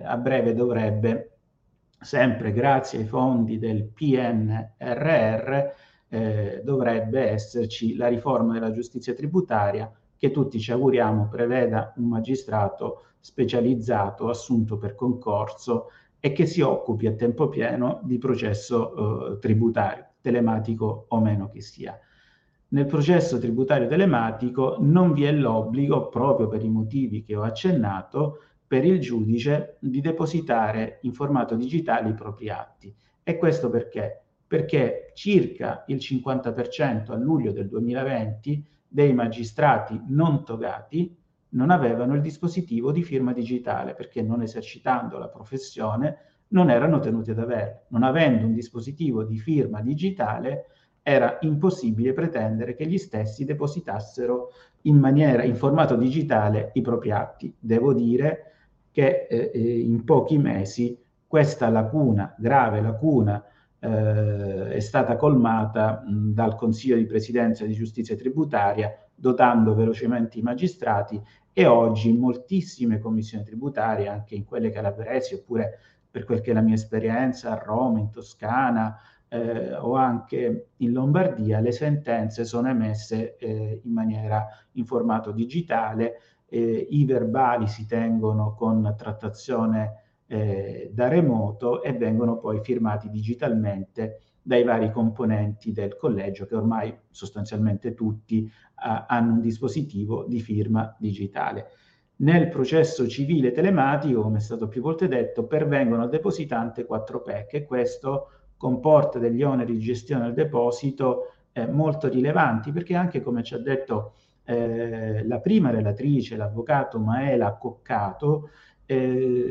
a breve dovrebbe, sempre grazie ai fondi del PNRR, dovrebbe esserci la riforma della giustizia tributaria, che tutti ci auguriamo preveda un magistrato specializzato, assunto per concorso, e che si occupi a tempo pieno di processo tributario, telematico o meno che sia. Nel processo tributario telematico non vi è l'obbligo, proprio per i motivi che ho accennato, per il giudice di depositare in formato digitale i propri atti. E questo perché? Perché circa il 50% a luglio del 2020 dei magistrati non togati non avevano il dispositivo di firma digitale, perché non esercitando la professione non erano tenuti ad averlo. Non avendo un dispositivo di firma digitale era impossibile pretendere che gli stessi depositassero in formato digitale i propri atti. Devo dire che in pochi mesi questa lacuna, grave lacuna, è stata colmata dal Consiglio di Presidenza di Giustizia Tributaria, dotando velocemente i magistrati, e oggi moltissime commissioni tributarie, anche in quelle calabresi, oppure per quel che è la mia esperienza a Roma, in Toscana o anche in Lombardia, le sentenze sono emesse in formato digitale, i verbali si tengono con trattazione da remoto e vengono poi firmati digitalmente dai vari componenti del collegio, che ormai sostanzialmente tutti hanno un dispositivo di firma digitale. Nel processo civile telematico, come è stato più volte detto, pervengono al depositante 4 PEC e questo comporta degli oneri di gestione del deposito molto rilevanti, perché anche, come ci ha detto la prima relatrice, l'avvocato Maela Coccato,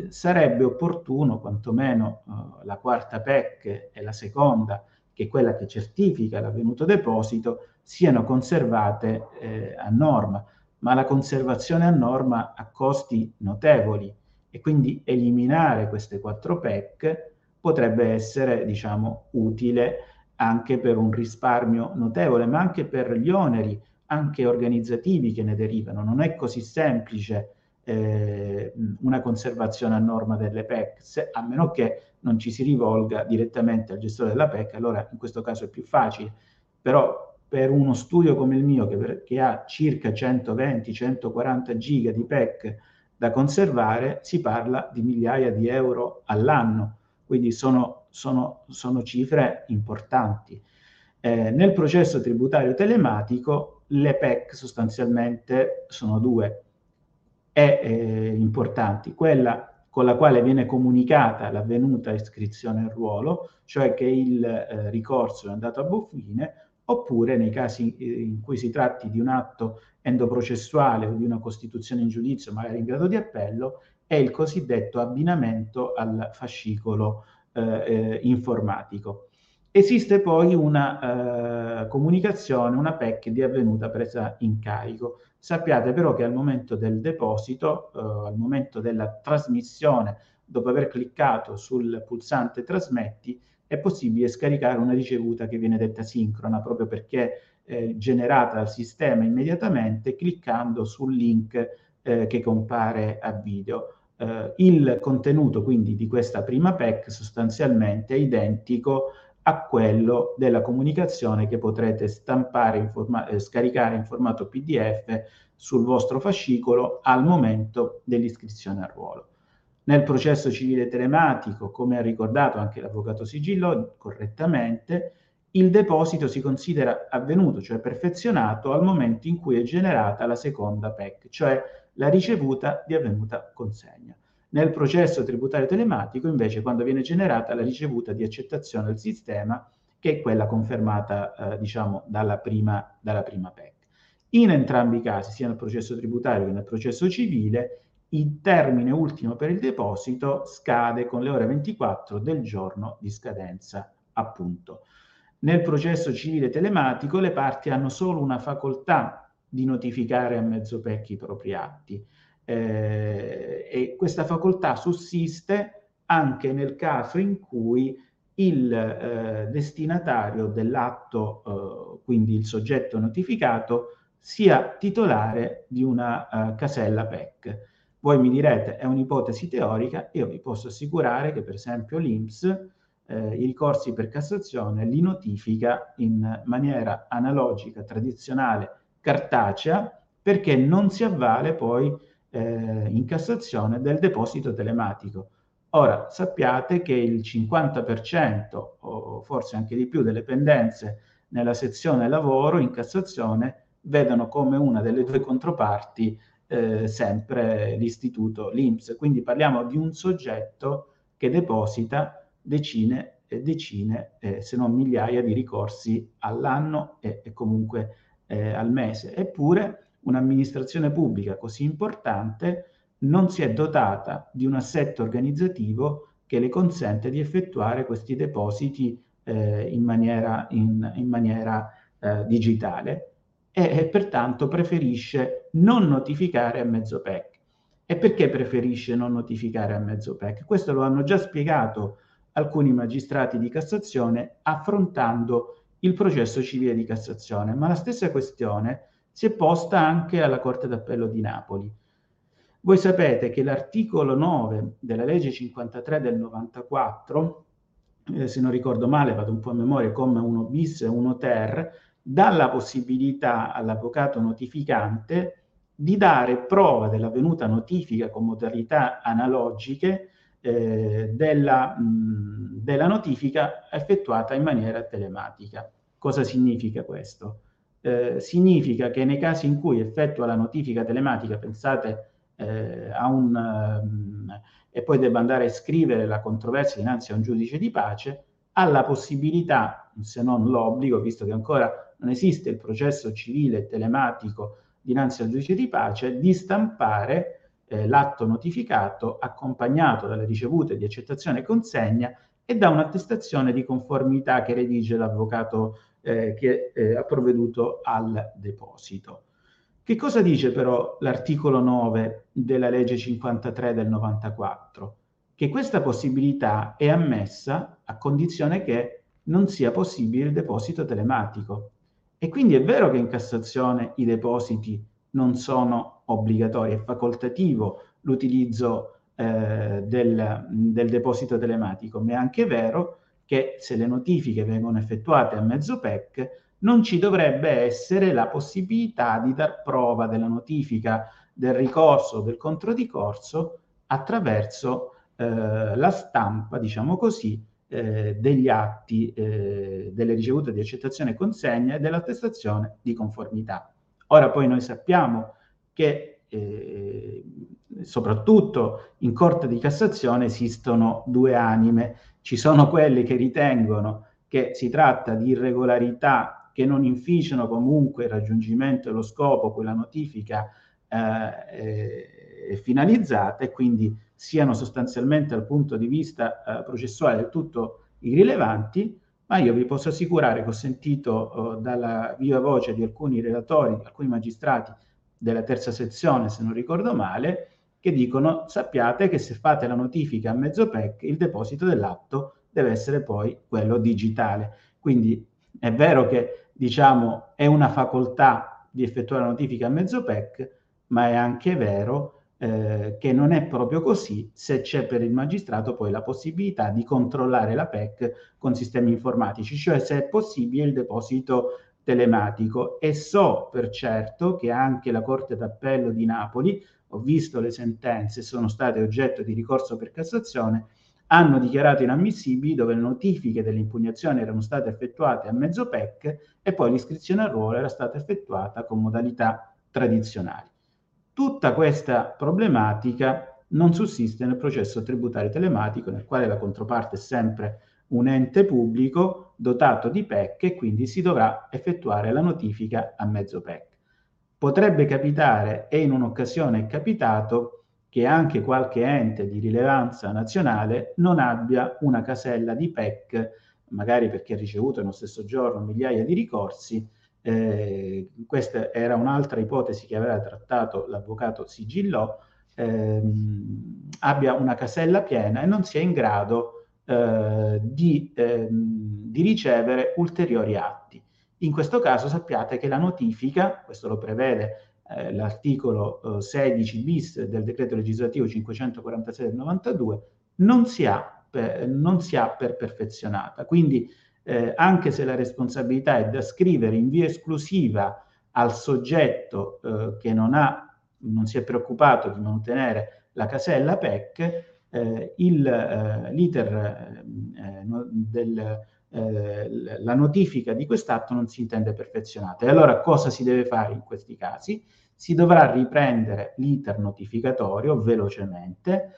sarebbe opportuno, quantomeno la quarta PEC e la seconda, che è quella che certifica l'avvenuto deposito, siano conservate a norma, ma la conservazione a norma ha costi notevoli, e quindi eliminare queste 4 PEC potrebbe essere, diciamo, utile anche per un risparmio notevole, ma anche per gli oneri, anche organizzativi, che ne derivano. Non è così semplice una conservazione a norma delle PEC, a meno che non ci si rivolga direttamente al gestore della PEC, allora in questo caso è più facile. Però per uno studio come il mio, che ha circa 120-140 giga di PEC da conservare, si parla di migliaia di euro all'anno, quindi sono cifre importanti. Nel processo tributario telematico le PEC sostanzialmente sono 2. Importanti, quella con la quale viene comunicata l'avvenuta iscrizione al ruolo, cioè che il ricorso è andato a buon fine, oppure nei casi in cui si tratti di un atto endoprocessuale o di una costituzione in giudizio, magari in grado di appello, è il cosiddetto abbinamento al fascicolo informatico. Esiste poi una comunicazione, una PEC di avvenuta presa in carico. Sappiate però che al momento del deposito, al momento della trasmissione, dopo aver cliccato sul pulsante trasmetti, è possibile scaricare una ricevuta che viene detta sincrona, proprio perché generata dal sistema immediatamente cliccando sul link che compare a video. Il contenuto quindi di questa prima PEC sostanzialmente è identico a quello della comunicazione che potrete stampare, scaricare in formato PDF sul vostro fascicolo al momento dell'iscrizione al ruolo. Nel processo civile telematico, come ha ricordato anche l'avvocato Sigillò correttamente, il deposito si considera avvenuto, cioè perfezionato, al momento in cui è generata la seconda PEC, cioè la ricevuta di avvenuta consegna. Nel processo tributario telematico, invece, quando viene generata la ricevuta di accettazione del sistema, che è quella confermata, dalla prima PEC. In entrambi i casi, sia nel processo tributario che nel processo civile, il termine ultimo per il deposito scade con le ore 24 del giorno di scadenza, appunto. Nel processo civile telematico le parti hanno solo una facoltà di notificare a mezzo PEC i propri atti e questa facoltà sussiste anche nel caso in cui il destinatario dell'atto, quindi il soggetto notificato, sia titolare di una casella PEC. Voi mi direte, è un'ipotesi teorica, io vi posso assicurare che per esempio l'INPS i ricorsi per Cassazione li notifica in maniera analogica, tradizionale, cartacea, perché non si avvale poi in Cassazione del deposito telematico. Ora, sappiate che il 50% o forse anche di più delle pendenze nella sezione lavoro in Cassazione vedono come una delle due controparti sempre l'istituto, l'INPS. Quindi parliamo di un soggetto che deposita decine e decine, se non migliaia di ricorsi all'anno e comunque al mese. Eppure un'amministrazione pubblica così importante non si è dotata di un assetto organizzativo che le consente di effettuare questi depositi in maniera digitale e pertanto preferisce non notificare a mezzo PEC. E perché preferisce non notificare a mezzo PEC? Questo lo hanno già spiegato alcuni magistrati di Cassazione affrontando il processo civile di Cassazione, ma la stessa questione si è posta anche alla Corte d'Appello di Napoli. Voi sapete che l'articolo 9 della legge 53 del 94, se non ricordo male, vado un po' a memoria, come 1 bis e 1 ter, dà la possibilità all'avvocato notificante di dare prova dell'avvenuta notifica con modalità analogiche della notifica effettuata in maniera telematica. Cosa significa questo? Significa che nei casi in cui effettua la notifica telematica, pensate e poi debba andare a scrivere la controversia dinanzi a un giudice di pace, ha la possibilità, se non l'obbligo, visto che ancora non esiste il processo civile telematico dinanzi al giudice di pace, di stampare l'atto notificato accompagnato dalle ricevute di accettazione e consegna e da un'attestazione di conformità che redige l'avvocato che ha provveduto al deposito. Che cosa dice però l'articolo 9 della legge 53 del 94? Che questa possibilità è ammessa a condizione che non sia possibile il deposito telematico. E quindi è vero che in Cassazione i depositi non sono obbligatori, è facoltativo l'utilizzo del deposito telematico, ma è anche vero che se le notifiche vengono effettuate a mezzo PEC, non ci dovrebbe essere la possibilità di dar prova della notifica del ricorso o del controricorso attraverso la stampa, diciamo così, degli atti, delle ricevute di accettazione e consegna e dell'attestazione di conformità. Ora poi noi sappiamo che soprattutto in Corte di Cassazione esistono due anime, ci sono quelli che ritengono che si tratta di irregolarità che non inficiano comunque il raggiungimento e lo scopo cui la notifica è finalizzata e quindi siano sostanzialmente dal punto di vista processuale del tutto irrilevanti, ma io vi posso assicurare che ho sentito dalla viva voce di alcuni relatori, di alcuni magistrati della terza sezione, se non ricordo male, che dicono sappiate che se fate la notifica a mezzo PEC il deposito dell'atto deve essere poi quello digitale. Quindi è vero che diciamo è una facoltà di effettuare la notifica a mezzo PEC, ma è anche vero che non è proprio così se c'è per il magistrato poi la possibilità di controllare la PEC con sistemi informatici, cioè se è possibile il deposito telematico. E so per certo che anche la Corte d'Appello di Napoli, ho visto le sentenze, sono state oggetto di ricorso per Cassazione, hanno dichiarato inammissibili dove le notifiche delle impugnazioni erano state effettuate a mezzo PEC e poi l'iscrizione al ruolo era stata effettuata con modalità tradizionali. Tutta questa problematica non sussiste nel processo tributario telematico, nel quale la controparte è sempre un ente pubblico dotato di PEC e quindi si dovrà effettuare la notifica a mezzo PEC. Potrebbe capitare, e in un'occasione è capitato, che anche qualche ente di rilevanza nazionale non abbia una casella di PEC, magari perché ha ricevuto nello stesso giorno migliaia di ricorsi. Questa era un'altra ipotesi che aveva trattato l'avvocato Sigillò, abbia una casella piena e non sia in grado di ricevere ulteriori atti. In questo caso sappiate che la notifica, questo lo prevede l'articolo 16 bis del decreto legislativo 546 del 92, non si ha per perfezionata. Quindi anche se la responsabilità è da ascrivere in via esclusiva al soggetto che non si è preoccupato di mantenere la casella PEC, la notifica di quest'atto non si intende perfezionata. E allora cosa si deve fare in questi casi? Si dovrà riprendere l'iter notificatorio velocemente.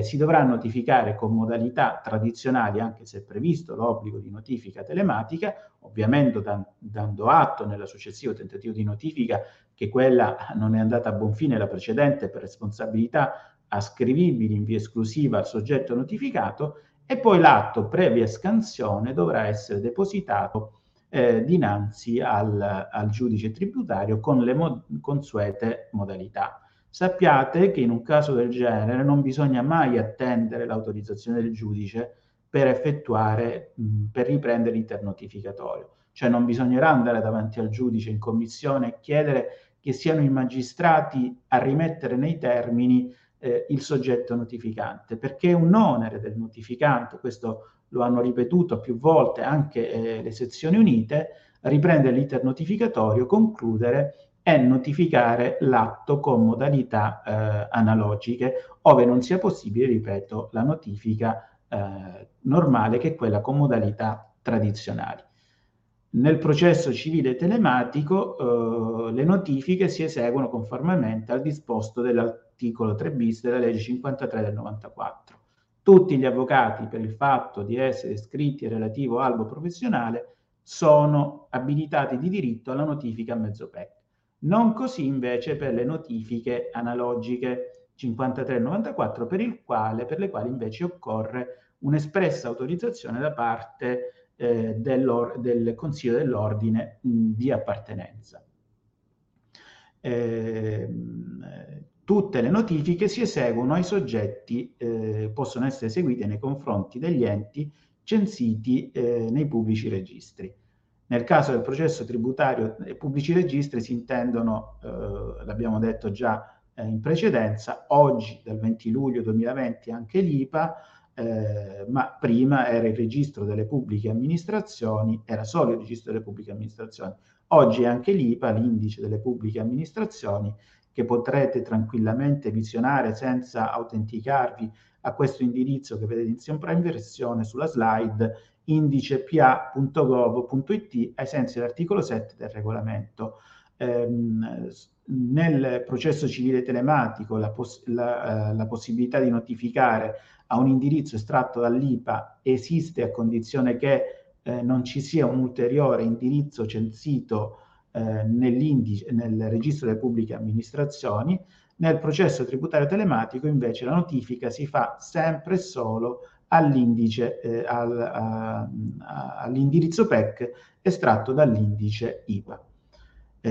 Si dovrà notificare con modalità tradizionali, anche se è previsto l'obbligo di notifica telematica, ovviamente dando atto nel successivo tentativo di notifica che quella non è andata a buon fine, la precedente, per responsabilità ascrivibili in via esclusiva al soggetto notificato, e poi l'atto previa scansione dovrà essere depositato dinanzi al giudice tributario con le consuete modalità. Sappiate che in un caso del genere non bisogna mai attendere l'autorizzazione del giudice per riprendere l'iter notificatorio, cioè non bisognerà andare davanti al giudice in commissione e chiedere che siano i magistrati a rimettere nei termini il soggetto notificante, perché è un onere del notificante, questo lo hanno ripetuto più volte anche le sezioni unite, riprendere l'iter notificatorio, concludere e notificare l'atto con modalità analogiche, ove non sia possibile, ripeto, la notifica normale, che è quella con modalità tradizionali. Nel processo civile telematico le notifiche si eseguono conformemente al disposto dell'articolo 3 bis della legge 53 del 94. Tutti gli avvocati, per il fatto di essere iscritti al relativo albo professionale, sono abilitati di diritto alla notifica a mezzo PEC. Non così invece per le notifiche analogiche 53-94, per le quali invece occorre un'espressa autorizzazione da parte del Consiglio dell'Ordine di appartenenza. Tutte le notifiche si eseguono ai soggetti, possono essere eseguite nei confronti degli enti censiti nei pubblici registri. Nel caso del processo tributario, i pubblici registri si intendono, l'abbiamo detto già in precedenza, oggi dal 20 luglio 2020 anche l'IPA, ma prima era il registro delle pubbliche amministrazioni, era solo il registro delle pubbliche amministrazioni. Oggi è anche l'IPA, l'indice delle pubbliche amministrazioni, che potrete tranquillamente visionare senza autenticarvi a questo indirizzo che vedete in sovrainversione sulla slide, indicepa.gov.it, ai sensi dell'articolo 7 del regolamento. Nel processo civile telematico la possibilità di notificare a un indirizzo estratto dall'IPA esiste a condizione che non ci sia un ulteriore indirizzo censito nel registro delle pubbliche amministrazioni. Nel processo tributario telematico invece la notifica si fa sempre e solo all'indice, all'indirizzo PEC estratto dall'indice IPA.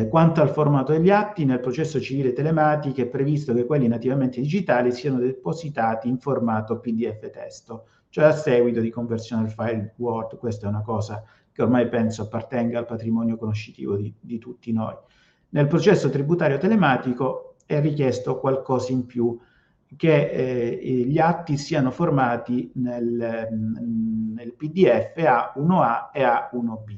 Quanto al formato degli atti, nel processo civile telematico è previsto che quelli nativamente digitali siano depositati in formato PDF testo, cioè a seguito di conversione del file Word. Questa è una cosa che ormai penso appartenga al patrimonio conoscitivo di tutti noi. Nel processo tributario telematico è richiesto qualcosa in più, che gli atti siano formati nel PDF A1A e A1B.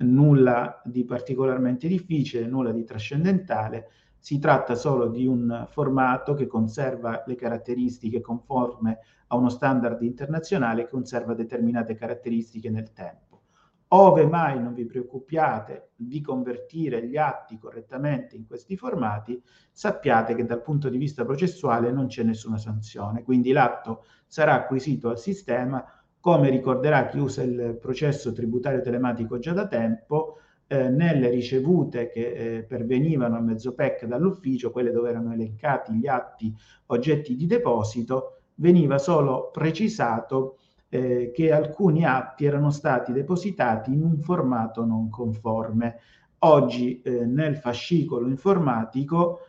Nulla di particolarmente difficile, nulla di trascendentale, si tratta solo di un formato che conserva le caratteristiche conforme a uno standard internazionale, che conserva determinate caratteristiche nel tempo. Ove mai non vi preoccupiate di convertire gli atti correttamente in questi formati, sappiate che dal punto di vista processuale non c'è nessuna sanzione, quindi l'atto sarà acquisito al sistema. Come ricorderà chi usa il processo tributario telematico già da tempo, nelle ricevute che pervenivano a mezzo PEC dall'ufficio, quelle dove erano elencati gli atti oggetti di deposito, veniva solo precisato che alcuni atti erano stati depositati in un formato non conforme. Oggi nel fascicolo informatico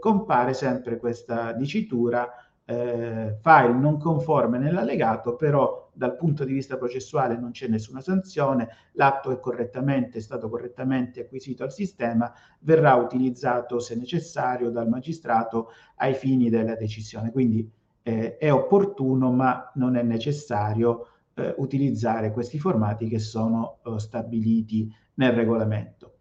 compare sempre questa dicitura, file non conforme nell'allegato, però dal punto di vista processuale non c'è nessuna sanzione, l'atto è stato correttamente acquisito al sistema, verrà utilizzato se necessario dal magistrato ai fini della decisione. Quindi è opportuno, ma non è necessario utilizzare questi formati che sono stabiliti nel regolamento.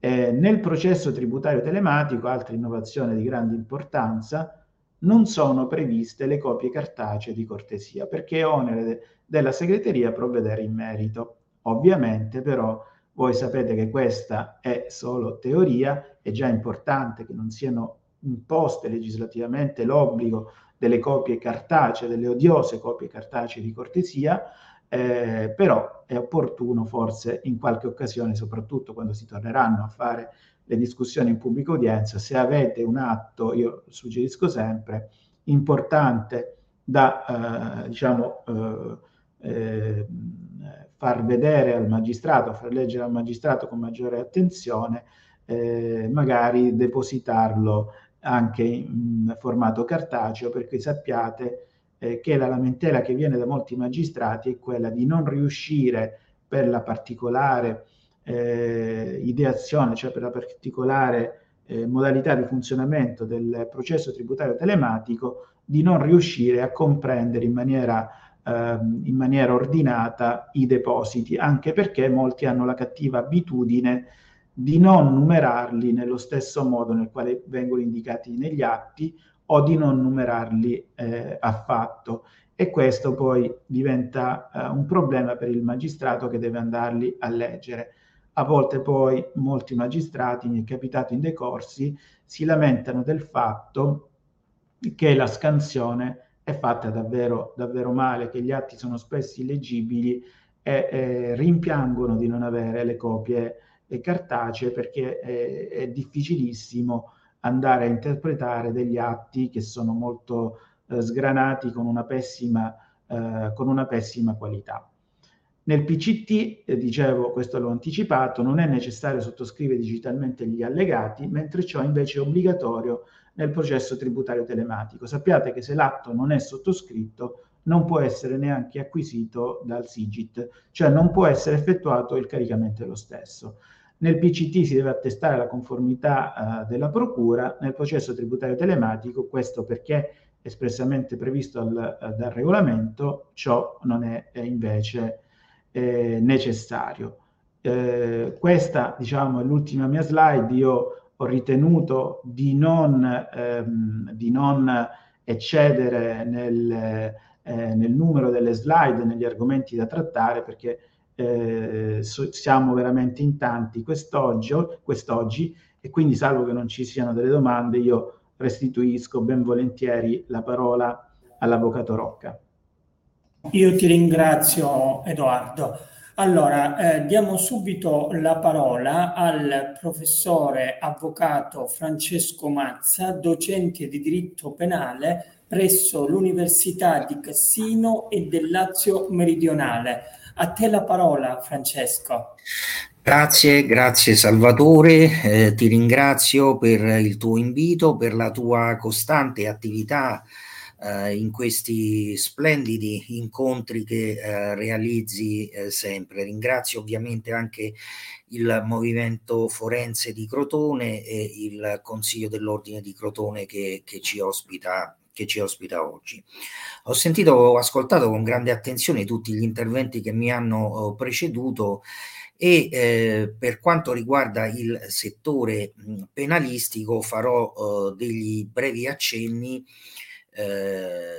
Nel processo tributario telematico, altra innovazione di grande importanza, non sono previste le copie cartacee di cortesia, perché è onere della segreteria provvedere in merito. Ovviamente però voi sapete che questa è solo teoria, è già importante che non siano imposte legislativamente l'obbligo delle copie cartacee, delle odiose copie cartacee di cortesia, però è opportuno forse in qualche occasione, soprattutto quando si torneranno a fare le discussioni in pubblica udienza, se avete un atto, io suggerisco sempre, importante da far vedere al magistrato, far leggere al magistrato con maggiore attenzione, magari depositarlo anche in formato cartaceo, perché sappiate che la lamentela che viene da molti magistrati è quella di non riuscire per la particolare ideazione, cioè per la particolare modalità di funzionamento del processo tributario telematico, di non riuscire a comprendere in maniera ordinata i depositi, anche perché molti hanno la cattiva abitudine di non numerarli nello stesso modo nel quale vengono indicati negli atti o di non numerarli affatto. E questo poi diventa un problema per il magistrato che deve andarli a leggere. A volte poi molti magistrati, mi è capitato in dei corsi, si lamentano del fatto che la scansione è fatta davvero, davvero male, che gli atti sono spesso illeggibili e rimpiangono di non avere le copie cartacee, perché è difficilissimo andare a interpretare degli atti che sono molto sgranati, con una pessima qualità. Nel PCT, dicevo, questo l'ho anticipato, non è necessario sottoscrivere digitalmente gli allegati, mentre ciò invece è obbligatorio nel processo tributario telematico. Sappiate che se l'atto non è sottoscritto, non può essere neanche acquisito dal SIGIT, cioè non può essere effettuato il caricamento dello stesso. Nel PCT si deve attestare la conformità della procura, nel processo tributario telematico, questo perché espressamente previsto dal regolamento, ciò non è invece necessario. Questa, diciamo, è l'ultima mia slide. Io ho ritenuto di non eccedere nel numero delle slide, negli argomenti da trattare, perché siamo veramente in tanti quest'oggi, e quindi, salvo che non ci siano delle domande, io restituisco ben volentieri la parola all'Avvocato Rocca. Io ti ringrazio, Edoardo. Allora, diamo subito la parola al professore avvocato Francesco Mazza, docente di diritto penale presso l'Università di Cassino e del Lazio Meridionale. A te la parola, Francesco. Grazie Salvatore, ti ringrazio per il tuo invito, per la tua costante attività in questi splendidi incontri che realizzi sempre. Ringrazio ovviamente anche il Movimento Forense di Crotone e il Consiglio dell'Ordine di Crotone che ci ospita oggi. Ho ascoltato con grande attenzione tutti gli interventi che mi hanno preceduto, e per quanto riguarda il settore penalistico farò degli brevi accenni.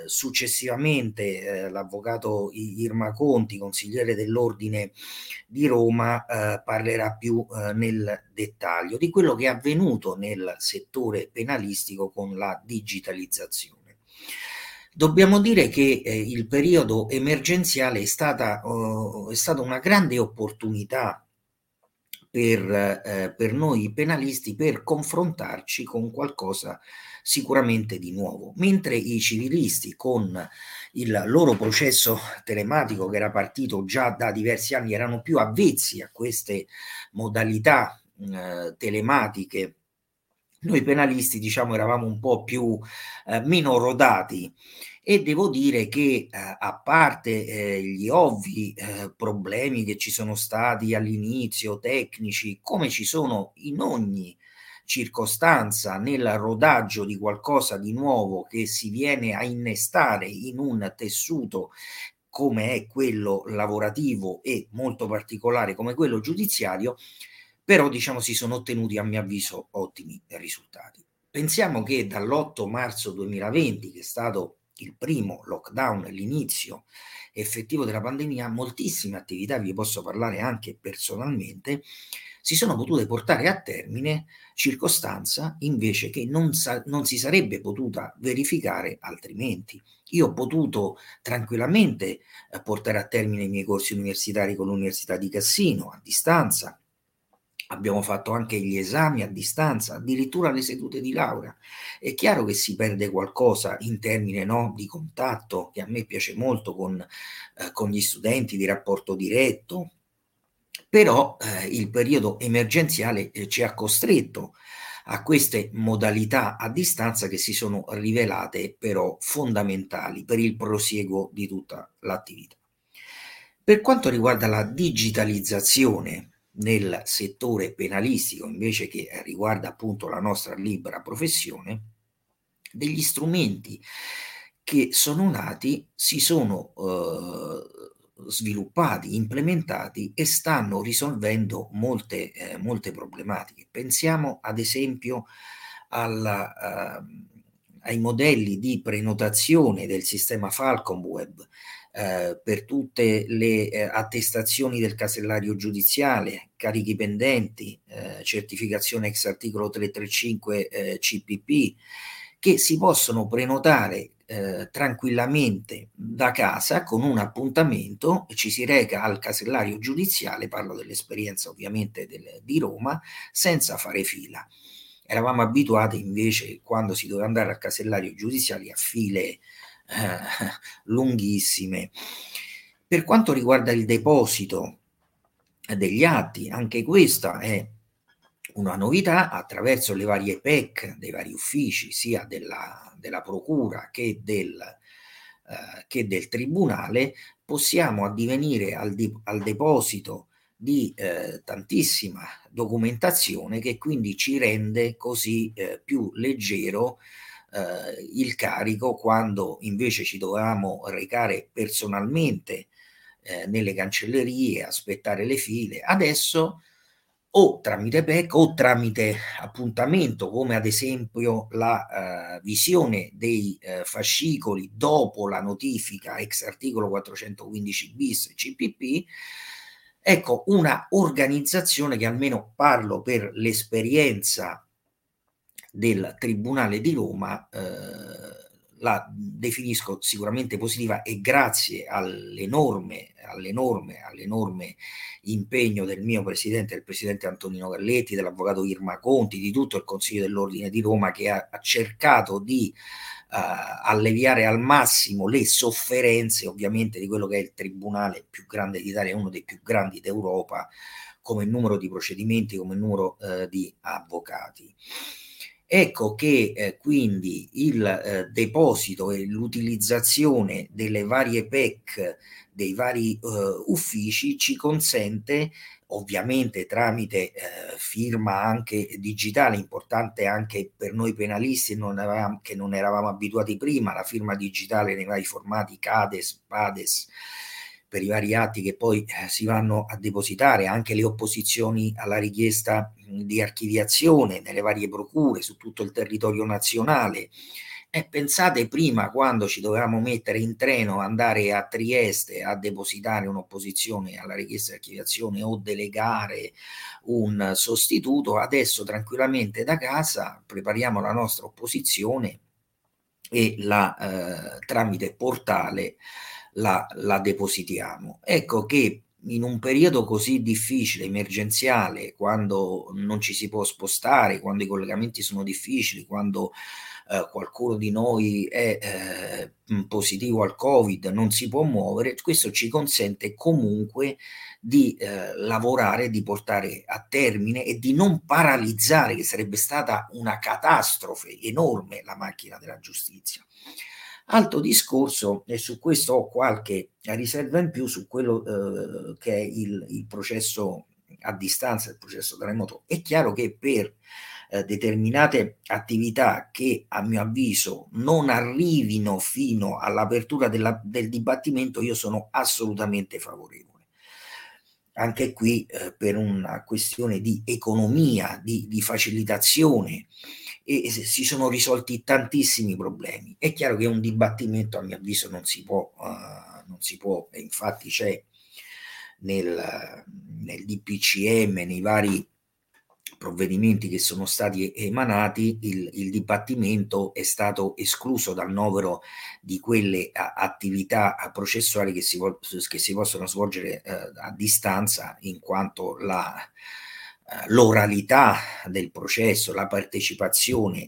Successivamente l'avvocato Irma Conte, consigliere dell'Ordine di Roma, parlerà più nel dettaglio di quello che è avvenuto nel settore penalistico con la digitalizzazione. Dobbiamo dire che il periodo emergenziale è stato una grande opportunità per noi penalisti, per confrontarci con qualcosa sicuramente di nuovo, mentre i civilisti, con il loro processo telematico che era partito già da diversi anni, erano più avvezzi a queste modalità telematiche. Noi penalisti, diciamo, eravamo un po' più meno rodati, e devo dire che a parte gli ovvi problemi che ci sono stati all'inizio, tecnici, come ci sono in ogni circostanza nel rodaggio di qualcosa di nuovo che si viene a innestare in un tessuto come è quello lavorativo e molto particolare come quello giudiziario, però diciamo si sono ottenuti a mio avviso ottimi risultati. Pensiamo che dall'8 marzo 2020, che è stato il primo lockdown, l'inizio effettivo della pandemia, moltissime attività, vi posso parlare anche personalmente, si sono potute portare a termine, circostanza invece che non si sarebbe potuta verificare altrimenti. Io ho potuto tranquillamente portare a termine i miei corsi universitari con l'Università di Cassino a distanza. Abbiamo fatto anche gli esami a distanza, addirittura le sedute di laurea. È chiaro che si perde qualcosa in termine, no, di contatto, che a me piace molto con gli studenti, di rapporto diretto, però il periodo emergenziale ci ha costretto a queste modalità a distanza che si sono rivelate però fondamentali per il prosieguo di tutta l'attività. Per quanto riguarda la digitalizzazione nel settore penalistico, invece, che riguarda appunto la nostra libera professione, degli strumenti che sono nati si sono sviluppati, implementati e stanno risolvendo molte problematiche. Pensiamo ad esempio ai modelli di prenotazione del sistema FalconWeb per tutte le attestazioni del casellario giudiziale, carichi pendenti, certificazione ex articolo 335 CPP, che si possono prenotare tranquillamente da casa con un appuntamento. Ci si reca al casellario giudiziale, parlo dell'esperienza ovviamente di Roma, senza fare fila. Eravamo abituati invece, quando si doveva andare al casellario giudiziale, a file lunghissime. Per quanto riguarda il deposito degli atti, anche questa è una novità. Attraverso le varie PEC dei vari uffici, sia della procura che del tribunale, possiamo addivenire al deposito di tantissima documentazione, che quindi ci rende così più leggero il carico, quando invece ci dovevamo recare personalmente nelle cancellerie, aspettare le file. Adesso o tramite PEC o tramite appuntamento, come ad esempio la visione dei fascicoli dopo la notifica ex articolo 415 bis CPP. Ecco, una organizzazione che, almeno parlo per l'esperienza del Tribunale di Roma, la definisco sicuramente positiva, e grazie all'enorme impegno del mio presidente, del presidente Antonino Galletti, dell'avvocato Irma Conte, di tutto il Consiglio dell'Ordine di Roma, che ha cercato di alleviare al massimo le sofferenze ovviamente di quello che è il tribunale più grande d'Italia, uno dei più grandi d'Europa come numero di procedimenti, come numero di avvocati. Ecco che quindi il deposito e l'utilizzazione delle varie PEC, dei vari uffici, ci consente, ovviamente tramite firma anche digitale, importante anche per noi penalisti che non eravamo abituati prima, la firma digitale nei vari formati CAD, PADES, per i vari atti che poi si vanno a depositare, anche le opposizioni alla richiesta di archiviazione nelle varie procure su tutto il territorio nazionale. E pensate, prima, quando ci dovevamo mettere in treno, andare a Trieste a depositare un'opposizione alla richiesta di archiviazione o delegare un sostituto, adesso tranquillamente da casa prepariamo la nostra opposizione e tramite portale la depositiamo. Ecco che in un periodo così difficile, emergenziale, quando non ci si può spostare, quando i collegamenti sono difficili, quando qualcuno di noi è positivo al Covid, non si può muovere, questo ci consente comunque di lavorare, di portare a termine e di non paralizzare, che sarebbe stata una catastrofe enorme, la macchina della giustizia. Altro discorso, e su questo ho qualche riserva in più, su quello che è il processo a distanza, il processo da remoto. È chiaro che per determinate attività che a mio avviso non arrivino fino all'apertura del dibattimento, io sono assolutamente favorevole. Anche qui per una questione di economia, di facilitazione, e si sono risolti tantissimi problemi. È chiaro che un dibattimento a mio avviso non si può, e infatti c'è nel DPCM, nei vari provvedimenti che sono stati emanati, il dibattimento è stato escluso dal novero di quelle attività processuali che si possono svolgere a distanza, in quanto l'oralità del processo, la partecipazione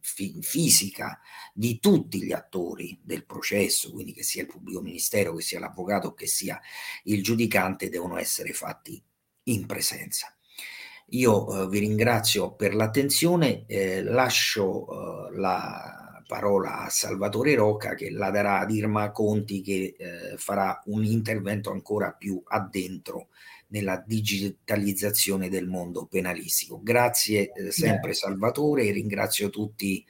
fisica di tutti gli attori del processo, quindi che sia il pubblico ministero, che sia l'avvocato, che sia il giudicante, devono essere fatti in presenza. Io vi ringrazio per l'attenzione, lascio la parola a Salvatore Rocca, che la darà ad Irma Conti, che farà un intervento ancora più addentro nella digitalizzazione del mondo penalistico. Grazie sempre Salvatore, e ringrazio tutti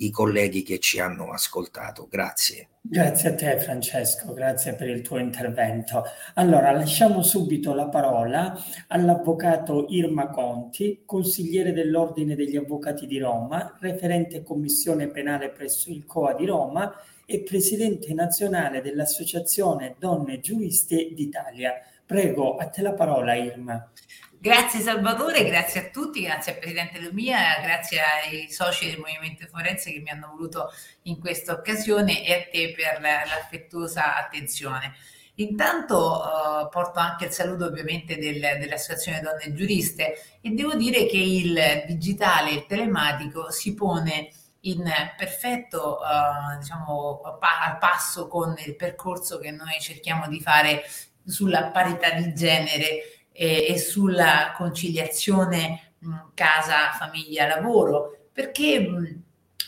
i colleghi che ci hanno ascoltato. Grazie. Grazie a te Francesco, grazie per il tuo intervento. Allora, lasciamo subito la parola all'avvocato Irma Conti, consigliere dell'Ordine degli Avvocati di Roma, referente commissione penale presso il COA di Roma e presidente nazionale dell'Associazione Donne Giuriste d'Italia. Prego, a te la parola Irma. Grazie Salvatore, grazie a tutti, grazie al Presidente Lumia, grazie ai soci del Movimento Forense che mi hanno voluto in questa occasione, e a te per l'affettuosa attenzione. Intanto porto anche il saluto ovviamente dell'Associazione Donne Giuriste, e devo dire che il digitale, il telematico, si pone in perfetto al passo con il percorso che noi cerchiamo di fare sulla parità di genere e sulla conciliazione casa-famiglia-lavoro, perché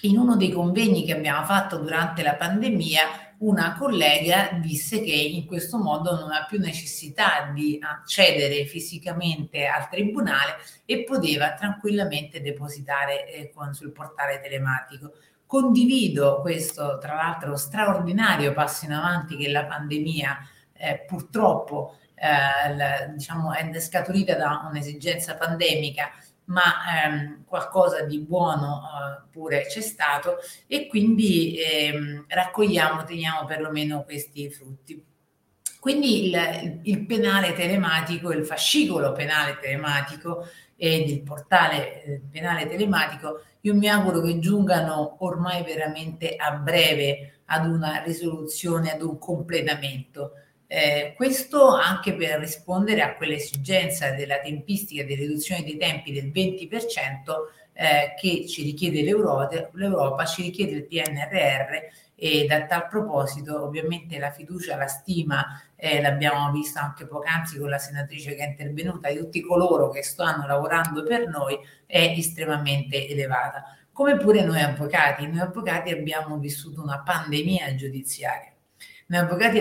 in uno dei convegni che abbiamo fatto durante la pandemia una collega disse che in questo modo non ha più necessità di accedere fisicamente al tribunale e poteva tranquillamente depositare sul portale telematico. Condivido questo, tra l'altro, straordinario passo in avanti che la pandemia purtroppo è scaturita da un'esigenza pandemica, ma qualcosa di buono pure c'è stato, e quindi teniamo perlomeno questi frutti. Quindi il penale telematico, il fascicolo penale telematico ed il portale penale telematico, io mi auguro che giungano ormai veramente a breve ad una risoluzione, ad un completamento. Questo anche per rispondere a quell'esigenza della tempistica di riduzione dei tempi del 20% che ci richiede l'Europa, ci richiede il PNRR, e da tal proposito ovviamente la fiducia, la stima, l'abbiamo visto anche poc'anzi con la senatrice che è intervenuta, di tutti coloro che stanno lavorando per noi, è estremamente elevata. Come pure noi avvocati abbiamo vissuto una pandemia giudiziaria. Noi avvocati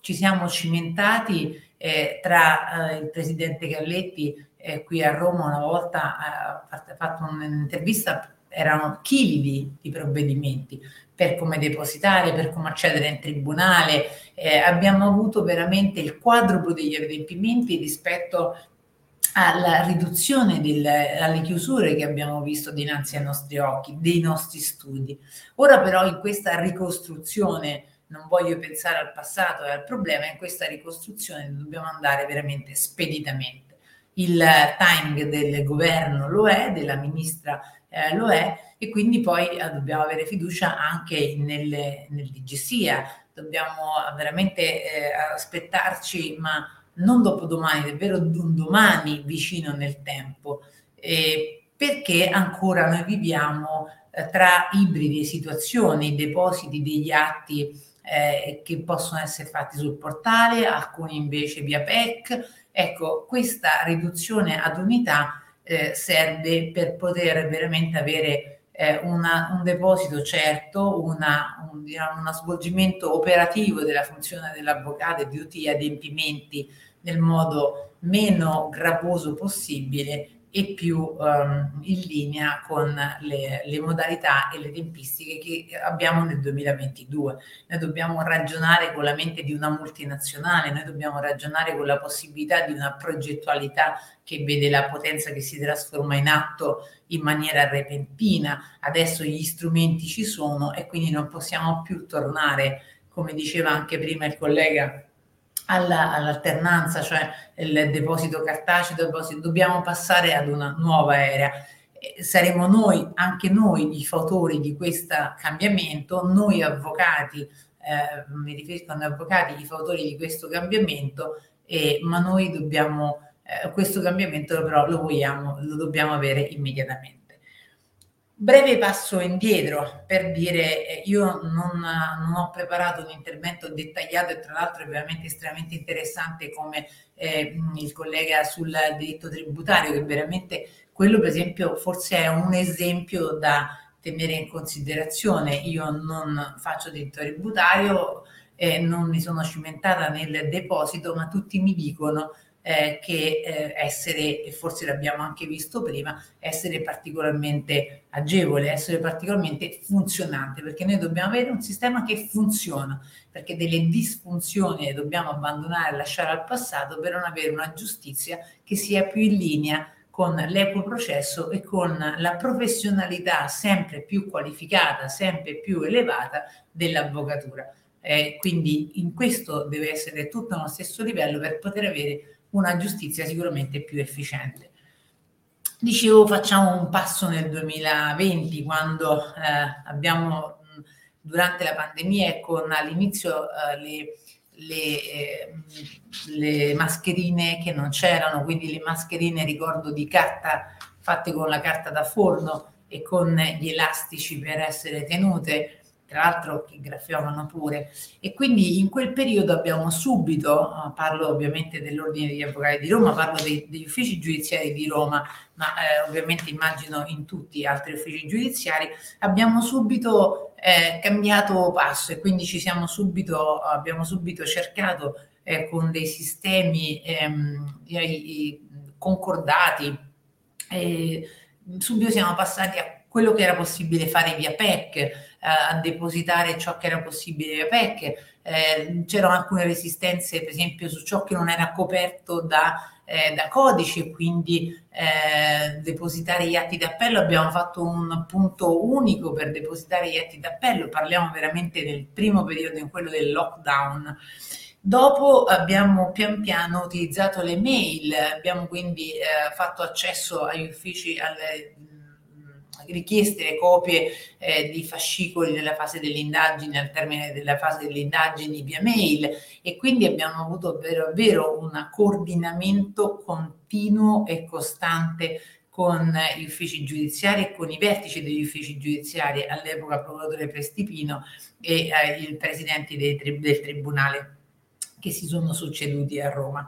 ci siamo cimentati tra il presidente Galletti qui a Roma una volta ha fatto un'intervista, erano chili di provvedimenti per come depositare, per come accedere in tribunale, abbiamo avuto veramente il quadruplo degli adempimenti rispetto alla riduzione alle chiusure che abbiamo visto dinanzi ai nostri occhi, dei nostri studi. Ora però in questa ricostruzione, non voglio pensare al passato e al problema, in questa ricostruzione dobbiamo andare veramente speditamente. Il timing del governo lo è, della ministra lo è, e quindi poi dobbiamo avere fiducia anche nel DG SIA, dobbiamo veramente aspettarci, ma non dopodomani, davvero un domani vicino nel tempo, perché ancora noi viviamo tra ibridi situazioni, depositi degli atti che possono essere fatti sul portale, alcuni invece via PEC. Ecco, questa riduzione ad unità serve per poter veramente avere un deposito certo, uno svolgimento operativo della funzione dell'avvocato e di tutti gli adempimenti nel modo meno gravoso possibile e più in linea con le modalità e le tempistiche che abbiamo nel 2022. Noi dobbiamo ragionare con la mente di una multinazionale, noi dobbiamo ragionare con la possibilità di una progettualità che vede la potenza che si trasforma in atto in maniera repentina. Adesso gli strumenti ci sono e quindi non possiamo più tornare, come diceva anche prima il collega, all'alternanza, cioè il deposito cartaceo, dobbiamo passare ad una nuova era. Saremo noi, anche noi, i fautori di questo cambiamento, noi avvocati, mi riferisco agli avvocati, i fautori di questo cambiamento, ma noi dobbiamo, questo cambiamento però lo dobbiamo avere immediatamente. Breve passo indietro per dire, io non ho preparato un intervento dettagliato e tra l'altro è veramente estremamente interessante come il collega sul diritto tributario, che veramente quello per esempio forse è un esempio da tenere in considerazione. Io non faccio diritto tributario, non mi sono cimentata nel deposito, ma tutti mi dicono che essere, e forse l'abbiamo anche visto prima, essere particolarmente agevole, essere particolarmente funzionante, perché noi dobbiamo avere un sistema che funziona, perché delle disfunzioni le dobbiamo abbandonare e lasciare al passato per non avere una giustizia che sia più in linea con l'equo processo e con la professionalità sempre più qualificata, sempre più elevata dell'avvocatura. Quindi in questo deve essere tutto allo stesso livello per poter avere una giustizia sicuramente più efficiente. Dicevo, facciamo un passo nel 2020, quando abbiamo, durante la pandemia e con all'inizio le mascherine che non c'erano, quindi le mascherine, ricordo, di carta, fatte con la carta da forno e con gli elastici per essere tenute, tra l'altro che graffiavano pure, e quindi in quel periodo abbiamo subito, parlo ovviamente dell'Ordine degli Avvocati di Roma, parlo degli uffici giudiziari di Roma, ma ovviamente immagino in tutti gli altri uffici giudiziari, abbiamo subito cambiato passo e quindi abbiamo subito cercato con dei sistemi concordati, subito siamo passati a quello che era possibile fare via PEC, a depositare ciò che era possibile via PEC, c'erano alcune resistenze per esempio su ciò che non era coperto da codice, quindi depositare gli atti d'appello. Abbiamo fatto un punto unico per depositare gli atti d'appello, parliamo veramente del primo periodo, in quello del lockdown. Dopo abbiamo pian piano utilizzato le mail, abbiamo quindi fatto accesso agli uffici, alle richieste, le copie di fascicoli nella fase delle indagini, al termine della fase delle indagini via mail, e quindi abbiamo avuto davvero un coordinamento continuo e costante con gli uffici giudiziari e con i vertici degli uffici giudiziari, all'epoca procuratore Prestipino e i presidenti del tribunale che si sono succeduti a Roma.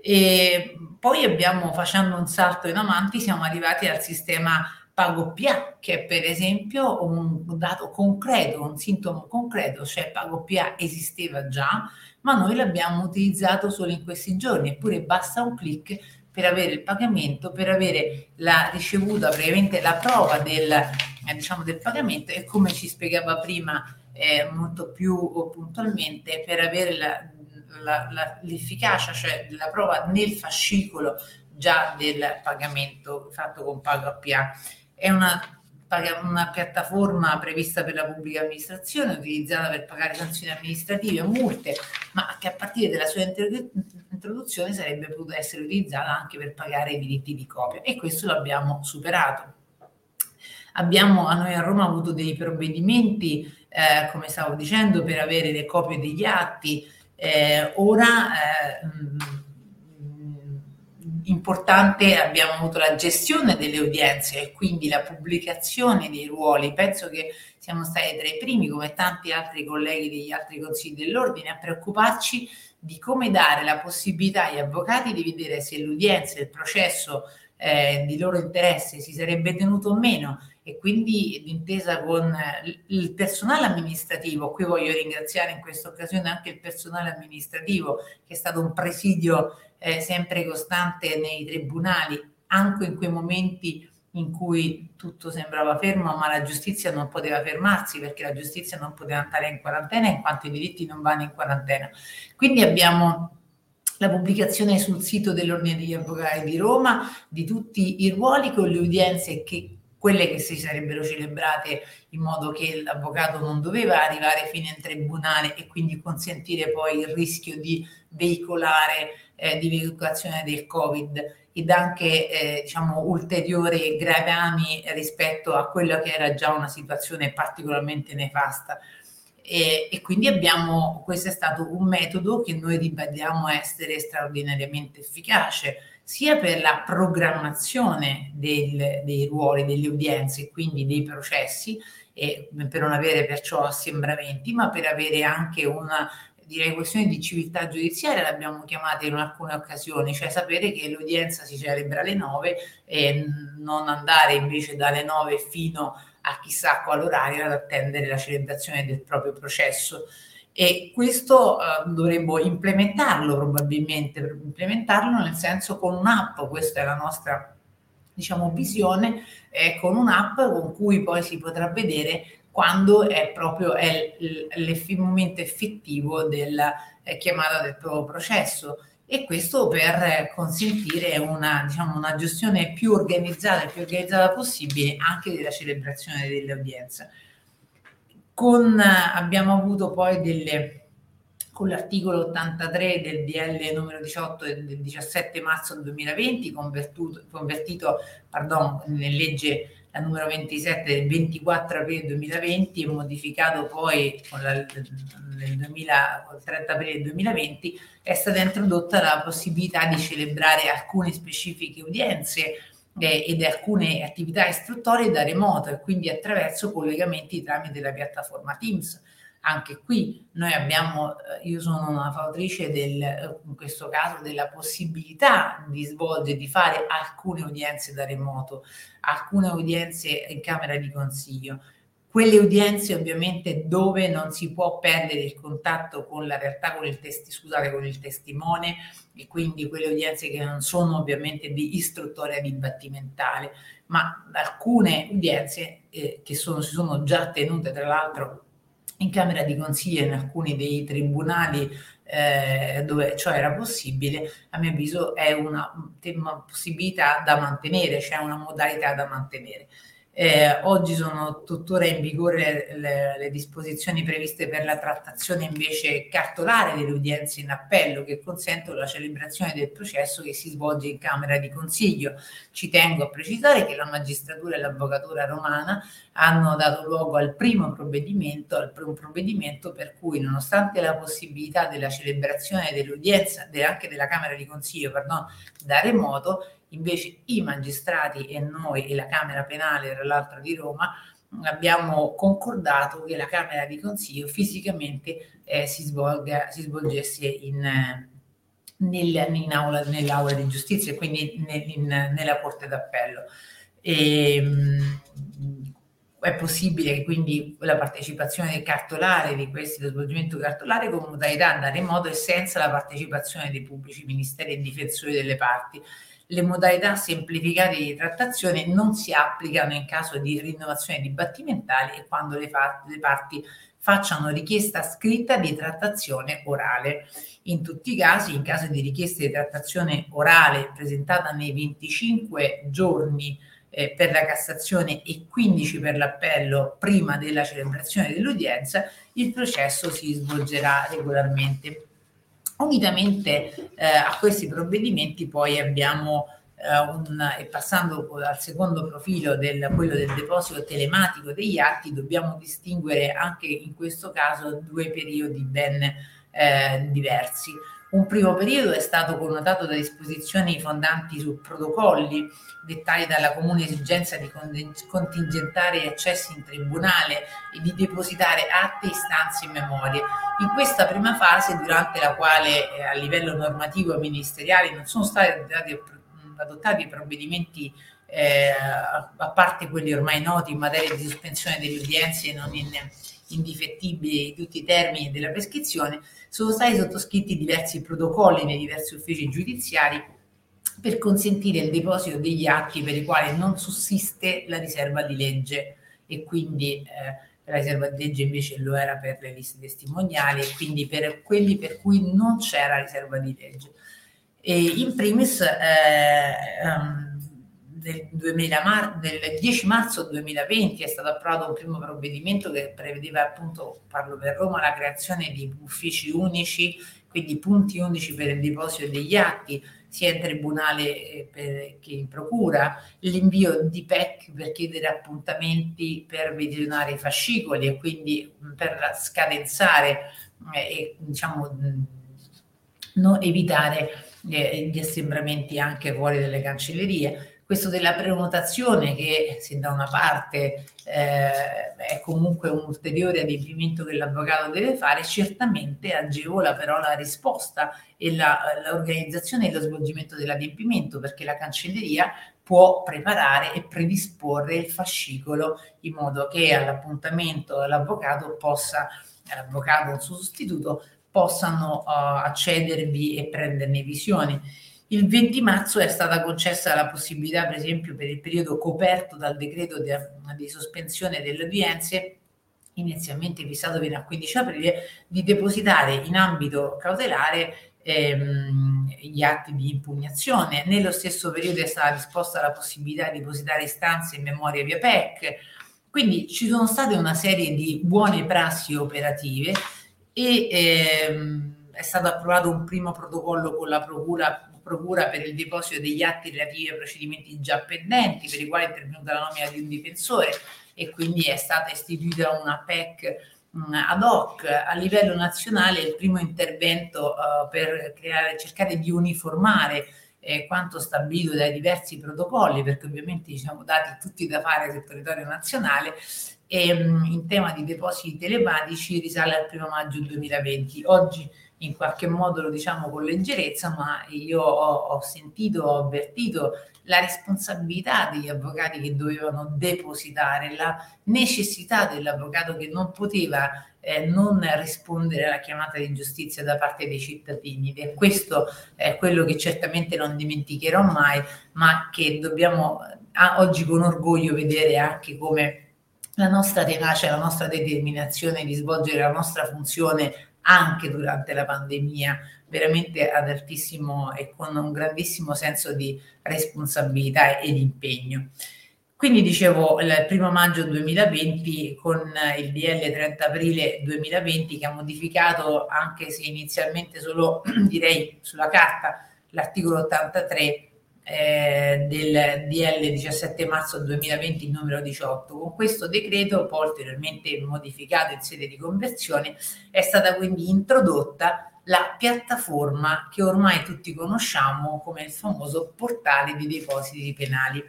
E poi abbiamo, facendo un salto in avanti, siamo arrivati al sistema PagoPA, che è per esempio un dato concreto, un sintomo concreto, cioè PagoPA esisteva già, ma noi l'abbiamo utilizzato solo in questi giorni, eppure basta un click per avere il pagamento, per avere la ricevuta, praticamente la prova del pagamento, e come ci spiegava prima molto più puntualmente, per avere l'efficacia, cioè la prova nel fascicolo già del pagamento fatto con PagoPA. È una piattaforma prevista per la pubblica amministrazione, utilizzata per pagare sanzioni amministrative e multe, ma che a partire dalla sua introduzione sarebbe potuta essere utilizzata anche per pagare i diritti di copia, e questo l'abbiamo superato. Abbiamo a noi a Roma avuto dei provvedimenti, come stavo dicendo, per avere le copie degli atti. Importante, abbiamo avuto la gestione delle udienze e quindi la pubblicazione dei ruoli. Penso che siamo stati tra i primi, come tanti altri colleghi degli altri consigli dell'ordine, a preoccuparci di come dare la possibilità agli avvocati di vedere se l'udienza, il processo di loro interesse si sarebbe tenuto o meno, e quindi d'intesa con il personale amministrativo. Qui voglio ringraziare in questa occasione anche il personale amministrativo, che è stato un presidio sempre costante nei tribunali, anche in quei momenti in cui tutto sembrava fermo, ma la giustizia non poteva fermarsi, perché la giustizia non poteva andare in quarantena in quanto i diritti non vanno in quarantena. Quindi abbiamo la pubblicazione sul sito dell'Ordine degli Avvocati di Roma di tutti i ruoli con le udienze, che quelle che si sarebbero celebrate, in modo che l'avvocato non doveva arrivare fino in tribunale e quindi consentire poi il rischio di divulgazione del Covid, ed anche ulteriori gravami rispetto a quella che era già una situazione particolarmente nefasta. E quindi questo è stato un metodo che noi ribadiamo essere straordinariamente efficace, sia per la programmazione dei ruoli, delle udienze, quindi dei processi, e per non avere perciò assembramenti, ma per avere anche una questione di civiltà giudiziaria, l'abbiamo chiamata in alcune occasioni, cioè sapere che l'udienza si celebra alle 9 e non andare invece dalle 9 fino a chissà qual orario ad attendere la celebrazione del proprio processo. E questo dovremmo implementarlo, probabilmente nel senso con un'app. Questa è la nostra visione, con un'app con cui poi si potrà vedere quando è proprio il momento effettivo della chiamata del proprio processo. E questo per consentire una gestione più organizzata possibile anche della celebrazione dell'udienza. Abbiamo avuto poi con l'articolo 83 del DL numero 18 del 17 marzo 2020, convertito nella legge la numero 27 del 24 aprile 2020 e modificato poi con il 30 aprile 2020, è stata introdotta la possibilità di celebrare alcune specifiche udienze ed alcune attività istruttorie da remoto, e quindi attraverso collegamenti tramite la piattaforma Teams. Anche qui noi io sono una fautrice in questo caso della possibilità di fare alcune udienze da remoto, alcune udienze in camera di consiglio, quelle udienze ovviamente dove non si può perdere il contatto con la realtà, con il testimone, e quindi quelle udienze che non sono ovviamente di istruttoria dibattimentale, ma alcune udienze che si sono già tenute tra l'altro in camera di consiglio in alcuni dei tribunali dove ciò era possibile. A mio avviso è una possibilità da mantenere, cioè una modalità da mantenere. Oggi sono tuttora in vigore le disposizioni previste per la trattazione invece cartolare delle udienze in appello, che consentono la celebrazione del processo che si svolge in camera di consiglio. Ci tengo a precisare che la magistratura e l'avvocatura romana hanno dato luogo al primo provvedimento per cui, nonostante la possibilità della celebrazione dell'udienza anche della camera di consiglio da remoto, invece i magistrati e noi e la Camera Penale, tra l'altro di Roma, abbiamo concordato che la Camera di Consiglio fisicamente si svolgesse nell'aula di giustizia, e quindi nella Corte d'Appello. È possibile che quindi la partecipazione del cartolare, dello svolgimento cartolare, con modalità da remoto e senza la partecipazione dei pubblici ministeri e difensori delle parti. Le modalità semplificate di trattazione non si applicano in caso di rinnovazione dibattimentale e quando le parti facciano richiesta scritta di trattazione orale. In tutti i casi, in caso di richiesta di trattazione orale presentata nei 25 giorni per la Cassazione e 15 per l'appello prima della celebrazione dell'udienza, il processo si svolgerà regolarmente. Unitamente a questi provvedimenti poi abbiamo e passando al secondo profilo, quello del deposito telematico degli atti, dobbiamo distinguere anche in questo caso due periodi ben diversi. Un primo periodo è stato connotato da disposizioni fondanti su protocolli, dettati dalla comune esigenza di contingentare gli accessi in tribunale e di depositare atti, istanze e memorie. In questa prima fase, durante la quale a livello normativo e ministeriale non sono stati adottati provvedimenti a parte quelli ormai noti in materia di sospensione delle udienze non indifettibili tutti i termini della prescrizione, sono stati sottoscritti diversi protocolli nei diversi uffici giudiziari per consentire il deposito degli atti per i quali non sussiste la riserva di legge, e quindi la riserva di legge invece lo era per le liste testimoniali, e quindi per quelli per cui non c'era riserva di legge. E in primis del 10 marzo 2020 è stato approvato un primo provvedimento che prevedeva, appunto, parlo per Roma, la creazione di uffici unici, quindi punti unici per il deposito degli atti, sia in tribunale che in procura, l'invio di PEC per chiedere appuntamenti per visionare i fascicoli e quindi per scadenzare e non evitare gli assembramenti anche fuori dalle cancellerie. Questo della prenotazione, che se da una parte è comunque un ulteriore adempimento che l'avvocato deve fare, certamente agevola però la risposta e l'organizzazione e lo svolgimento dell'adempimento, perché la cancelleria può preparare e predisporre il fascicolo in modo che all'appuntamento l'avvocato o il suo sostituto possano accedervi e prenderne visione. Il 20 marzo è stata concessa la possibilità, per esempio, per il periodo coperto dal decreto di sospensione delle udienze, inizialmente fissato fino al 15 aprile, di depositare in ambito cautelare gli atti di impugnazione. Nello stesso periodo è stata disposta la possibilità di depositare istanze in memoria via PEC. Quindi ci sono state una serie di buone prassi operative e è stato approvato un primo protocollo con la procura per il deposito degli atti relativi ai procedimenti già pendenti, per i quali è intervenuta la nomina di un difensore, e quindi è stata istituita una PEC ad hoc. A livello nazionale il primo intervento per cercare di uniformare quanto stabilito dai diversi protocolli, perché ovviamente ci siamo dati tutti da fare sul territorio nazionale, e in tema di depositi telematici risale al 1 maggio 2020. Oggi in qualche modo lo diciamo con leggerezza, ma io ho avvertito la responsabilità degli avvocati che dovevano depositare, la necessità dell'avvocato che non poteva non rispondere alla chiamata di giustizia da parte dei cittadini. E questo è quello che certamente non dimenticherò mai, ma che dobbiamo oggi con orgoglio vedere anche come la nostra tenacia, la nostra determinazione di svolgere la nostra funzione anche durante la pandemia, veramente ad altissimo e con un grandissimo senso di responsabilità e di impegno. Quindi dicevo, il 1 maggio 2020 con il DL 30 aprile 2020 che ha modificato, anche se inizialmente solo direi sulla carta, l'articolo 83 del DL 17 marzo 2020 numero 18. Con questo decreto, poi ulteriormente modificato in sede di conversione, è stata quindi introdotta la piattaforma che ormai tutti conosciamo come il famoso portale dei depositi penali.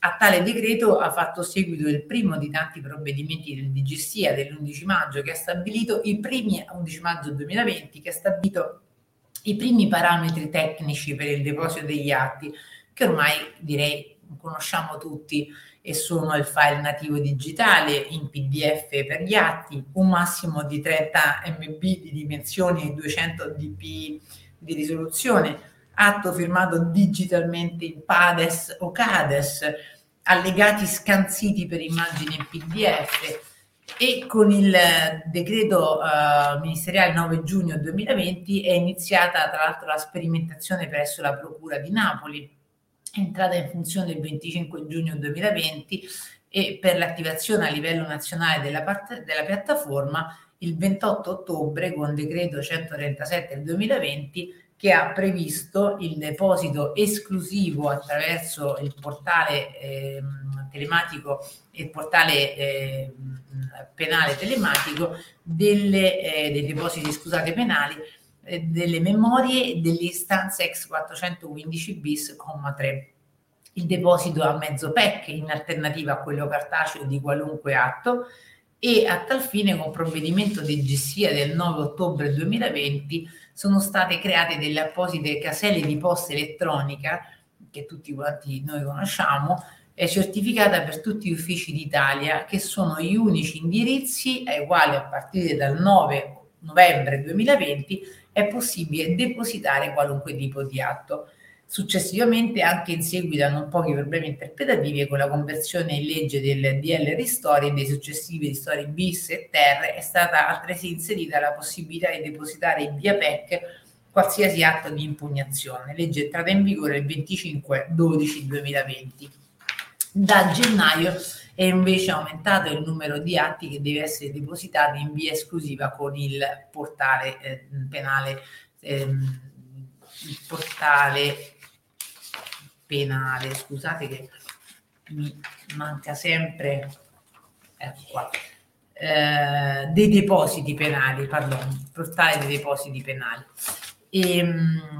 A tale decreto ha fatto seguito il primo di tanti provvedimenti del DG SIA dell'11 maggio che ha stabilito 11 maggio 2020 che ha stabilito i primi parametri tecnici per il deposito degli atti, che ormai direi conosciamo tutti, e sono il file nativo digitale in PDF per gli atti, un massimo di 30 MB di dimensioni e 200 dpi di risoluzione, atto firmato digitalmente in PADES o CADES, allegati scansiti per immagine in PDF. E con il decreto ministeriale 9 giugno 2020 è iniziata tra l'altro la sperimentazione presso la Procura di Napoli, è entrata in funzione il 25 giugno 2020 e per l'attivazione a livello nazionale della piattaforma il 28 ottobre con decreto 137 del 2020 che ha previsto il deposito esclusivo attraverso il portale telematico e il portale penale telematico dei depositi penali delle memorie delle istanze ex 415 bis, comma 3. Il deposito a mezzo PEC in alternativa a quello cartaceo di qualunque atto, e a tal fine con provvedimento di GSIA del 9 ottobre 2020 sono state create delle apposite caselle di posta elettronica che tutti quanti noi conosciamo, è certificata per tutti gli uffici d'Italia, che sono gli unici indirizzi ai quali a partire dal 9 novembre 2020 è possibile depositare qualunque tipo di atto. Successivamente, anche in seguito a non pochi problemi interpretativi e con la conversione in legge del DL Ristori e dei successivi ristori bis e ter, è stata altresì inserita la possibilità di depositare via PEC qualsiasi atto di impugnazione, legge entrata in vigore il 25/12/2020. Da gennaio è invece aumentato il numero di atti che deve essere depositato in via esclusiva con il portale penale scusate che mi manca sempre, ecco qua, dei depositi penali, portale dei depositi penali. E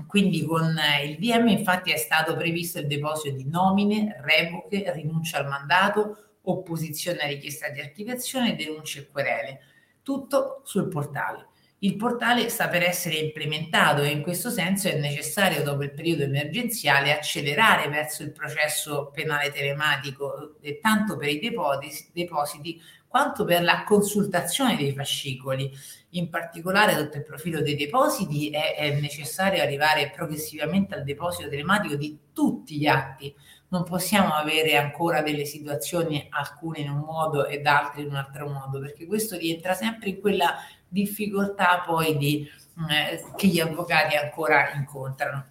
quindi con il DM infatti è stato previsto il deposito di nomine, revoche, rinuncia al mandato, opposizione a richiesta di archiviazione, denunce e querele, tutto sul portale. Il portale sta per essere implementato e in questo senso è necessario, dopo il periodo emergenziale, accelerare verso il processo penale telematico, tanto per i depositi quanto per la consultazione dei fascicoli. In particolare, sotto il profilo dei depositi, è necessario arrivare progressivamente al deposito telematico di tutti gli atti. Non possiamo avere ancora delle situazioni, alcune in un modo ed altre in un altro modo, perché questo rientra sempre in quella difficoltà poi che gli avvocati ancora incontrano.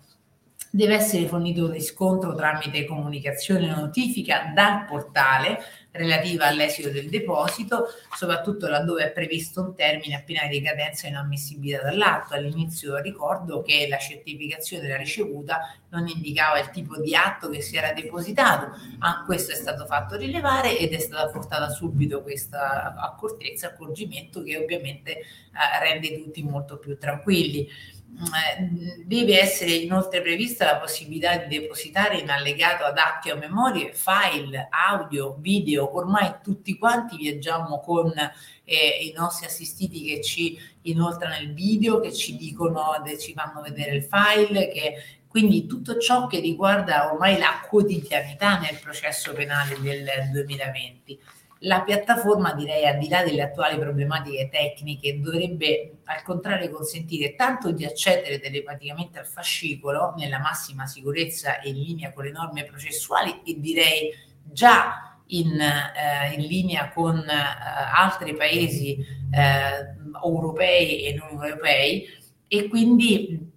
Deve essere fornito un riscontro tramite comunicazione o notifica dal portale relativa all'esito del deposito, soprattutto laddove è previsto un termine a pena di decadenza e inammissibilità dall'atto. All'inizio ricordo che la certificazione della ricevuta non indicava il tipo di atto che si era depositato. Questo è stato fatto rilevare ed è stata portata subito questa accortezza, accorgimento, che ovviamente rende tutti molto più tranquilli. Deve essere inoltre prevista la possibilità di depositare in allegato ad atti o memorie file, audio, video. Ormai tutti quanti viaggiamo con i nostri assistiti che ci inoltrano il video, che ci dicono, ci fanno vedere il file, quindi tutto ciò che riguarda ormai la quotidianità nel processo penale del 2020. La piattaforma, direi, al di là delle attuali problematiche tecniche, dovrebbe al contrario consentire tanto di accedere telepaticamente al fascicolo nella massima sicurezza e in linea con le norme processuali, e direi già in linea con altri paesi europei e non europei, e quindi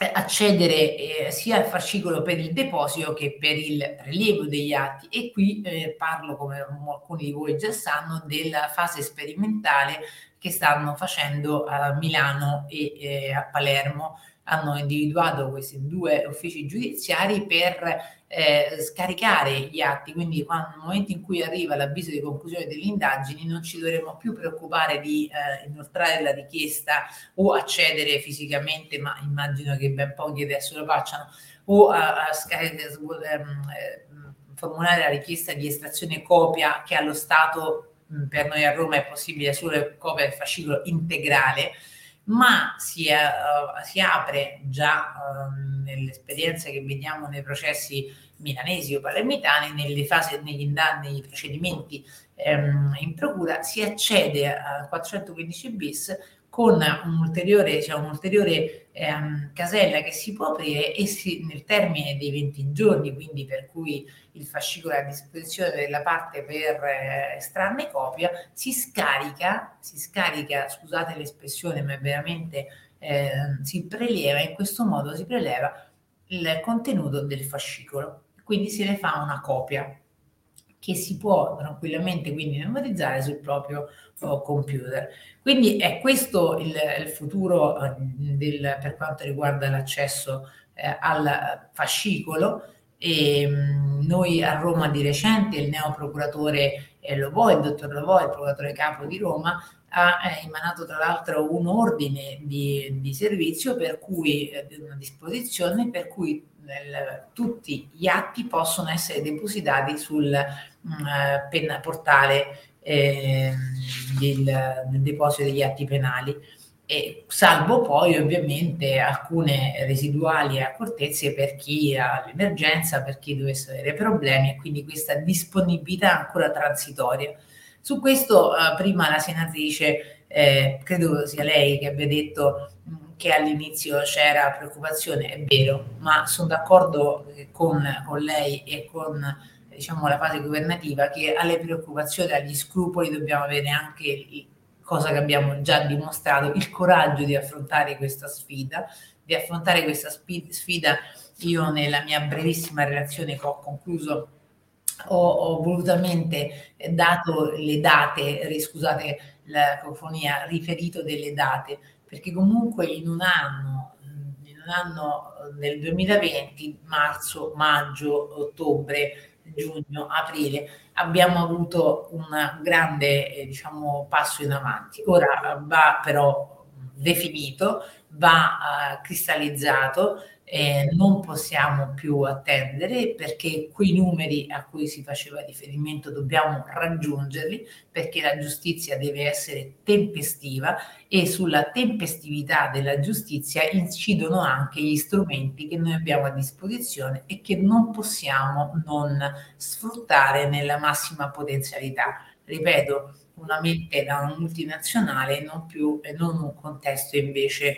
accedere sia al fascicolo per il deposito che per il rilievo degli atti. E qui parlo, come alcuni di voi già sanno, della fase sperimentale che stanno facendo a Milano e a Palermo. Hanno individuato questi due uffici giudiziari per scaricare gli atti, quindi nel momento in cui arriva l'avviso di conclusione delle indagini non ci dovremo più preoccupare di inoltrare la richiesta o accedere fisicamente, ma immagino che ben pochi adesso lo facciano, o formulare la richiesta di estrazione copia, che allo Stato per noi a Roma è possibile solo copia del fascicolo integrale, ma si apre già nell'esperienza che vediamo nei processi milanesi o palermitani, nelle fasi, nei procedimenti in procura, si accede a 415 bis con un'ulteriore casella che si può aprire nel termine dei 20 giorni, quindi per cui il fascicolo è a disposizione della parte per estrarne copia, si scarica, scusate l'espressione, ma veramente si preleva, in questo modo si preleva il contenuto del fascicolo, quindi se ne fa una copia. che si può tranquillamente quindi memorizzare sul proprio computer. Quindi è questo il futuro per quanto riguarda l'accesso al fascicolo. E noi a Roma di recente il neoprocuratore Lovoi, il dottor Lovoi, il procuratore capo di Roma, ha emanato tra l'altro un ordine di servizio per cui una disposizione per cui tutti gli atti possono essere depositati sul portale del deposito degli atti penali, e salvo poi ovviamente alcune residuali accortezze per chi ha l'emergenza, per chi dovesse avere problemi, e quindi questa disponibilità ancora transitoria. Su questo prima la senatrice, credo sia lei che abbia detto che all'inizio c'era preoccupazione, è vero, ma sono d'accordo con lei e con diciamo la fase governativa che alle preoccupazioni, agli scrupoli dobbiamo avere anche cosa che abbiamo già dimostrato, il coraggio di affrontare questa sfida, Io nella mia brevissima relazione che ho concluso ho volutamente dato le date, scusate la cofonia, riferito delle date, perché comunque in un anno nel 2020, marzo, maggio, ottobre, giugno, aprile, abbiamo avuto un grande passo in avanti. Ora va però definito, va cristallizzato, non possiamo più attendere, perché quei numeri a cui si faceva riferimento dobbiamo raggiungerli, perché la giustizia deve essere tempestiva e sulla tempestività della giustizia incidono anche gli strumenti che noi abbiamo a disposizione e che non possiamo non sfruttare nella massima potenzialità. Ripeto, una mente da una multinazionale non un contesto invece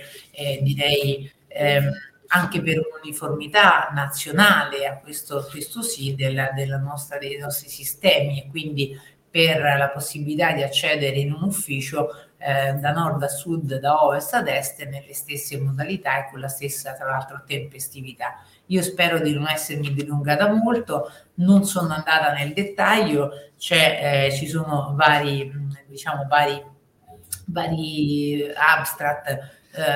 anche per un'uniformità nazionale a questo sì dei nostri sistemi, e quindi per la possibilità di accedere in un ufficio da nord a sud, da ovest ad est, nelle stesse modalità e con la stessa tra l'altro tempestività. Io spero di non essermi dilungata molto, non sono andata nel dettaglio, ci sono vari abstract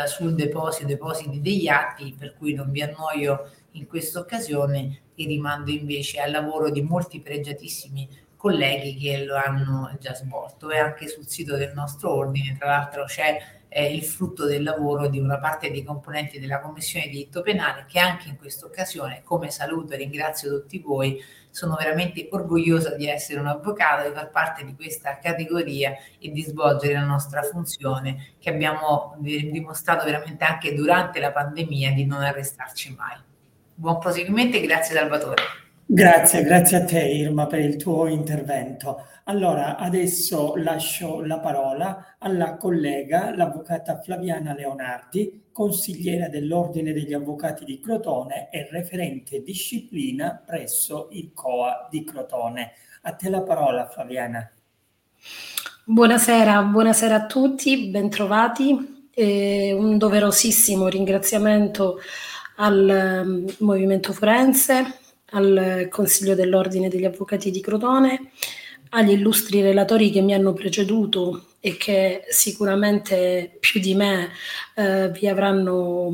sul depositi degli atti, per cui non vi annoio in questa occasione e rimando invece al lavoro di molti pregiatissimi colleghi che lo hanno già svolto, e anche sul sito del nostro ordine tra l'altro c'è il frutto del lavoro di una parte dei componenti della Commissione di Diritto Penale, che anche in questa occasione, come saluto e ringrazio tutti voi, sono veramente orgogliosa di essere un avvocato, di far parte di questa categoria e di svolgere la nostra funzione, che abbiamo dimostrato veramente anche durante la pandemia di non arrestarci mai. Buon proseguimento e grazie Salvatore. Grazie a te Irma per il tuo intervento. Allora, adesso lascio la parola alla collega, l'avvocata Flaviana Leonardi, consigliera dell'Ordine degli Avvocati di Crotone e referente disciplina presso il COA di Crotone. A te la parola Flaviana. Buonasera a tutti, bentrovati. Un doverosissimo ringraziamento al Movimento Forense, al Consiglio dell'Ordine degli Avvocati di Crotone, agli illustri relatori che mi hanno preceduto e che sicuramente più di me vi avranno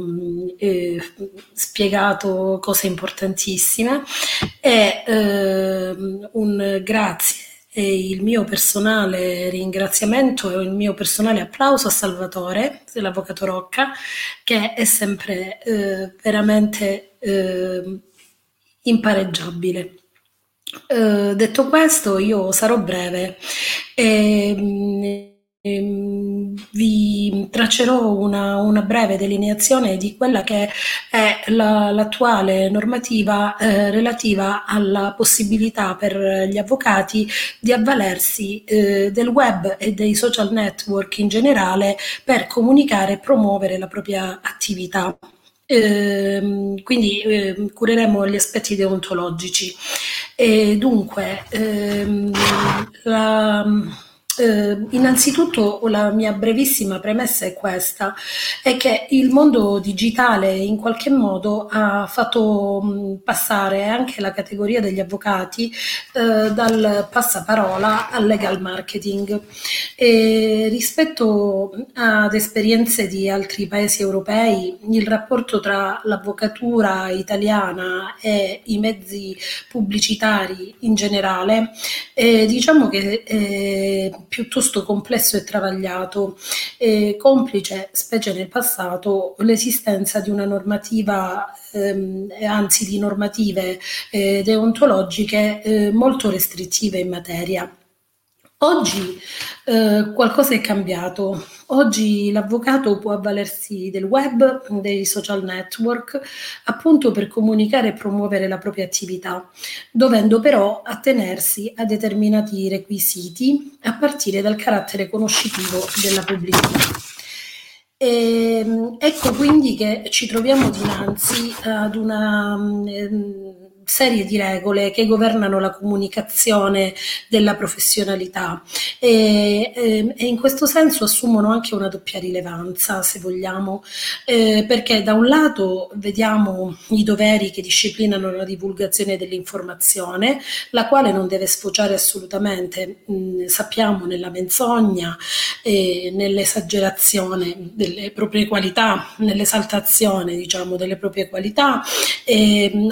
spiegato cose importantissime, e un grazie e il mio personale ringraziamento e il mio personale applauso a Salvatore, l'avvocato Rocca, che è sempre veramente impareggiabile. Detto questo, io sarò breve e vi traccerò una breve delineazione di quella che è l'attuale normativa relativa alla possibilità per gli avvocati di avvalersi del web e dei social network in generale per comunicare e promuovere la propria attività. Quindi cureremo gli aspetti deontologici. E dunque, Innanzitutto la mia brevissima premessa è questa, è che il mondo digitale in qualche modo ha fatto passare anche la categoria degli avvocati dal passaparola al legal marketing, e rispetto ad esperienze di altri paesi europei il rapporto tra l'avvocatura italiana e i mezzi pubblicitari in generale diciamo che piuttosto complesso e travagliato, complice, specie nel passato, l'esistenza di una normativa, anzi di normative deontologiche molto restrittive in materia. Oggi qualcosa è cambiato. Oggi l'avvocato può avvalersi del web, dei social network, appunto per comunicare e promuovere la propria attività, dovendo però attenersi a determinati requisiti a partire dal carattere conoscitivo della pubblicità. Ecco quindi che ci troviamo dinanzi ad una serie di regole che governano la comunicazione della professionalità e in questo senso assumono anche una doppia rilevanza, se vogliamo, perché da un lato vediamo i doveri che disciplinano la divulgazione dell'informazione, la quale non deve sfociare assolutamente, sappiamo, nella menzogna, nell'esagerazione delle proprie qualità, nell'esaltazione, diciamo, delle proprie qualità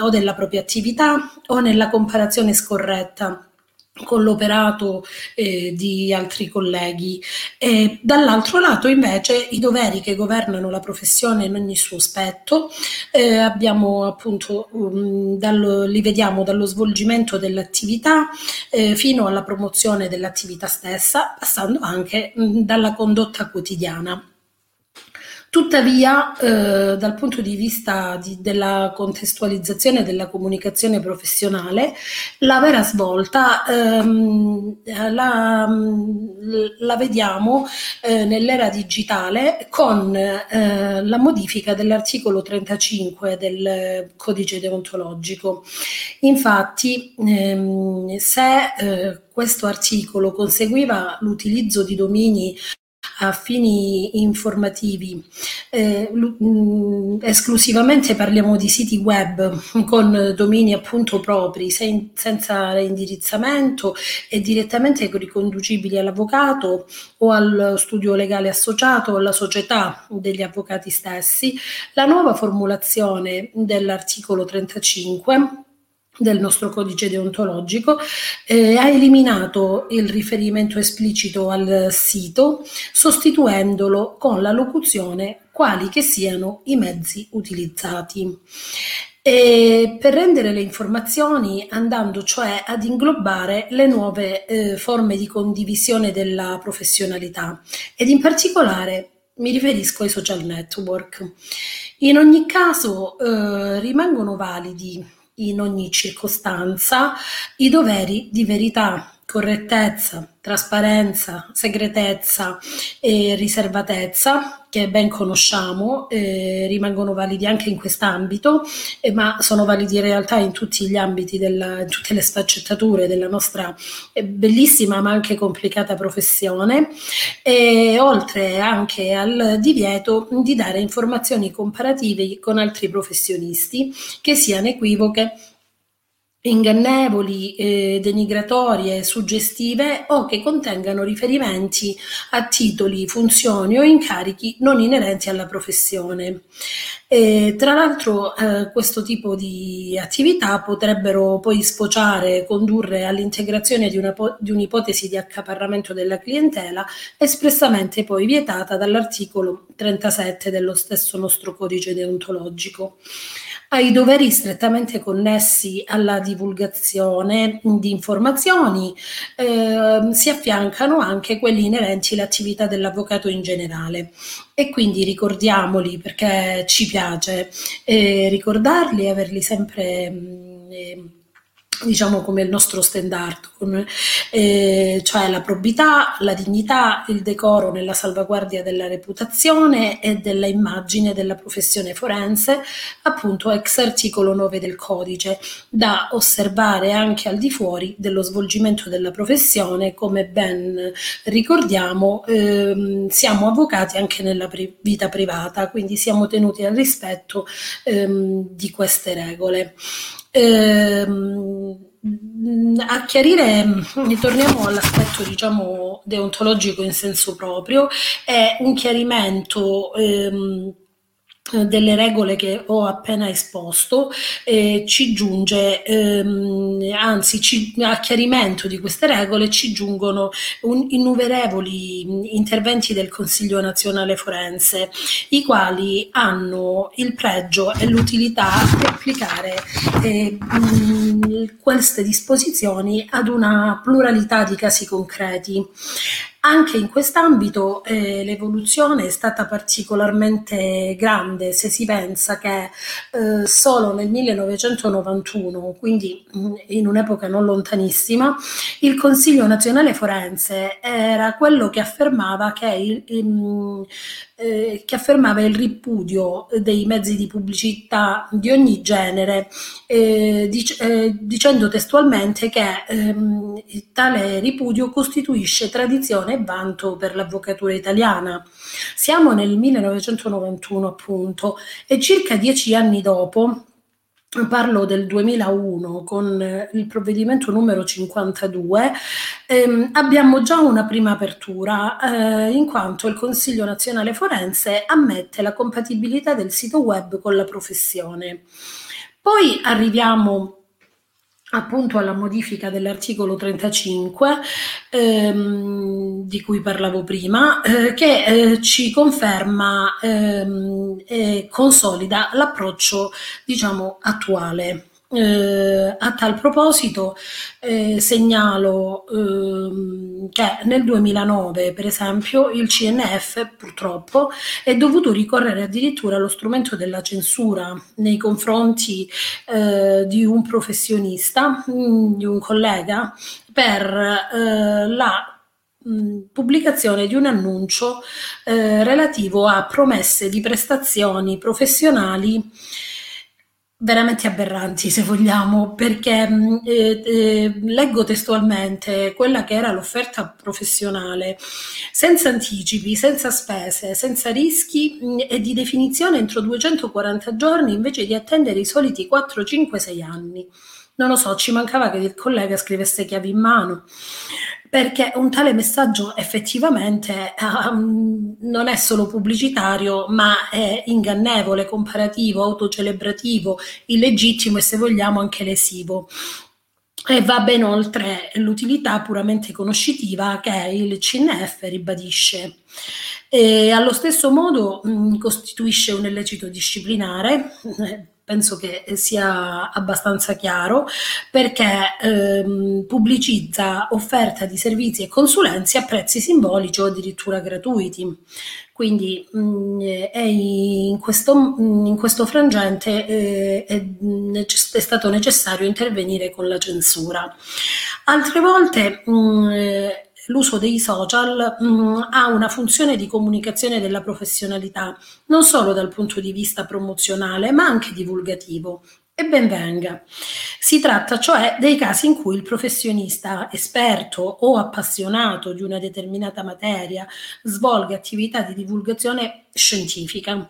o della propria attività o nella comparazione scorretta con l'operato di altri colleghi, e dall'altro lato invece i doveri che governano la professione in ogni suo aspetto, abbiamo appunto li vediamo dallo svolgimento dell'attività fino alla promozione dell'attività stessa, passando anche dalla condotta quotidiana. Tuttavia, dal punto di vista della contestualizzazione della comunicazione professionale, la vera svolta la vediamo nell'era digitale con la modifica dell'articolo 35 del codice deontologico. Infatti, se questo articolo conseguiva l'utilizzo di domini a fini informativi, esclusivamente parliamo di siti web con domini appunto propri, senza reindirizzamento e direttamente riconducibili all'avvocato o al studio legale associato o alla società degli avvocati stessi, la nuova formulazione dell'articolo 35 del nostro codice deontologico ha eliminato il riferimento esplicito al sito, sostituendolo con la locuzione quali che siano i mezzi utilizzati. E per rendere le informazioni, andando cioè ad inglobare le nuove forme di condivisione della professionalità, ed in particolare mi riferisco ai social network. In ogni caso rimangono validi in ogni circostanza i doveri di verità, correttezza, trasparenza, segretezza e riservatezza che ben conosciamo, rimangono validi anche in quest'ambito, ma sono validi in realtà in tutti gli ambiti, in tutte le sfaccettature della nostra bellissima ma anche complicata professione, e oltre anche al divieto di dare informazioni comparative con altri professionisti che siano equivoche, ingannevoli, denigratorie, suggestive o che contengano riferimenti a titoli, funzioni o incarichi non inerenti alla professione. Tra l'altro questo tipo di attività potrebbero poi sfociare, condurre all'integrazione di un'ipotesi di accaparramento della clientela, espressamente poi vietata dall'articolo 37 dello stesso nostro codice deontologico. Ai doveri strettamente connessi alla divulgazione di informazioni si affiancano anche quelli inerenti all'attività dell'avvocato in generale, e quindi ricordiamoli, perché ci piace ricordarli e averli sempre diciamo come il nostro standard, cioè la probità, la dignità, il decoro nella salvaguardia della reputazione e della immagine della professione forense, appunto ex articolo 9 del codice, da osservare anche al di fuori dello svolgimento della professione. Come ben ricordiamo, siamo avvocati anche nella vita privata, quindi siamo tenuti al rispetto di queste regole. A chiarire, torniamo all'aspetto, diciamo, deontologico in senso proprio, è un chiarimento delle regole che ho appena esposto, ci giunge, a chiarimento di queste regole ci giungono innumerevoli interventi del Consiglio Nazionale Forense, i quali hanno il pregio e l'utilità di applicare queste disposizioni ad una pluralità di casi concreti. Anche in quest'ambito l'evoluzione è stata particolarmente grande, se si pensa che solo nel 1991, quindi in un'epoca non lontanissima, il Consiglio Nazionale Forense era quello che affermava il ripudio dei mezzi di pubblicità di ogni genere, dicendo testualmente che tale ripudio costituisce tradizione e vanto per l'avvocatura italiana. Siamo nel 1991 appunto, e circa 10 anni dopo, parlo del 2001 con il provvedimento numero 52, abbiamo già una prima apertura, in quanto il Consiglio Nazionale Forense ammette la compatibilità del sito web con la professione. Poi arriviamo appunto alla modifica dell'articolo 35 di cui parlavo prima, che ci conferma e consolida l'approccio, diciamo, attuale. A tal proposito segnalo che nel 2009, per esempio, il CNF purtroppo è dovuto ricorrere addirittura allo strumento della censura nei confronti di un professionista, di un collega, per la pubblicazione di un annuncio relativo a promesse di prestazioni professionali veramente aberranti, se vogliamo, perché leggo testualmente quella che era l'offerta professionale: senza anticipi, senza spese, senza rischi e di definizione entro 240 giorni invece di attendere i soliti 4, 5, 6 anni. Non lo so, ci mancava che il collega scrivesse chiavi in mano, perché un tale messaggio effettivamente non è solo pubblicitario, ma è ingannevole, comparativo, autocelebrativo, illegittimo e, se vogliamo, anche lesivo. E va ben oltre l'utilità puramente conoscitiva che il CNF ribadisce. E allo stesso modo costituisce un illecito disciplinare, penso che sia abbastanza chiaro, perché pubblicizza offerta di servizi e consulenze a prezzi simbolici o addirittura gratuiti. Quindi è in questo frangente è stato necessario intervenire con la censura. Altre volte l'uso dei social ha una funzione di comunicazione della professionalità, non solo dal punto di vista promozionale, ma anche divulgativo. E ben venga. Si tratta cioè dei casi in cui il professionista esperto o appassionato di una determinata materia svolga attività di divulgazione scientifica.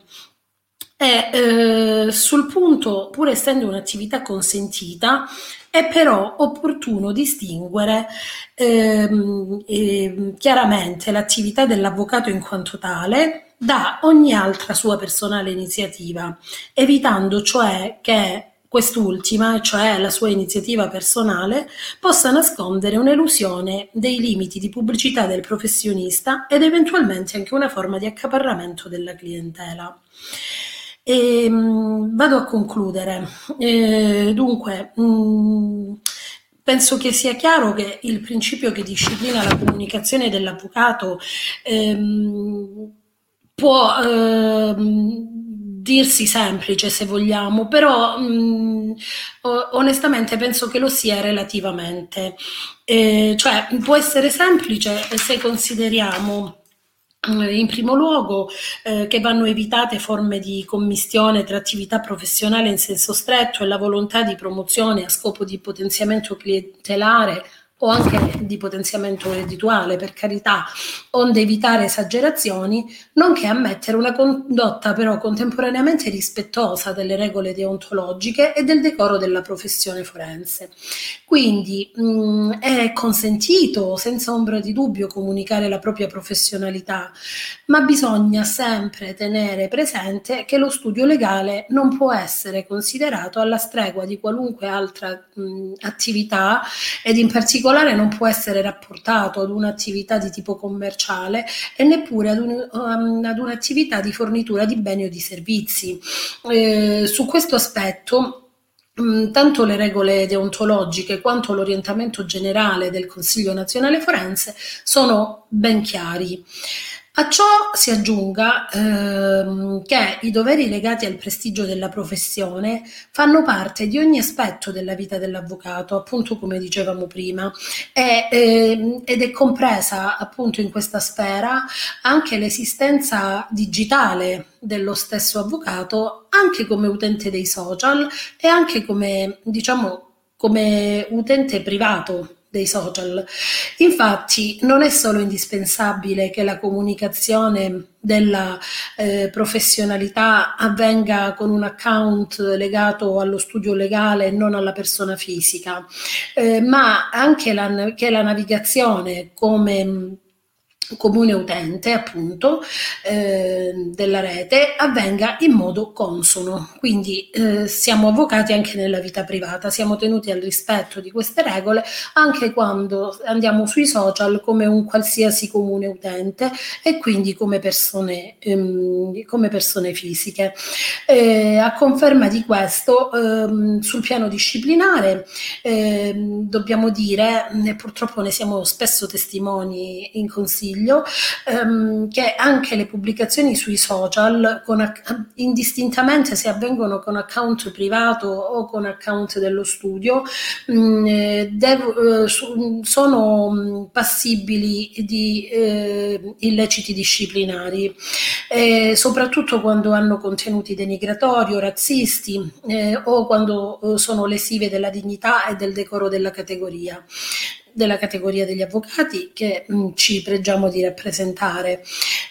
E sul punto, pur essendo un'attività consentita, è però opportuno distinguere chiaramente l'attività dell'avvocato in quanto tale da ogni altra sua personale iniziativa, evitando cioè che quest'ultima, cioè la sua iniziativa personale, possa nascondere un'elusione dei limiti di pubblicità del professionista ed eventualmente anche una forma di accaparramento della clientela. E vado a concludere. Dunque, penso che sia chiaro che il principio che disciplina la comunicazione dell'avvocato può dirsi semplice, se vogliamo, però onestamente penso che lo sia relativamente. Cioè può essere semplice se consideriamo in primo luogo che vanno evitate forme di commistione tra attività professionale in senso stretto e la volontà di promozione a scopo di potenziamento clientelare o anche di potenziamento reddituale, per carità, onde evitare esagerazioni, nonché ammettere una condotta però contemporaneamente rispettosa delle regole deontologiche e del decoro della professione forense. Quindi è consentito, senza ombra di dubbio, comunicare la propria professionalità, ma bisogna sempre tenere presente che lo studio legale non può essere considerato alla stregua di qualunque altra attività ed in particolare non può essere rapportato ad un'attività di tipo commerciale e neppure ad un'attività di fornitura di beni o di servizi. Su questo aspetto tanto le regole deontologiche quanto l'orientamento generale del Consiglio Nazionale Forense sono ben chiari. A ciò si aggiunga che i doveri legati al prestigio della professione fanno parte di ogni aspetto della vita dell'avvocato, appunto come dicevamo prima, ed è compresa appunto in questa sfera anche l'esistenza digitale dello stesso avvocato, anche come utente dei social e anche come, diciamo, come utente privato dei social. Infatti non è solo indispensabile che la comunicazione della professionalità avvenga con un account legato allo studio legale e non alla persona fisica, ma anche che la navigazione come comune utente appunto della rete avvenga in modo consono. Quindi siamo avvocati anche nella vita privata, siamo tenuti al rispetto di queste regole anche quando andiamo sui social come un qualsiasi comune utente e quindi come persone fisiche. A conferma di questo, sul piano disciplinare dobbiamo dire, e purtroppo ne siamo spesso testimoni in Consiglio, che anche le pubblicazioni sui social, indistintamente se avvengono con account privato o con account dello studio, sono passibili di illeciti disciplinari, soprattutto quando hanno contenuti denigratori o razzisti o quando sono lesive della dignità e del decoro della categoria degli avvocati che ci pregiamo di rappresentare.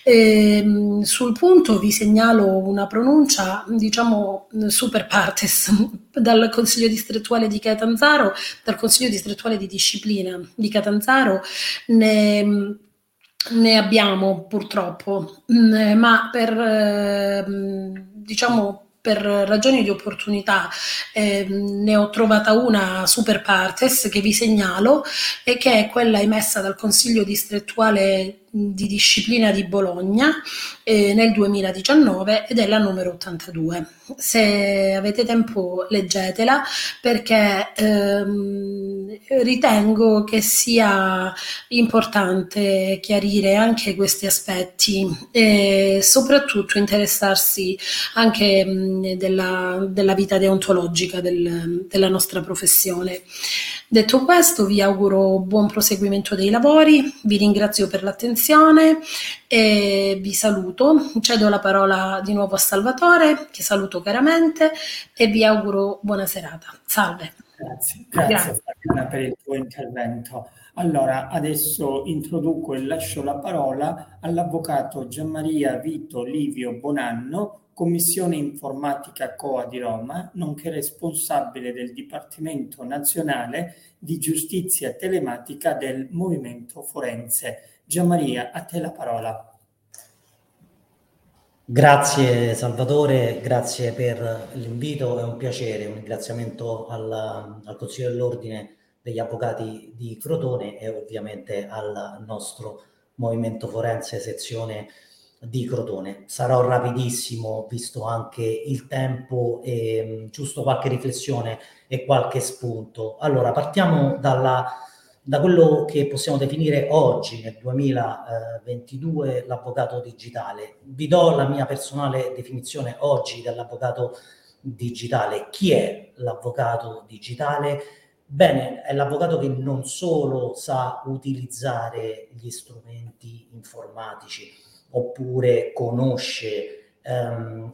Sul punto vi segnalo una pronuncia, diciamo, super partes dal Consiglio distrettuale di Catanzaro, dal Consiglio distrettuale di disciplina di Catanzaro. Ne abbiamo purtroppo, ma per ragioni di opportunità ne ho trovata una super partes che vi segnalo e che è quella emessa dal Consiglio distrettuale di disciplina di Bologna nel 2019 ed è la numero 82. Se avete tempo leggetela, perché ritengo che sia importante chiarire anche questi aspetti e soprattutto interessarsi anche della vita deontologica della nostra professione. Detto questo, vi auguro buon proseguimento dei lavori, vi ringrazio per l'attenzione e vi saluto. Cedo la parola di nuovo a Salvatore, che saluto caramente, e vi auguro buona serata. Salve. Grazie Fabiola per il tuo intervento. Allora, adesso introduco e lascio la parola all'avvocato Gian Maria Vito Livio Bonanno, Commissione Informatica COA di Roma, nonché responsabile del Dipartimento Nazionale di Giustizia Telematica del Movimento Forense. Gian Maria, a te la parola. Grazie Salvatore, grazie per l'invito, è un piacere, un ringraziamento al Consiglio dell'Ordine degli Avvocati di Crotone e ovviamente al nostro Movimento Forense sezione di Crotone. Sarò rapidissimo visto anche il tempo e giusto qualche riflessione e qualche spunto. Allora, partiamo dalla Da quello che possiamo definire oggi, nel 2022, l'avvocato digitale. Vi do la mia personale definizione oggi dell'avvocato digitale. Chi è l'avvocato digitale? Bene, è l'avvocato che non solo sa utilizzare gli strumenti informatici, oppure conosce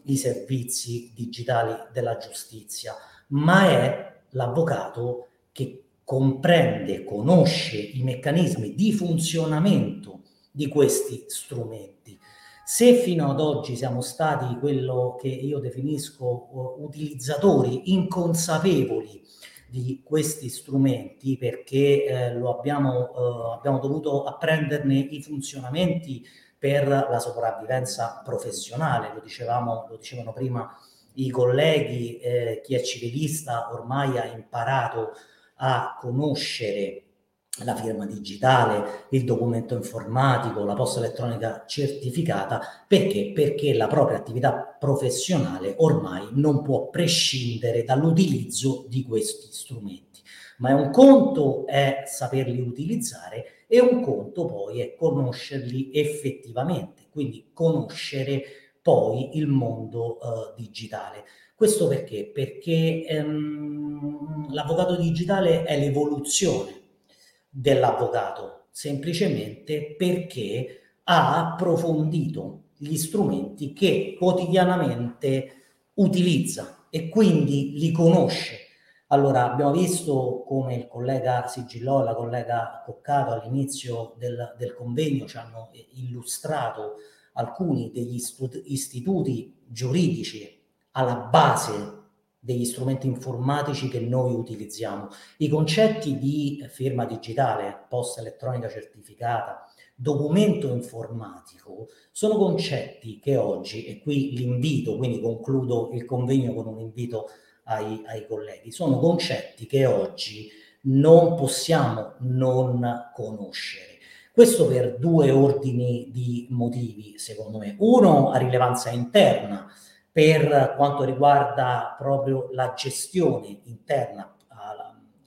i servizi digitali della giustizia, ma è l'avvocato che comprende, conosce i meccanismi di funzionamento di questi strumenti. Se fino ad oggi siamo stati quello che io definisco utilizzatori inconsapevoli di questi strumenti, perché abbiamo dovuto apprenderne i funzionamenti per la sopravvivenza professionale, lo dicevano prima i colleghi, chi è civilista ormai ha imparato a conoscere la firma digitale, il documento informatico, la posta elettronica certificata, perché la propria attività professionale ormai non può prescindere dall'utilizzo di questi strumenti. Ma un conto è saperli utilizzare e un conto poi è conoscerli effettivamente, quindi conoscere poi il mondo digitale. Questo perché? Perché l'avvocato digitale è l'evoluzione dell'avvocato, semplicemente perché ha approfondito gli strumenti che quotidianamente utilizza e quindi li conosce. Allora, abbiamo visto come il collega Sigillò e la collega Coccato all'inizio del convegno ci hanno illustrato alcuni degli istituti giuridici alla base degli strumenti informatici che noi utilizziamo. I concetti di firma digitale, posta elettronica certificata, documento informatico, sono concetti che oggi, e qui l'invito, quindi concludo il convegno con un invito ai colleghi, sono concetti che oggi non possiamo non conoscere. Questo per due ordini di motivi, secondo me. Uno, a rilevanza interna, per quanto riguarda proprio la gestione interna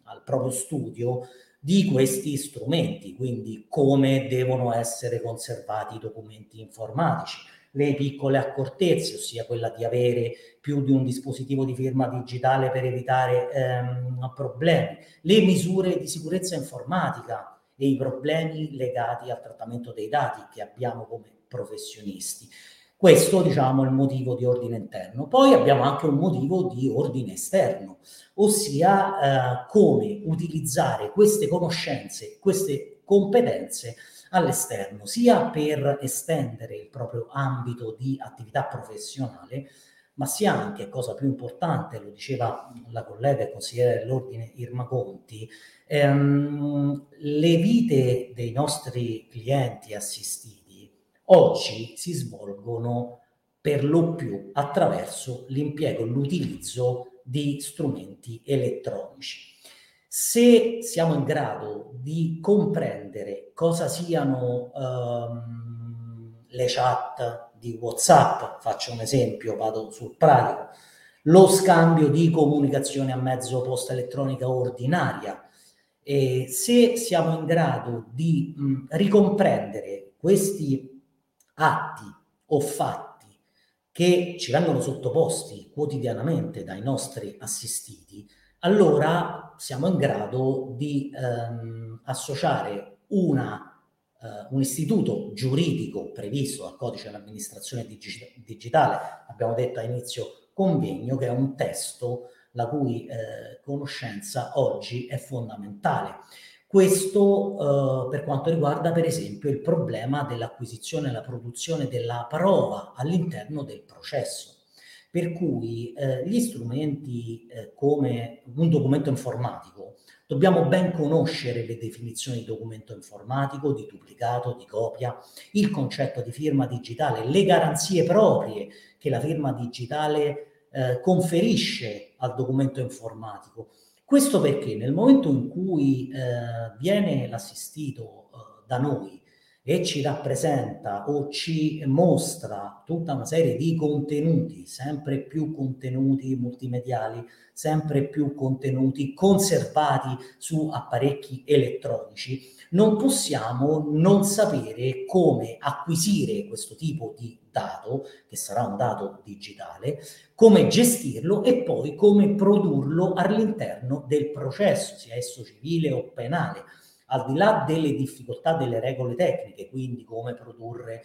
al proprio studio di questi strumenti, quindi come devono essere conservati i documenti informatici, le piccole accortezze, ossia quella di avere più di un dispositivo di firma digitale per evitare problemi, le misure di sicurezza informatica e i problemi legati al trattamento dei dati che abbiamo come professionisti. Questo, diciamo, è il motivo di ordine interno. Poi abbiamo anche un motivo di ordine esterno, ossia come utilizzare queste conoscenze, queste competenze all'esterno, sia per estendere il proprio ambito di attività professionale, ma sia anche, cosa più importante, lo diceva la collega e consigliera dell'Ordine Irma Conti, le vite dei nostri clienti assistiti oggi si svolgono per lo più attraverso l'impiego e l'utilizzo di strumenti elettronici. Se siamo in grado di comprendere cosa siano le chat di WhatsApp, faccio un esempio, vado sul pratico, lo scambio di comunicazione a mezzo posta elettronica ordinaria, e se siamo in grado di ricomprendere questi atti o fatti che ci vengono sottoposti quotidianamente dai nostri assistiti, allora siamo in grado di associare un istituto giuridico previsto dal codice dell'amministrazione digitale, abbiamo detto a inizio convegno, che è un testo la cui conoscenza oggi è fondamentale. Questo per quanto riguarda, per esempio, il problema dell'acquisizione e la produzione della prova all'interno del processo. Per cui gli strumenti come un documento informatico, dobbiamo ben conoscere le definizioni di documento informatico, di duplicato, di copia, il concetto di firma digitale, le garanzie proprie che la firma digitale conferisce al documento informatico. Questo perché nel momento in cui viene l'assistito da noi e ci rappresenta o ci mostra tutta una serie di contenuti, sempre più contenuti multimediali, sempre più contenuti conservati su apparecchi elettronici, non possiamo non sapere come acquisire questo tipo di dato, che sarà un dato digitale, come gestirlo e poi come produrlo all'interno del processo, sia esso civile o penale. Al di là delle difficoltà delle regole tecniche, quindi come produrre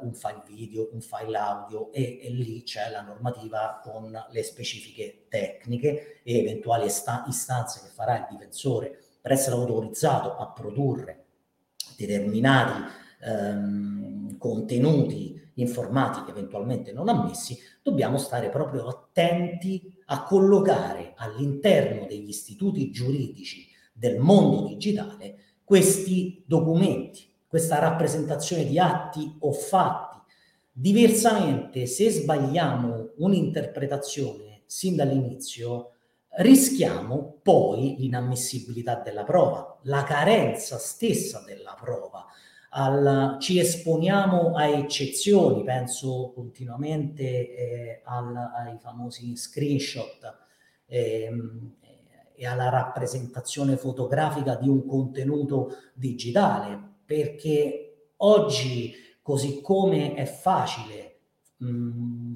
un file video, un file audio, e lì c'è la normativa con le specifiche tecniche e eventuali istanze che farà il difensore per essere autorizzato a produrre determinati contenuti informatici eventualmente non ammessi. Dobbiamo stare proprio attenti a collocare all'interno degli istituti giuridici del mondo digitale questi documenti, questa rappresentazione di atti o fatti. Diversamente, se sbagliamo un'interpretazione sin dall'inizio, rischiamo poi l'inammissibilità della prova, la carenza stessa della prova. Ci esponiamo a eccezioni, penso continuamente ai famosi screenshot, e alla rappresentazione fotografica di un contenuto digitale, perché oggi, così come è facile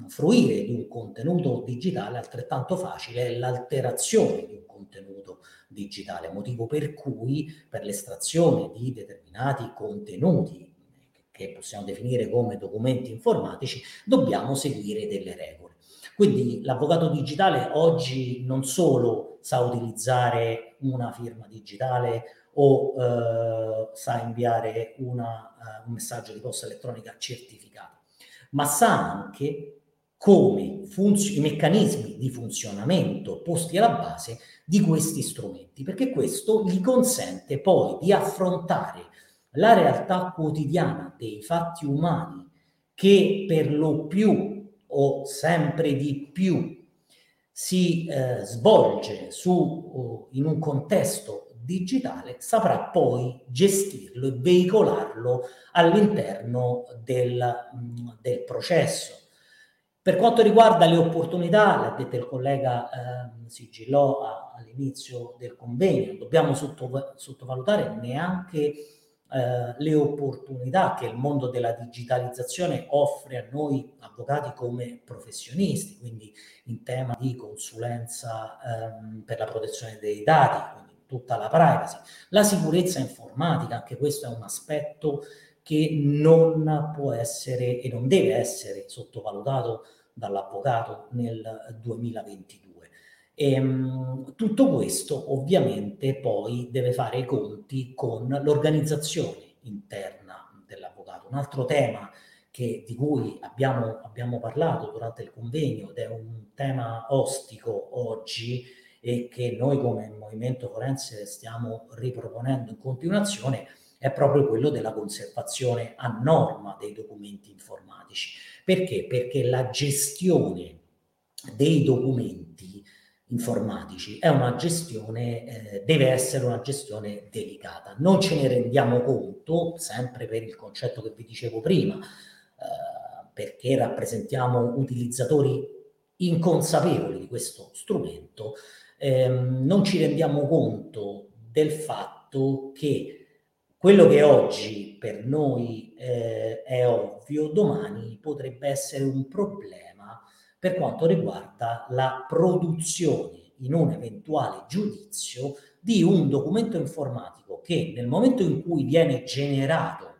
fruire di un contenuto digitale, altrettanto facile è l'alterazione di un contenuto digitale, motivo per cui per l'estrazione di determinati contenuti, che possiamo definire come documenti informatici, dobbiamo seguire delle regole. Quindi l'avvocato digitale oggi non solo sa utilizzare una firma digitale o sa inviare un messaggio di posta elettronica certificato, ma sa anche come i meccanismi di funzionamento posti alla base di questi strumenti, perché questo gli consente poi di affrontare la realtà quotidiana dei fatti umani che per lo più o sempre di più si svolge in un contesto digitale, saprà poi gestirlo e veicolarlo all'interno del processo. Per quanto riguarda le opportunità, l'ha detto il collega Sigillò all'inizio del convegno, dobbiamo sottovalutare neanche le opportunità che il mondo della digitalizzazione offre a noi avvocati come professionisti, quindi in tema di consulenza per la protezione dei dati, quindi tutta la privacy, la sicurezza informatica, anche questo è un aspetto che non può essere e non deve essere sottovalutato dall'avvocato nel 2022. Tutto questo ovviamente poi deve fare i conti con l'organizzazione interna dell'avvocato. Un altro tema di cui abbiamo parlato durante il convegno, ed è un tema ostico oggi e che noi come Movimento Forense stiamo riproponendo in continuazione, è proprio quello della conservazione a norma dei documenti informatici. Perché? Perché la gestione dei documenti informatici è una gestione, deve essere una gestione delicata. Non ce ne rendiamo conto, sempre per il concetto che vi dicevo prima, perché rappresentiamo utilizzatori inconsapevoli di questo strumento, non ci rendiamo conto del fatto che quello che oggi per noi è ovvio, domani potrebbe essere un problema per quanto riguarda la produzione in un eventuale giudizio di un documento informatico che nel momento in cui viene generato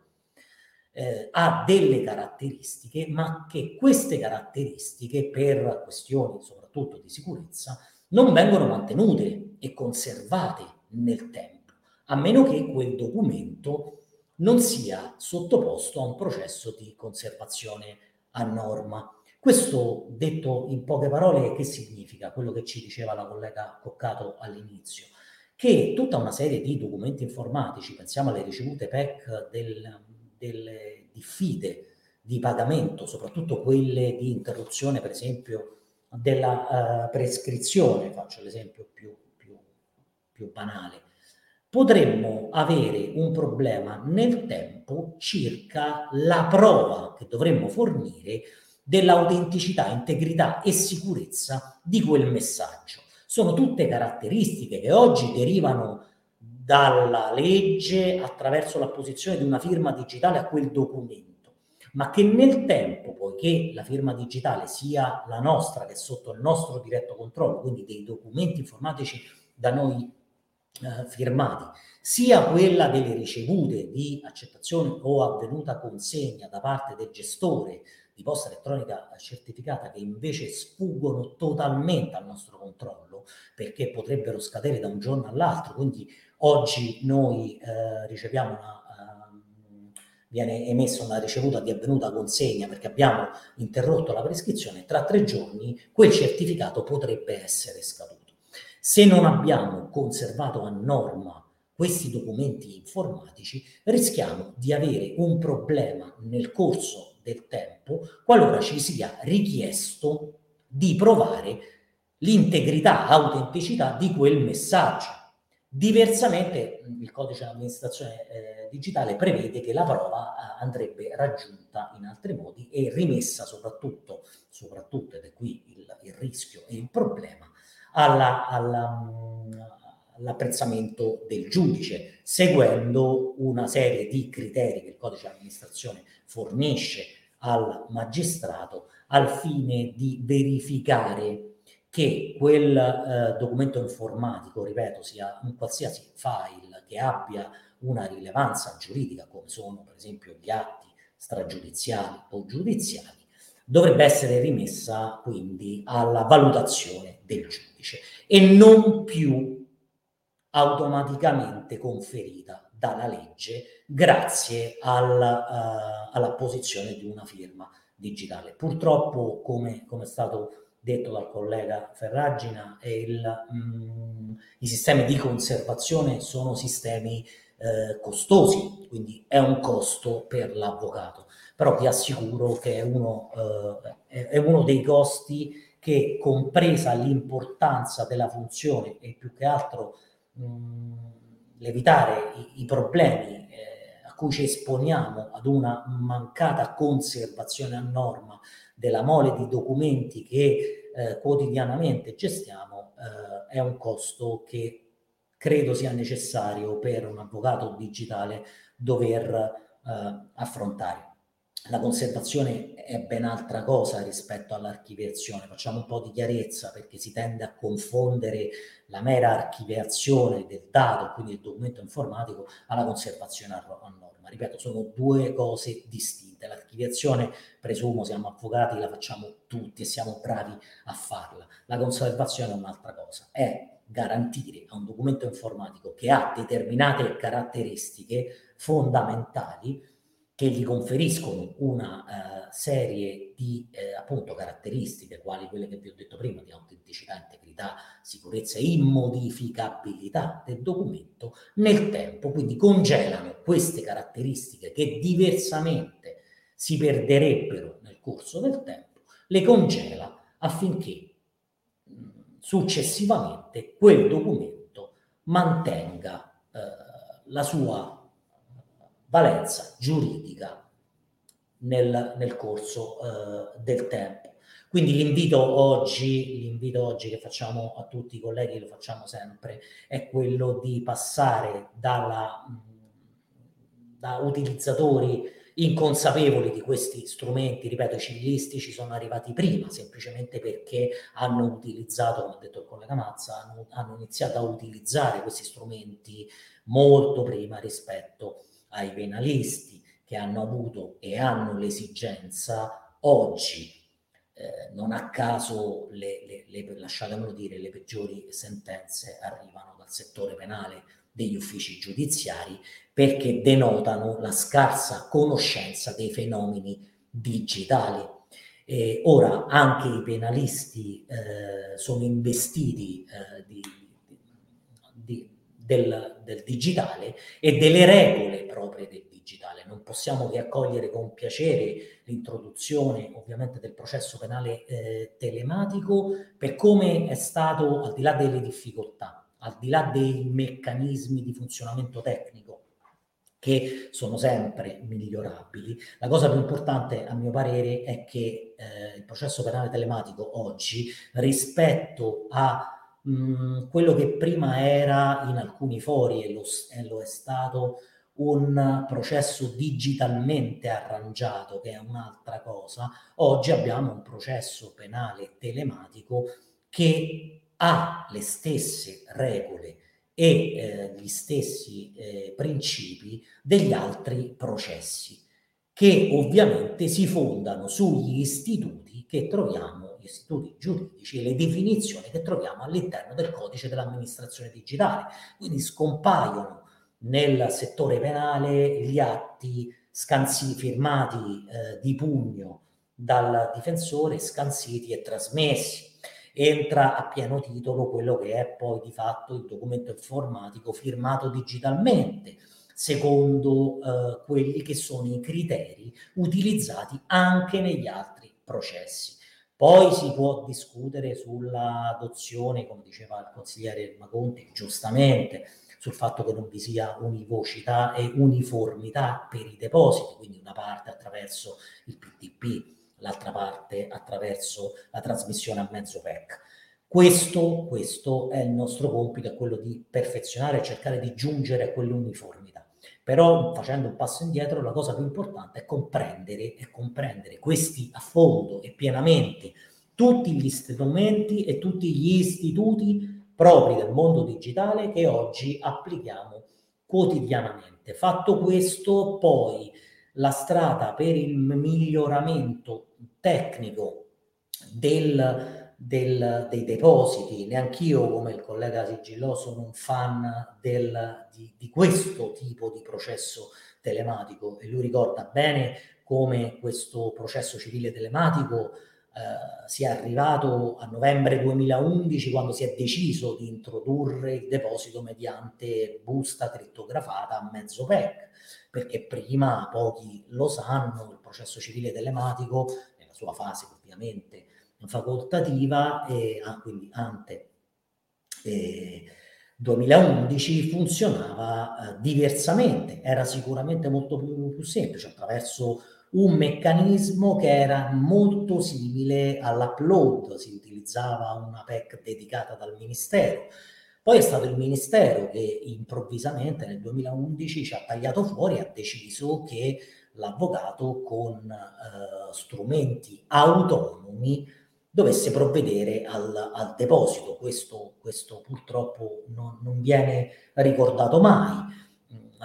ha delle caratteristiche, ma che queste caratteristiche, per questioni soprattutto di sicurezza, non vengono mantenute e conservate nel tempo, a meno che quel documento non sia sottoposto a un processo di conservazione a norma. Questo, detto in poche parole, che significa? Quello che ci diceva la collega Coccato all'inizio, che tutta una serie di documenti informatici, pensiamo alle ricevute PEC delle diffide di pagamento, soprattutto quelle di interruzione, per esempio, della prescrizione, faccio l'esempio più banale, potremmo avere un problema nel tempo circa la prova che dovremmo fornire dell'autenticità, integrità e sicurezza di quel messaggio. Sono tutte caratteristiche che oggi derivano dalla legge attraverso l'apposizione di una firma digitale a quel documento, ma che nel tempo, poiché la firma digitale sia la nostra, che è sotto il nostro diretto controllo, quindi dei documenti informatici da noi firmati, sia quella delle ricevute di accettazione o avvenuta consegna da parte del gestore di posta elettronica certificata, che invece sfuggono totalmente al nostro controllo perché potrebbero scadere da un giorno all'altro. Quindi oggi noi riceviamo viene emessa una ricevuta di avvenuta consegna perché abbiamo interrotto la prescrizione, tra 3 giorni quel certificato potrebbe essere scaduto. Se non abbiamo conservato a norma questi documenti informatici, rischiamo di avere un problema nel corso del tempo qualora ci sia richiesto di provare l'integrità, autenticità di quel messaggio. Diversamente il codice dell'amministrazione digitale prevede che la prova andrebbe raggiunta in altri modi e rimessa soprattutto, ed è qui il rischio e il problema, all'apprezzamento del giudice, seguendo una serie di criteri che il codice dell'amministrazione fornisce al magistrato al fine di verificare che quel documento informatico, ripeto, sia un qualsiasi file che abbia una rilevanza giuridica, come sono per esempio gli atti stragiudiziali o giudiziali, dovrebbe essere rimessa quindi alla valutazione del giudice e non più automaticamente conferita dalla legge grazie all'apposizione di una firma digitale. Purtroppo, come è stato detto dal collega Ferragina, i sistemi di conservazione sono sistemi costosi, quindi è un costo per l'avvocato, però vi assicuro che è uno dei costi che, compresa l'importanza della funzione e più che altro l'evitare i problemi a cui ci esponiamo ad una mancata conservazione a norma della mole di documenti che quotidianamente gestiamo, è un costo che credo sia necessario per un avvocato digitale dover affrontare. La conservazione è ben altra cosa rispetto all'archiviazione. Facciamo un po' di chiarezza, perché si tende a confondere la mera archiviazione del dato, quindi il documento informatico, alla conservazione a norma. Ripeto, sono due cose distinte. L'archiviazione, presumo, siamo avvocati, la facciamo tutti e siamo bravi a farla. La conservazione è un'altra cosa. È garantire a un documento informatico che ha determinate caratteristiche fondamentali che gli conferiscono una serie di appunto caratteristiche, quali quelle che vi ho detto prima, di autenticità, integrità, sicurezza e immodificabilità del documento nel tempo. Quindi congelano queste caratteristiche che diversamente si perderebbero nel corso del tempo, le congela affinché successivamente quel documento mantenga la sua valenza giuridica nel corso del tempo. Quindi l'invito oggi che facciamo a tutti i colleghi, lo facciamo sempre, è quello di passare da utilizzatori inconsapevoli di questi strumenti. Ripeto, i civilisti ci sono arrivati prima, semplicemente perché hanno utilizzato, come ha detto il collega Mazza, hanno iniziato a utilizzare questi strumenti molto prima rispetto ai penalisti, che hanno avuto e hanno l'esigenza oggi, non a caso lasciatemelo dire, le peggiori sentenze arrivano dal settore penale degli uffici giudiziari, perché denotano la scarsa conoscenza dei fenomeni digitali. E ora anche i penalisti sono investiti del digitale e delle regole proprie del digitale. Non possiamo che accogliere con piacere l'introduzione ovviamente del processo penale telematico, per come è stato, al di là delle difficoltà, al di là dei meccanismi di funzionamento tecnico, che sono sempre migliorabili. La cosa più importante, a mio parere, è che il processo penale telematico oggi, rispetto a quello che prima era in alcuni fori, e lo è stato, un processo digitalmente arrangiato, che è un'altra cosa, oggi abbiamo un processo penale telematico che ha le stesse regole e gli stessi principi degli altri processi, che ovviamente si fondano sugli istituti che troviamo, gli istituti giuridici e le definizioni che troviamo all'interno del codice dell'amministrazione digitale. Quindi scompaiono nel settore penale gli atti firmati di pugno dal difensore, scansiti e trasmessi. Entra a pieno titolo quello che è poi di fatto il documento informatico firmato digitalmente, secondo quelli che sono i criteri utilizzati anche negli altri processi. Poi si può discutere sull'adozione, come diceva il consigliere Irma Conte, giustamente, sul fatto che non vi sia univocità e uniformità per i depositi, quindi una parte attraverso il PTP, l'altra parte attraverso la trasmissione a mezzo PEC. Questo è il nostro compito, è quello di perfezionare e cercare di giungere a quell'uniformità. Però, facendo un passo indietro, la cosa più importante è comprendere questi a fondo e pienamente tutti gli strumenti e tutti gli istituti propri del mondo digitale che oggi applichiamo quotidianamente. Fatto questo, poi la strada per il miglioramento tecnico dei depositi, neanch'io come il collega Sigillò sono un fan di questo tipo di processo telematico, e lui ricorda bene come questo processo civile telematico si è arrivato a novembre 2011, quando si è deciso di introdurre il deposito mediante busta crittografata a mezzo PEC, perché prima, pochi lo sanno, il processo civile telematico, nella sua fase ovviamente facoltativa, quindi ante 2011, funzionava diversamente, era sicuramente molto più semplice, attraverso un meccanismo che era molto simile all'upload, si utilizzava una PEC dedicata dal Ministero. Poi è stato il Ministero che improvvisamente nel 2011 ci ha tagliato fuori e ha deciso che l'avvocato con strumenti autonomi dovesse provvedere al deposito. Questo purtroppo non viene ricordato mai.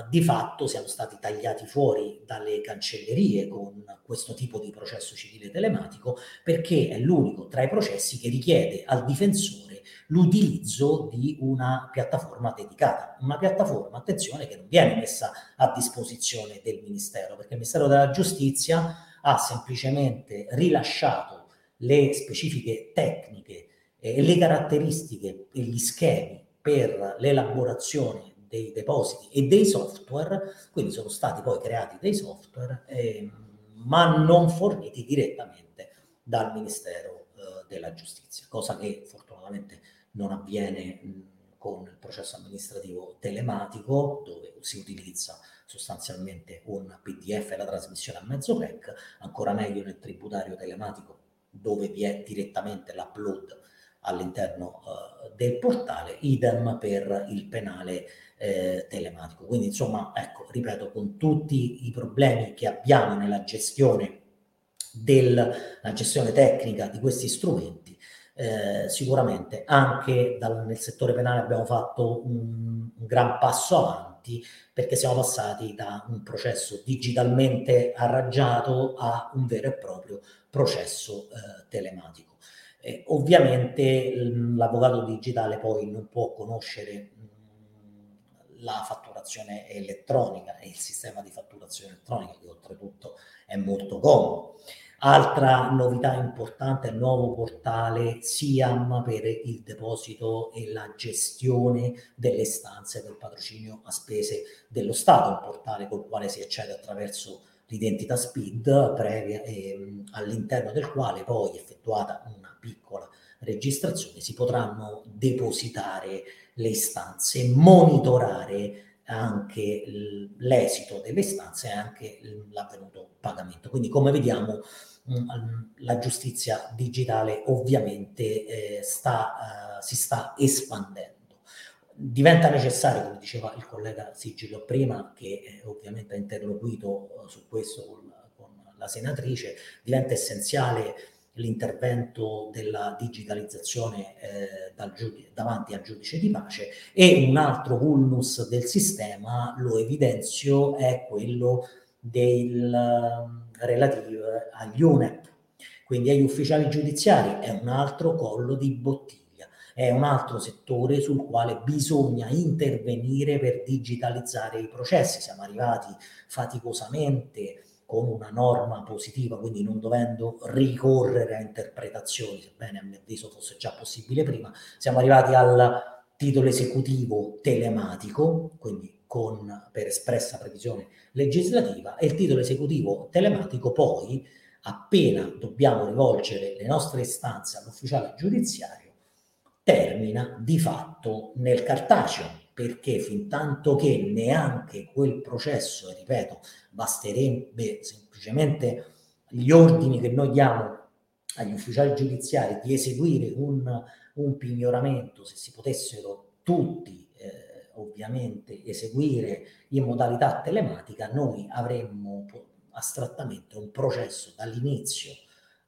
Di fatto siamo stati tagliati fuori dalle cancellerie con questo tipo di processo civile telematico, perché è l'unico tra i processi che richiede al difensore l'utilizzo di una piattaforma dedicata, una piattaforma, attenzione, che non viene messa a disposizione del Ministero, perché il Ministero della Giustizia ha semplicemente rilasciato le specifiche tecniche e le caratteristiche e gli schemi per l'elaborazione dei depositi e dei software, quindi sono stati poi creati dei software, ma non forniti direttamente dal Ministero della Giustizia, cosa che fortunatamente non avviene con il processo amministrativo telematico, dove si utilizza sostanzialmente un PDF e la trasmissione a mezzo PEC, ancora meglio nel tributario telematico, dove vi è direttamente l'upload all'interno del portale, idem per il penale telematico. Quindi, insomma, ecco, ripeto, con tutti i problemi che abbiamo nella gestione tecnica di questi strumenti, sicuramente anche nel settore penale abbiamo fatto un gran passo avanti, perché siamo passati da un processo digitalmente arrangiato a un vero e proprio processo telematico. Ovviamente l'avvocato digitale poi non può conoscere la fatturazione elettronica e il sistema di fatturazione elettronica, che oltretutto è molto comodo. Altra novità importante è il nuovo portale SIAM per il deposito e la gestione delle istanze del patrocinio a spese dello Stato, un portale col quale si accede attraverso l'identità SPID previa, all'interno del quale poi, effettuata una piccola registrazione, si potranno depositare le istanze, monitorare anche l'esito delle istanze e anche l'avvenuto pagamento. Quindi, come vediamo, la giustizia digitale ovviamente si sta espandendo. Diventa necessario, come diceva il collega Sigillò prima, che ovviamente ha interloquito su questo con la senatrice, diventa essenziale l'intervento della digitalizzazione davanti al giudice di pace. E un altro vulnus del sistema, lo evidenzio, è quello relativo agli UNEP, quindi agli ufficiali giudiziari. È un altro collo di bottiglia, è un altro settore sul quale bisogna intervenire per digitalizzare i processi. Siamo arrivati faticosamente con una norma positiva, quindi non dovendo ricorrere a interpretazioni, sebbene a mio avviso fosse già possibile prima. Siamo arrivati al titolo esecutivo telematico, quindi per espressa previsione legislativa, e il titolo esecutivo telematico poi, appena dobbiamo rivolgere le nostre istanze all'ufficiale giudiziario, termina di fatto nel cartaceo, perché fintanto che neanche quel processo, e ripeto, basterebbe semplicemente gli ordini che noi diamo agli ufficiali giudiziari di eseguire un pignoramento, se si potessero tutti ovviamente eseguire in modalità telematica, noi avremmo astrattamente un processo dall'inizio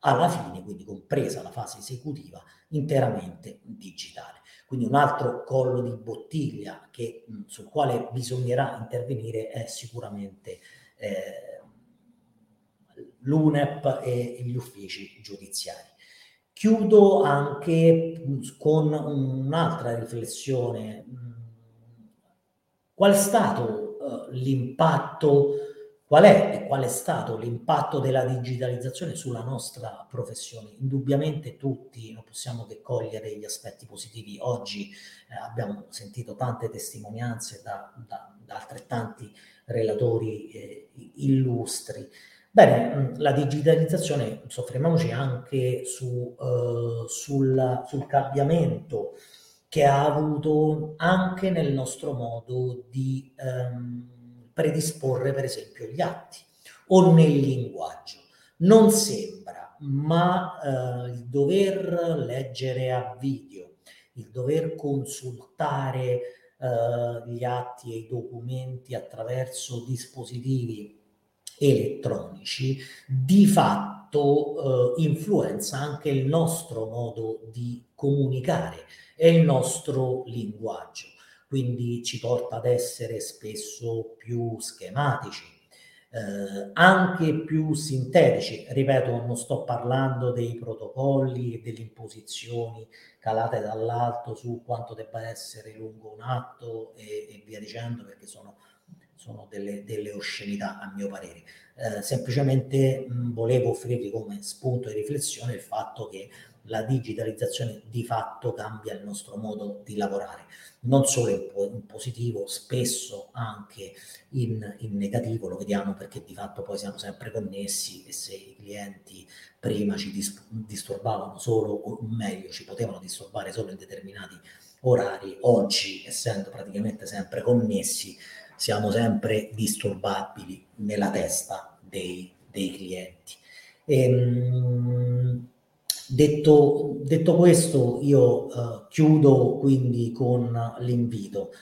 alla fine, quindi compresa la fase esecutiva, interamente digitale. Quindi un altro collo di bottiglia sul quale bisognerà intervenire è sicuramente l'UNEP e gli uffici giudiziari. Chiudo anche con un'altra riflessione. Qual è e qual è stato l'impatto della digitalizzazione sulla nostra professione? Indubbiamente tutti non possiamo che cogliere gli aspetti positivi. Oggi abbiamo sentito tante testimonianze da altrettanti relatori illustri. Bene, la digitalizzazione, soffermiamoci anche sul cambiamento che ha avuto anche nel nostro modo di predisporre per esempio gli atti o nel linguaggio. Non sembra, ma il dover leggere a video, il dover consultare gli atti e i documenti attraverso dispositivi elettronici di fatto influenza anche il nostro modo di comunicare e il nostro linguaggio. Quindi ci porta ad essere spesso più schematici, anche più sintetici. Ripeto, non sto parlando dei protocolli e delle imposizioni calate dall'alto su quanto debba essere lungo un atto e via dicendo, perché sono delle oscenità a mio parere. Semplicemente volevo offrirvi come spunto di riflessione il fatto che la digitalizzazione di fatto cambia il nostro modo di lavorare, non solo in positivo, spesso anche in negativo, lo vediamo perché di fatto poi siamo sempre connessi, e se i clienti prima ci disturbavano solo, o meglio, ci potevano disturbare solo in determinati orari, oggi, essendo praticamente sempre connessi, siamo sempre disturbabili nella testa dei clienti. Detto questo, io chiudo quindi con l'invito.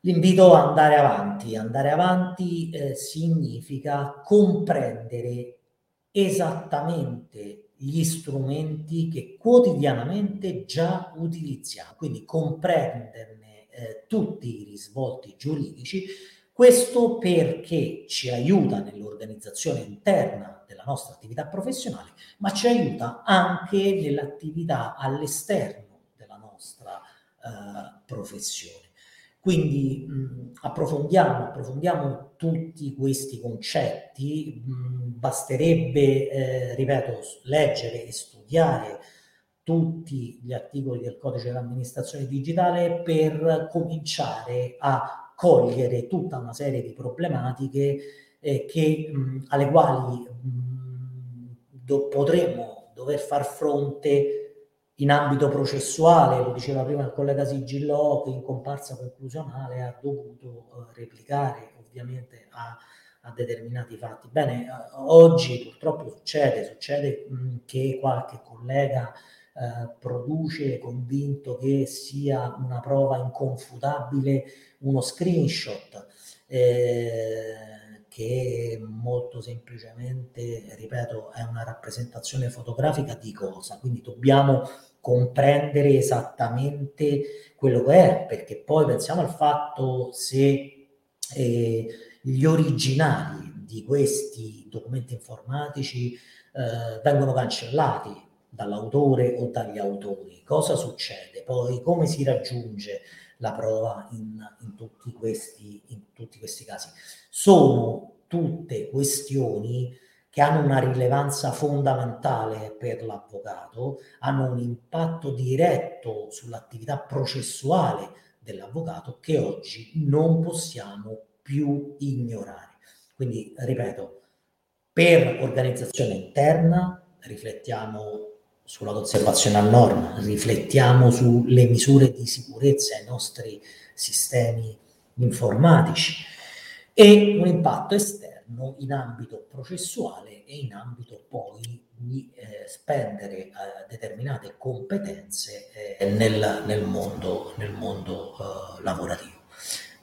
L'invito a andare avanti. Andare avanti significa comprendere esattamente gli strumenti che quotidianamente già utilizziamo, quindi comprenderne tutti i risvolti giuridici. Questo perché ci aiuta nell'organizzazione interna della nostra attività professionale, ma ci aiuta anche nell'attività all'esterno della nostra professione. Quindi approfondiamo tutti questi concetti. Basterebbe, ripeto, leggere e studiare tutti gli articoli del Codice dell'Amministrazione Digitale per cominciare a cogliere tutta una serie di problematiche alle quali potremmo dover far fronte in ambito processuale, lo diceva prima il collega Sigillò, che in comparsa conclusionale ha dovuto replicare ovviamente a determinati fatti. Bene, oggi purtroppo succede che qualche collega produce, convinto che sia una prova inconfutabile, uno screenshot che molto semplicemente, ripeto, è una rappresentazione fotografica di cosa, quindi dobbiamo comprendere esattamente quello che è, perché poi pensiamo al fatto se gli originali di questi documenti informatici vengono cancellati dall'autore o dagli autori. Cosa succede? Poi come si raggiunge la prova in tutti questi casi? Sono tutte questioni che hanno una rilevanza fondamentale per l'avvocato, hanno un impatto diretto sull'attività processuale dell'avvocato che oggi non possiamo più ignorare. Quindi, ripeto, per organizzazione interna riflettiamo sulla conservazione a norma, riflettiamo sulle misure di sicurezza ai nostri sistemi informatici, e un impatto esterno in ambito processuale e in ambito poi di spendere determinate competenze nel mondo lavorativo.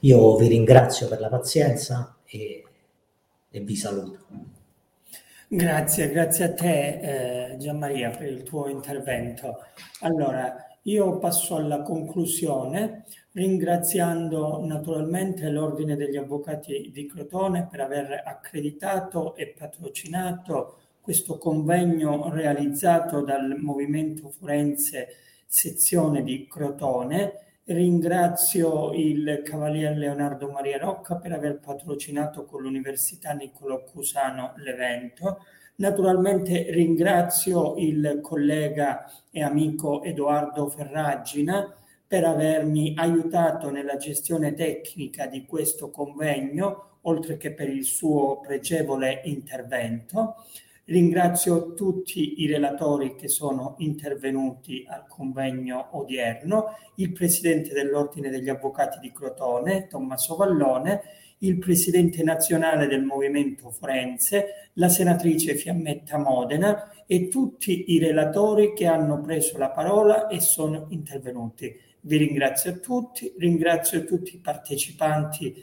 Io vi ringrazio per la pazienza e vi saluto. Grazie a te Gian Maria per il tuo intervento. Allora, io passo alla conclusione ringraziando naturalmente l'Ordine degli Avvocati di Crotone per aver accreditato e patrocinato questo convegno realizzato dal Movimento Forense Sezione di Crotone. Ringrazio il Cavalier Leonardo Maria Rocca per aver patrocinato con l'Università Niccolò Cusano l'evento. Naturalmente ringrazio il collega e amico Edoardo Ferragina per avermi aiutato nella gestione tecnica di questo convegno, oltre che per il suo pregevole intervento. Ringrazio tutti i relatori che sono intervenuti al convegno odierno, il Presidente dell'Ordine degli Avvocati di Crotone, Tommaso Vallone, il Presidente nazionale del Movimento Forense, la senatrice Fiammetta Modena e tutti i relatori che hanno preso la parola e sono intervenuti. Vi ringrazio tutti i partecipanti,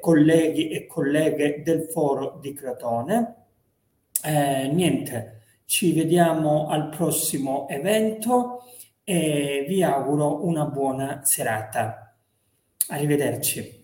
colleghi e colleghe del Foro di Crotone. Niente, ci vediamo al prossimo evento e vi auguro una buona serata. Arrivederci.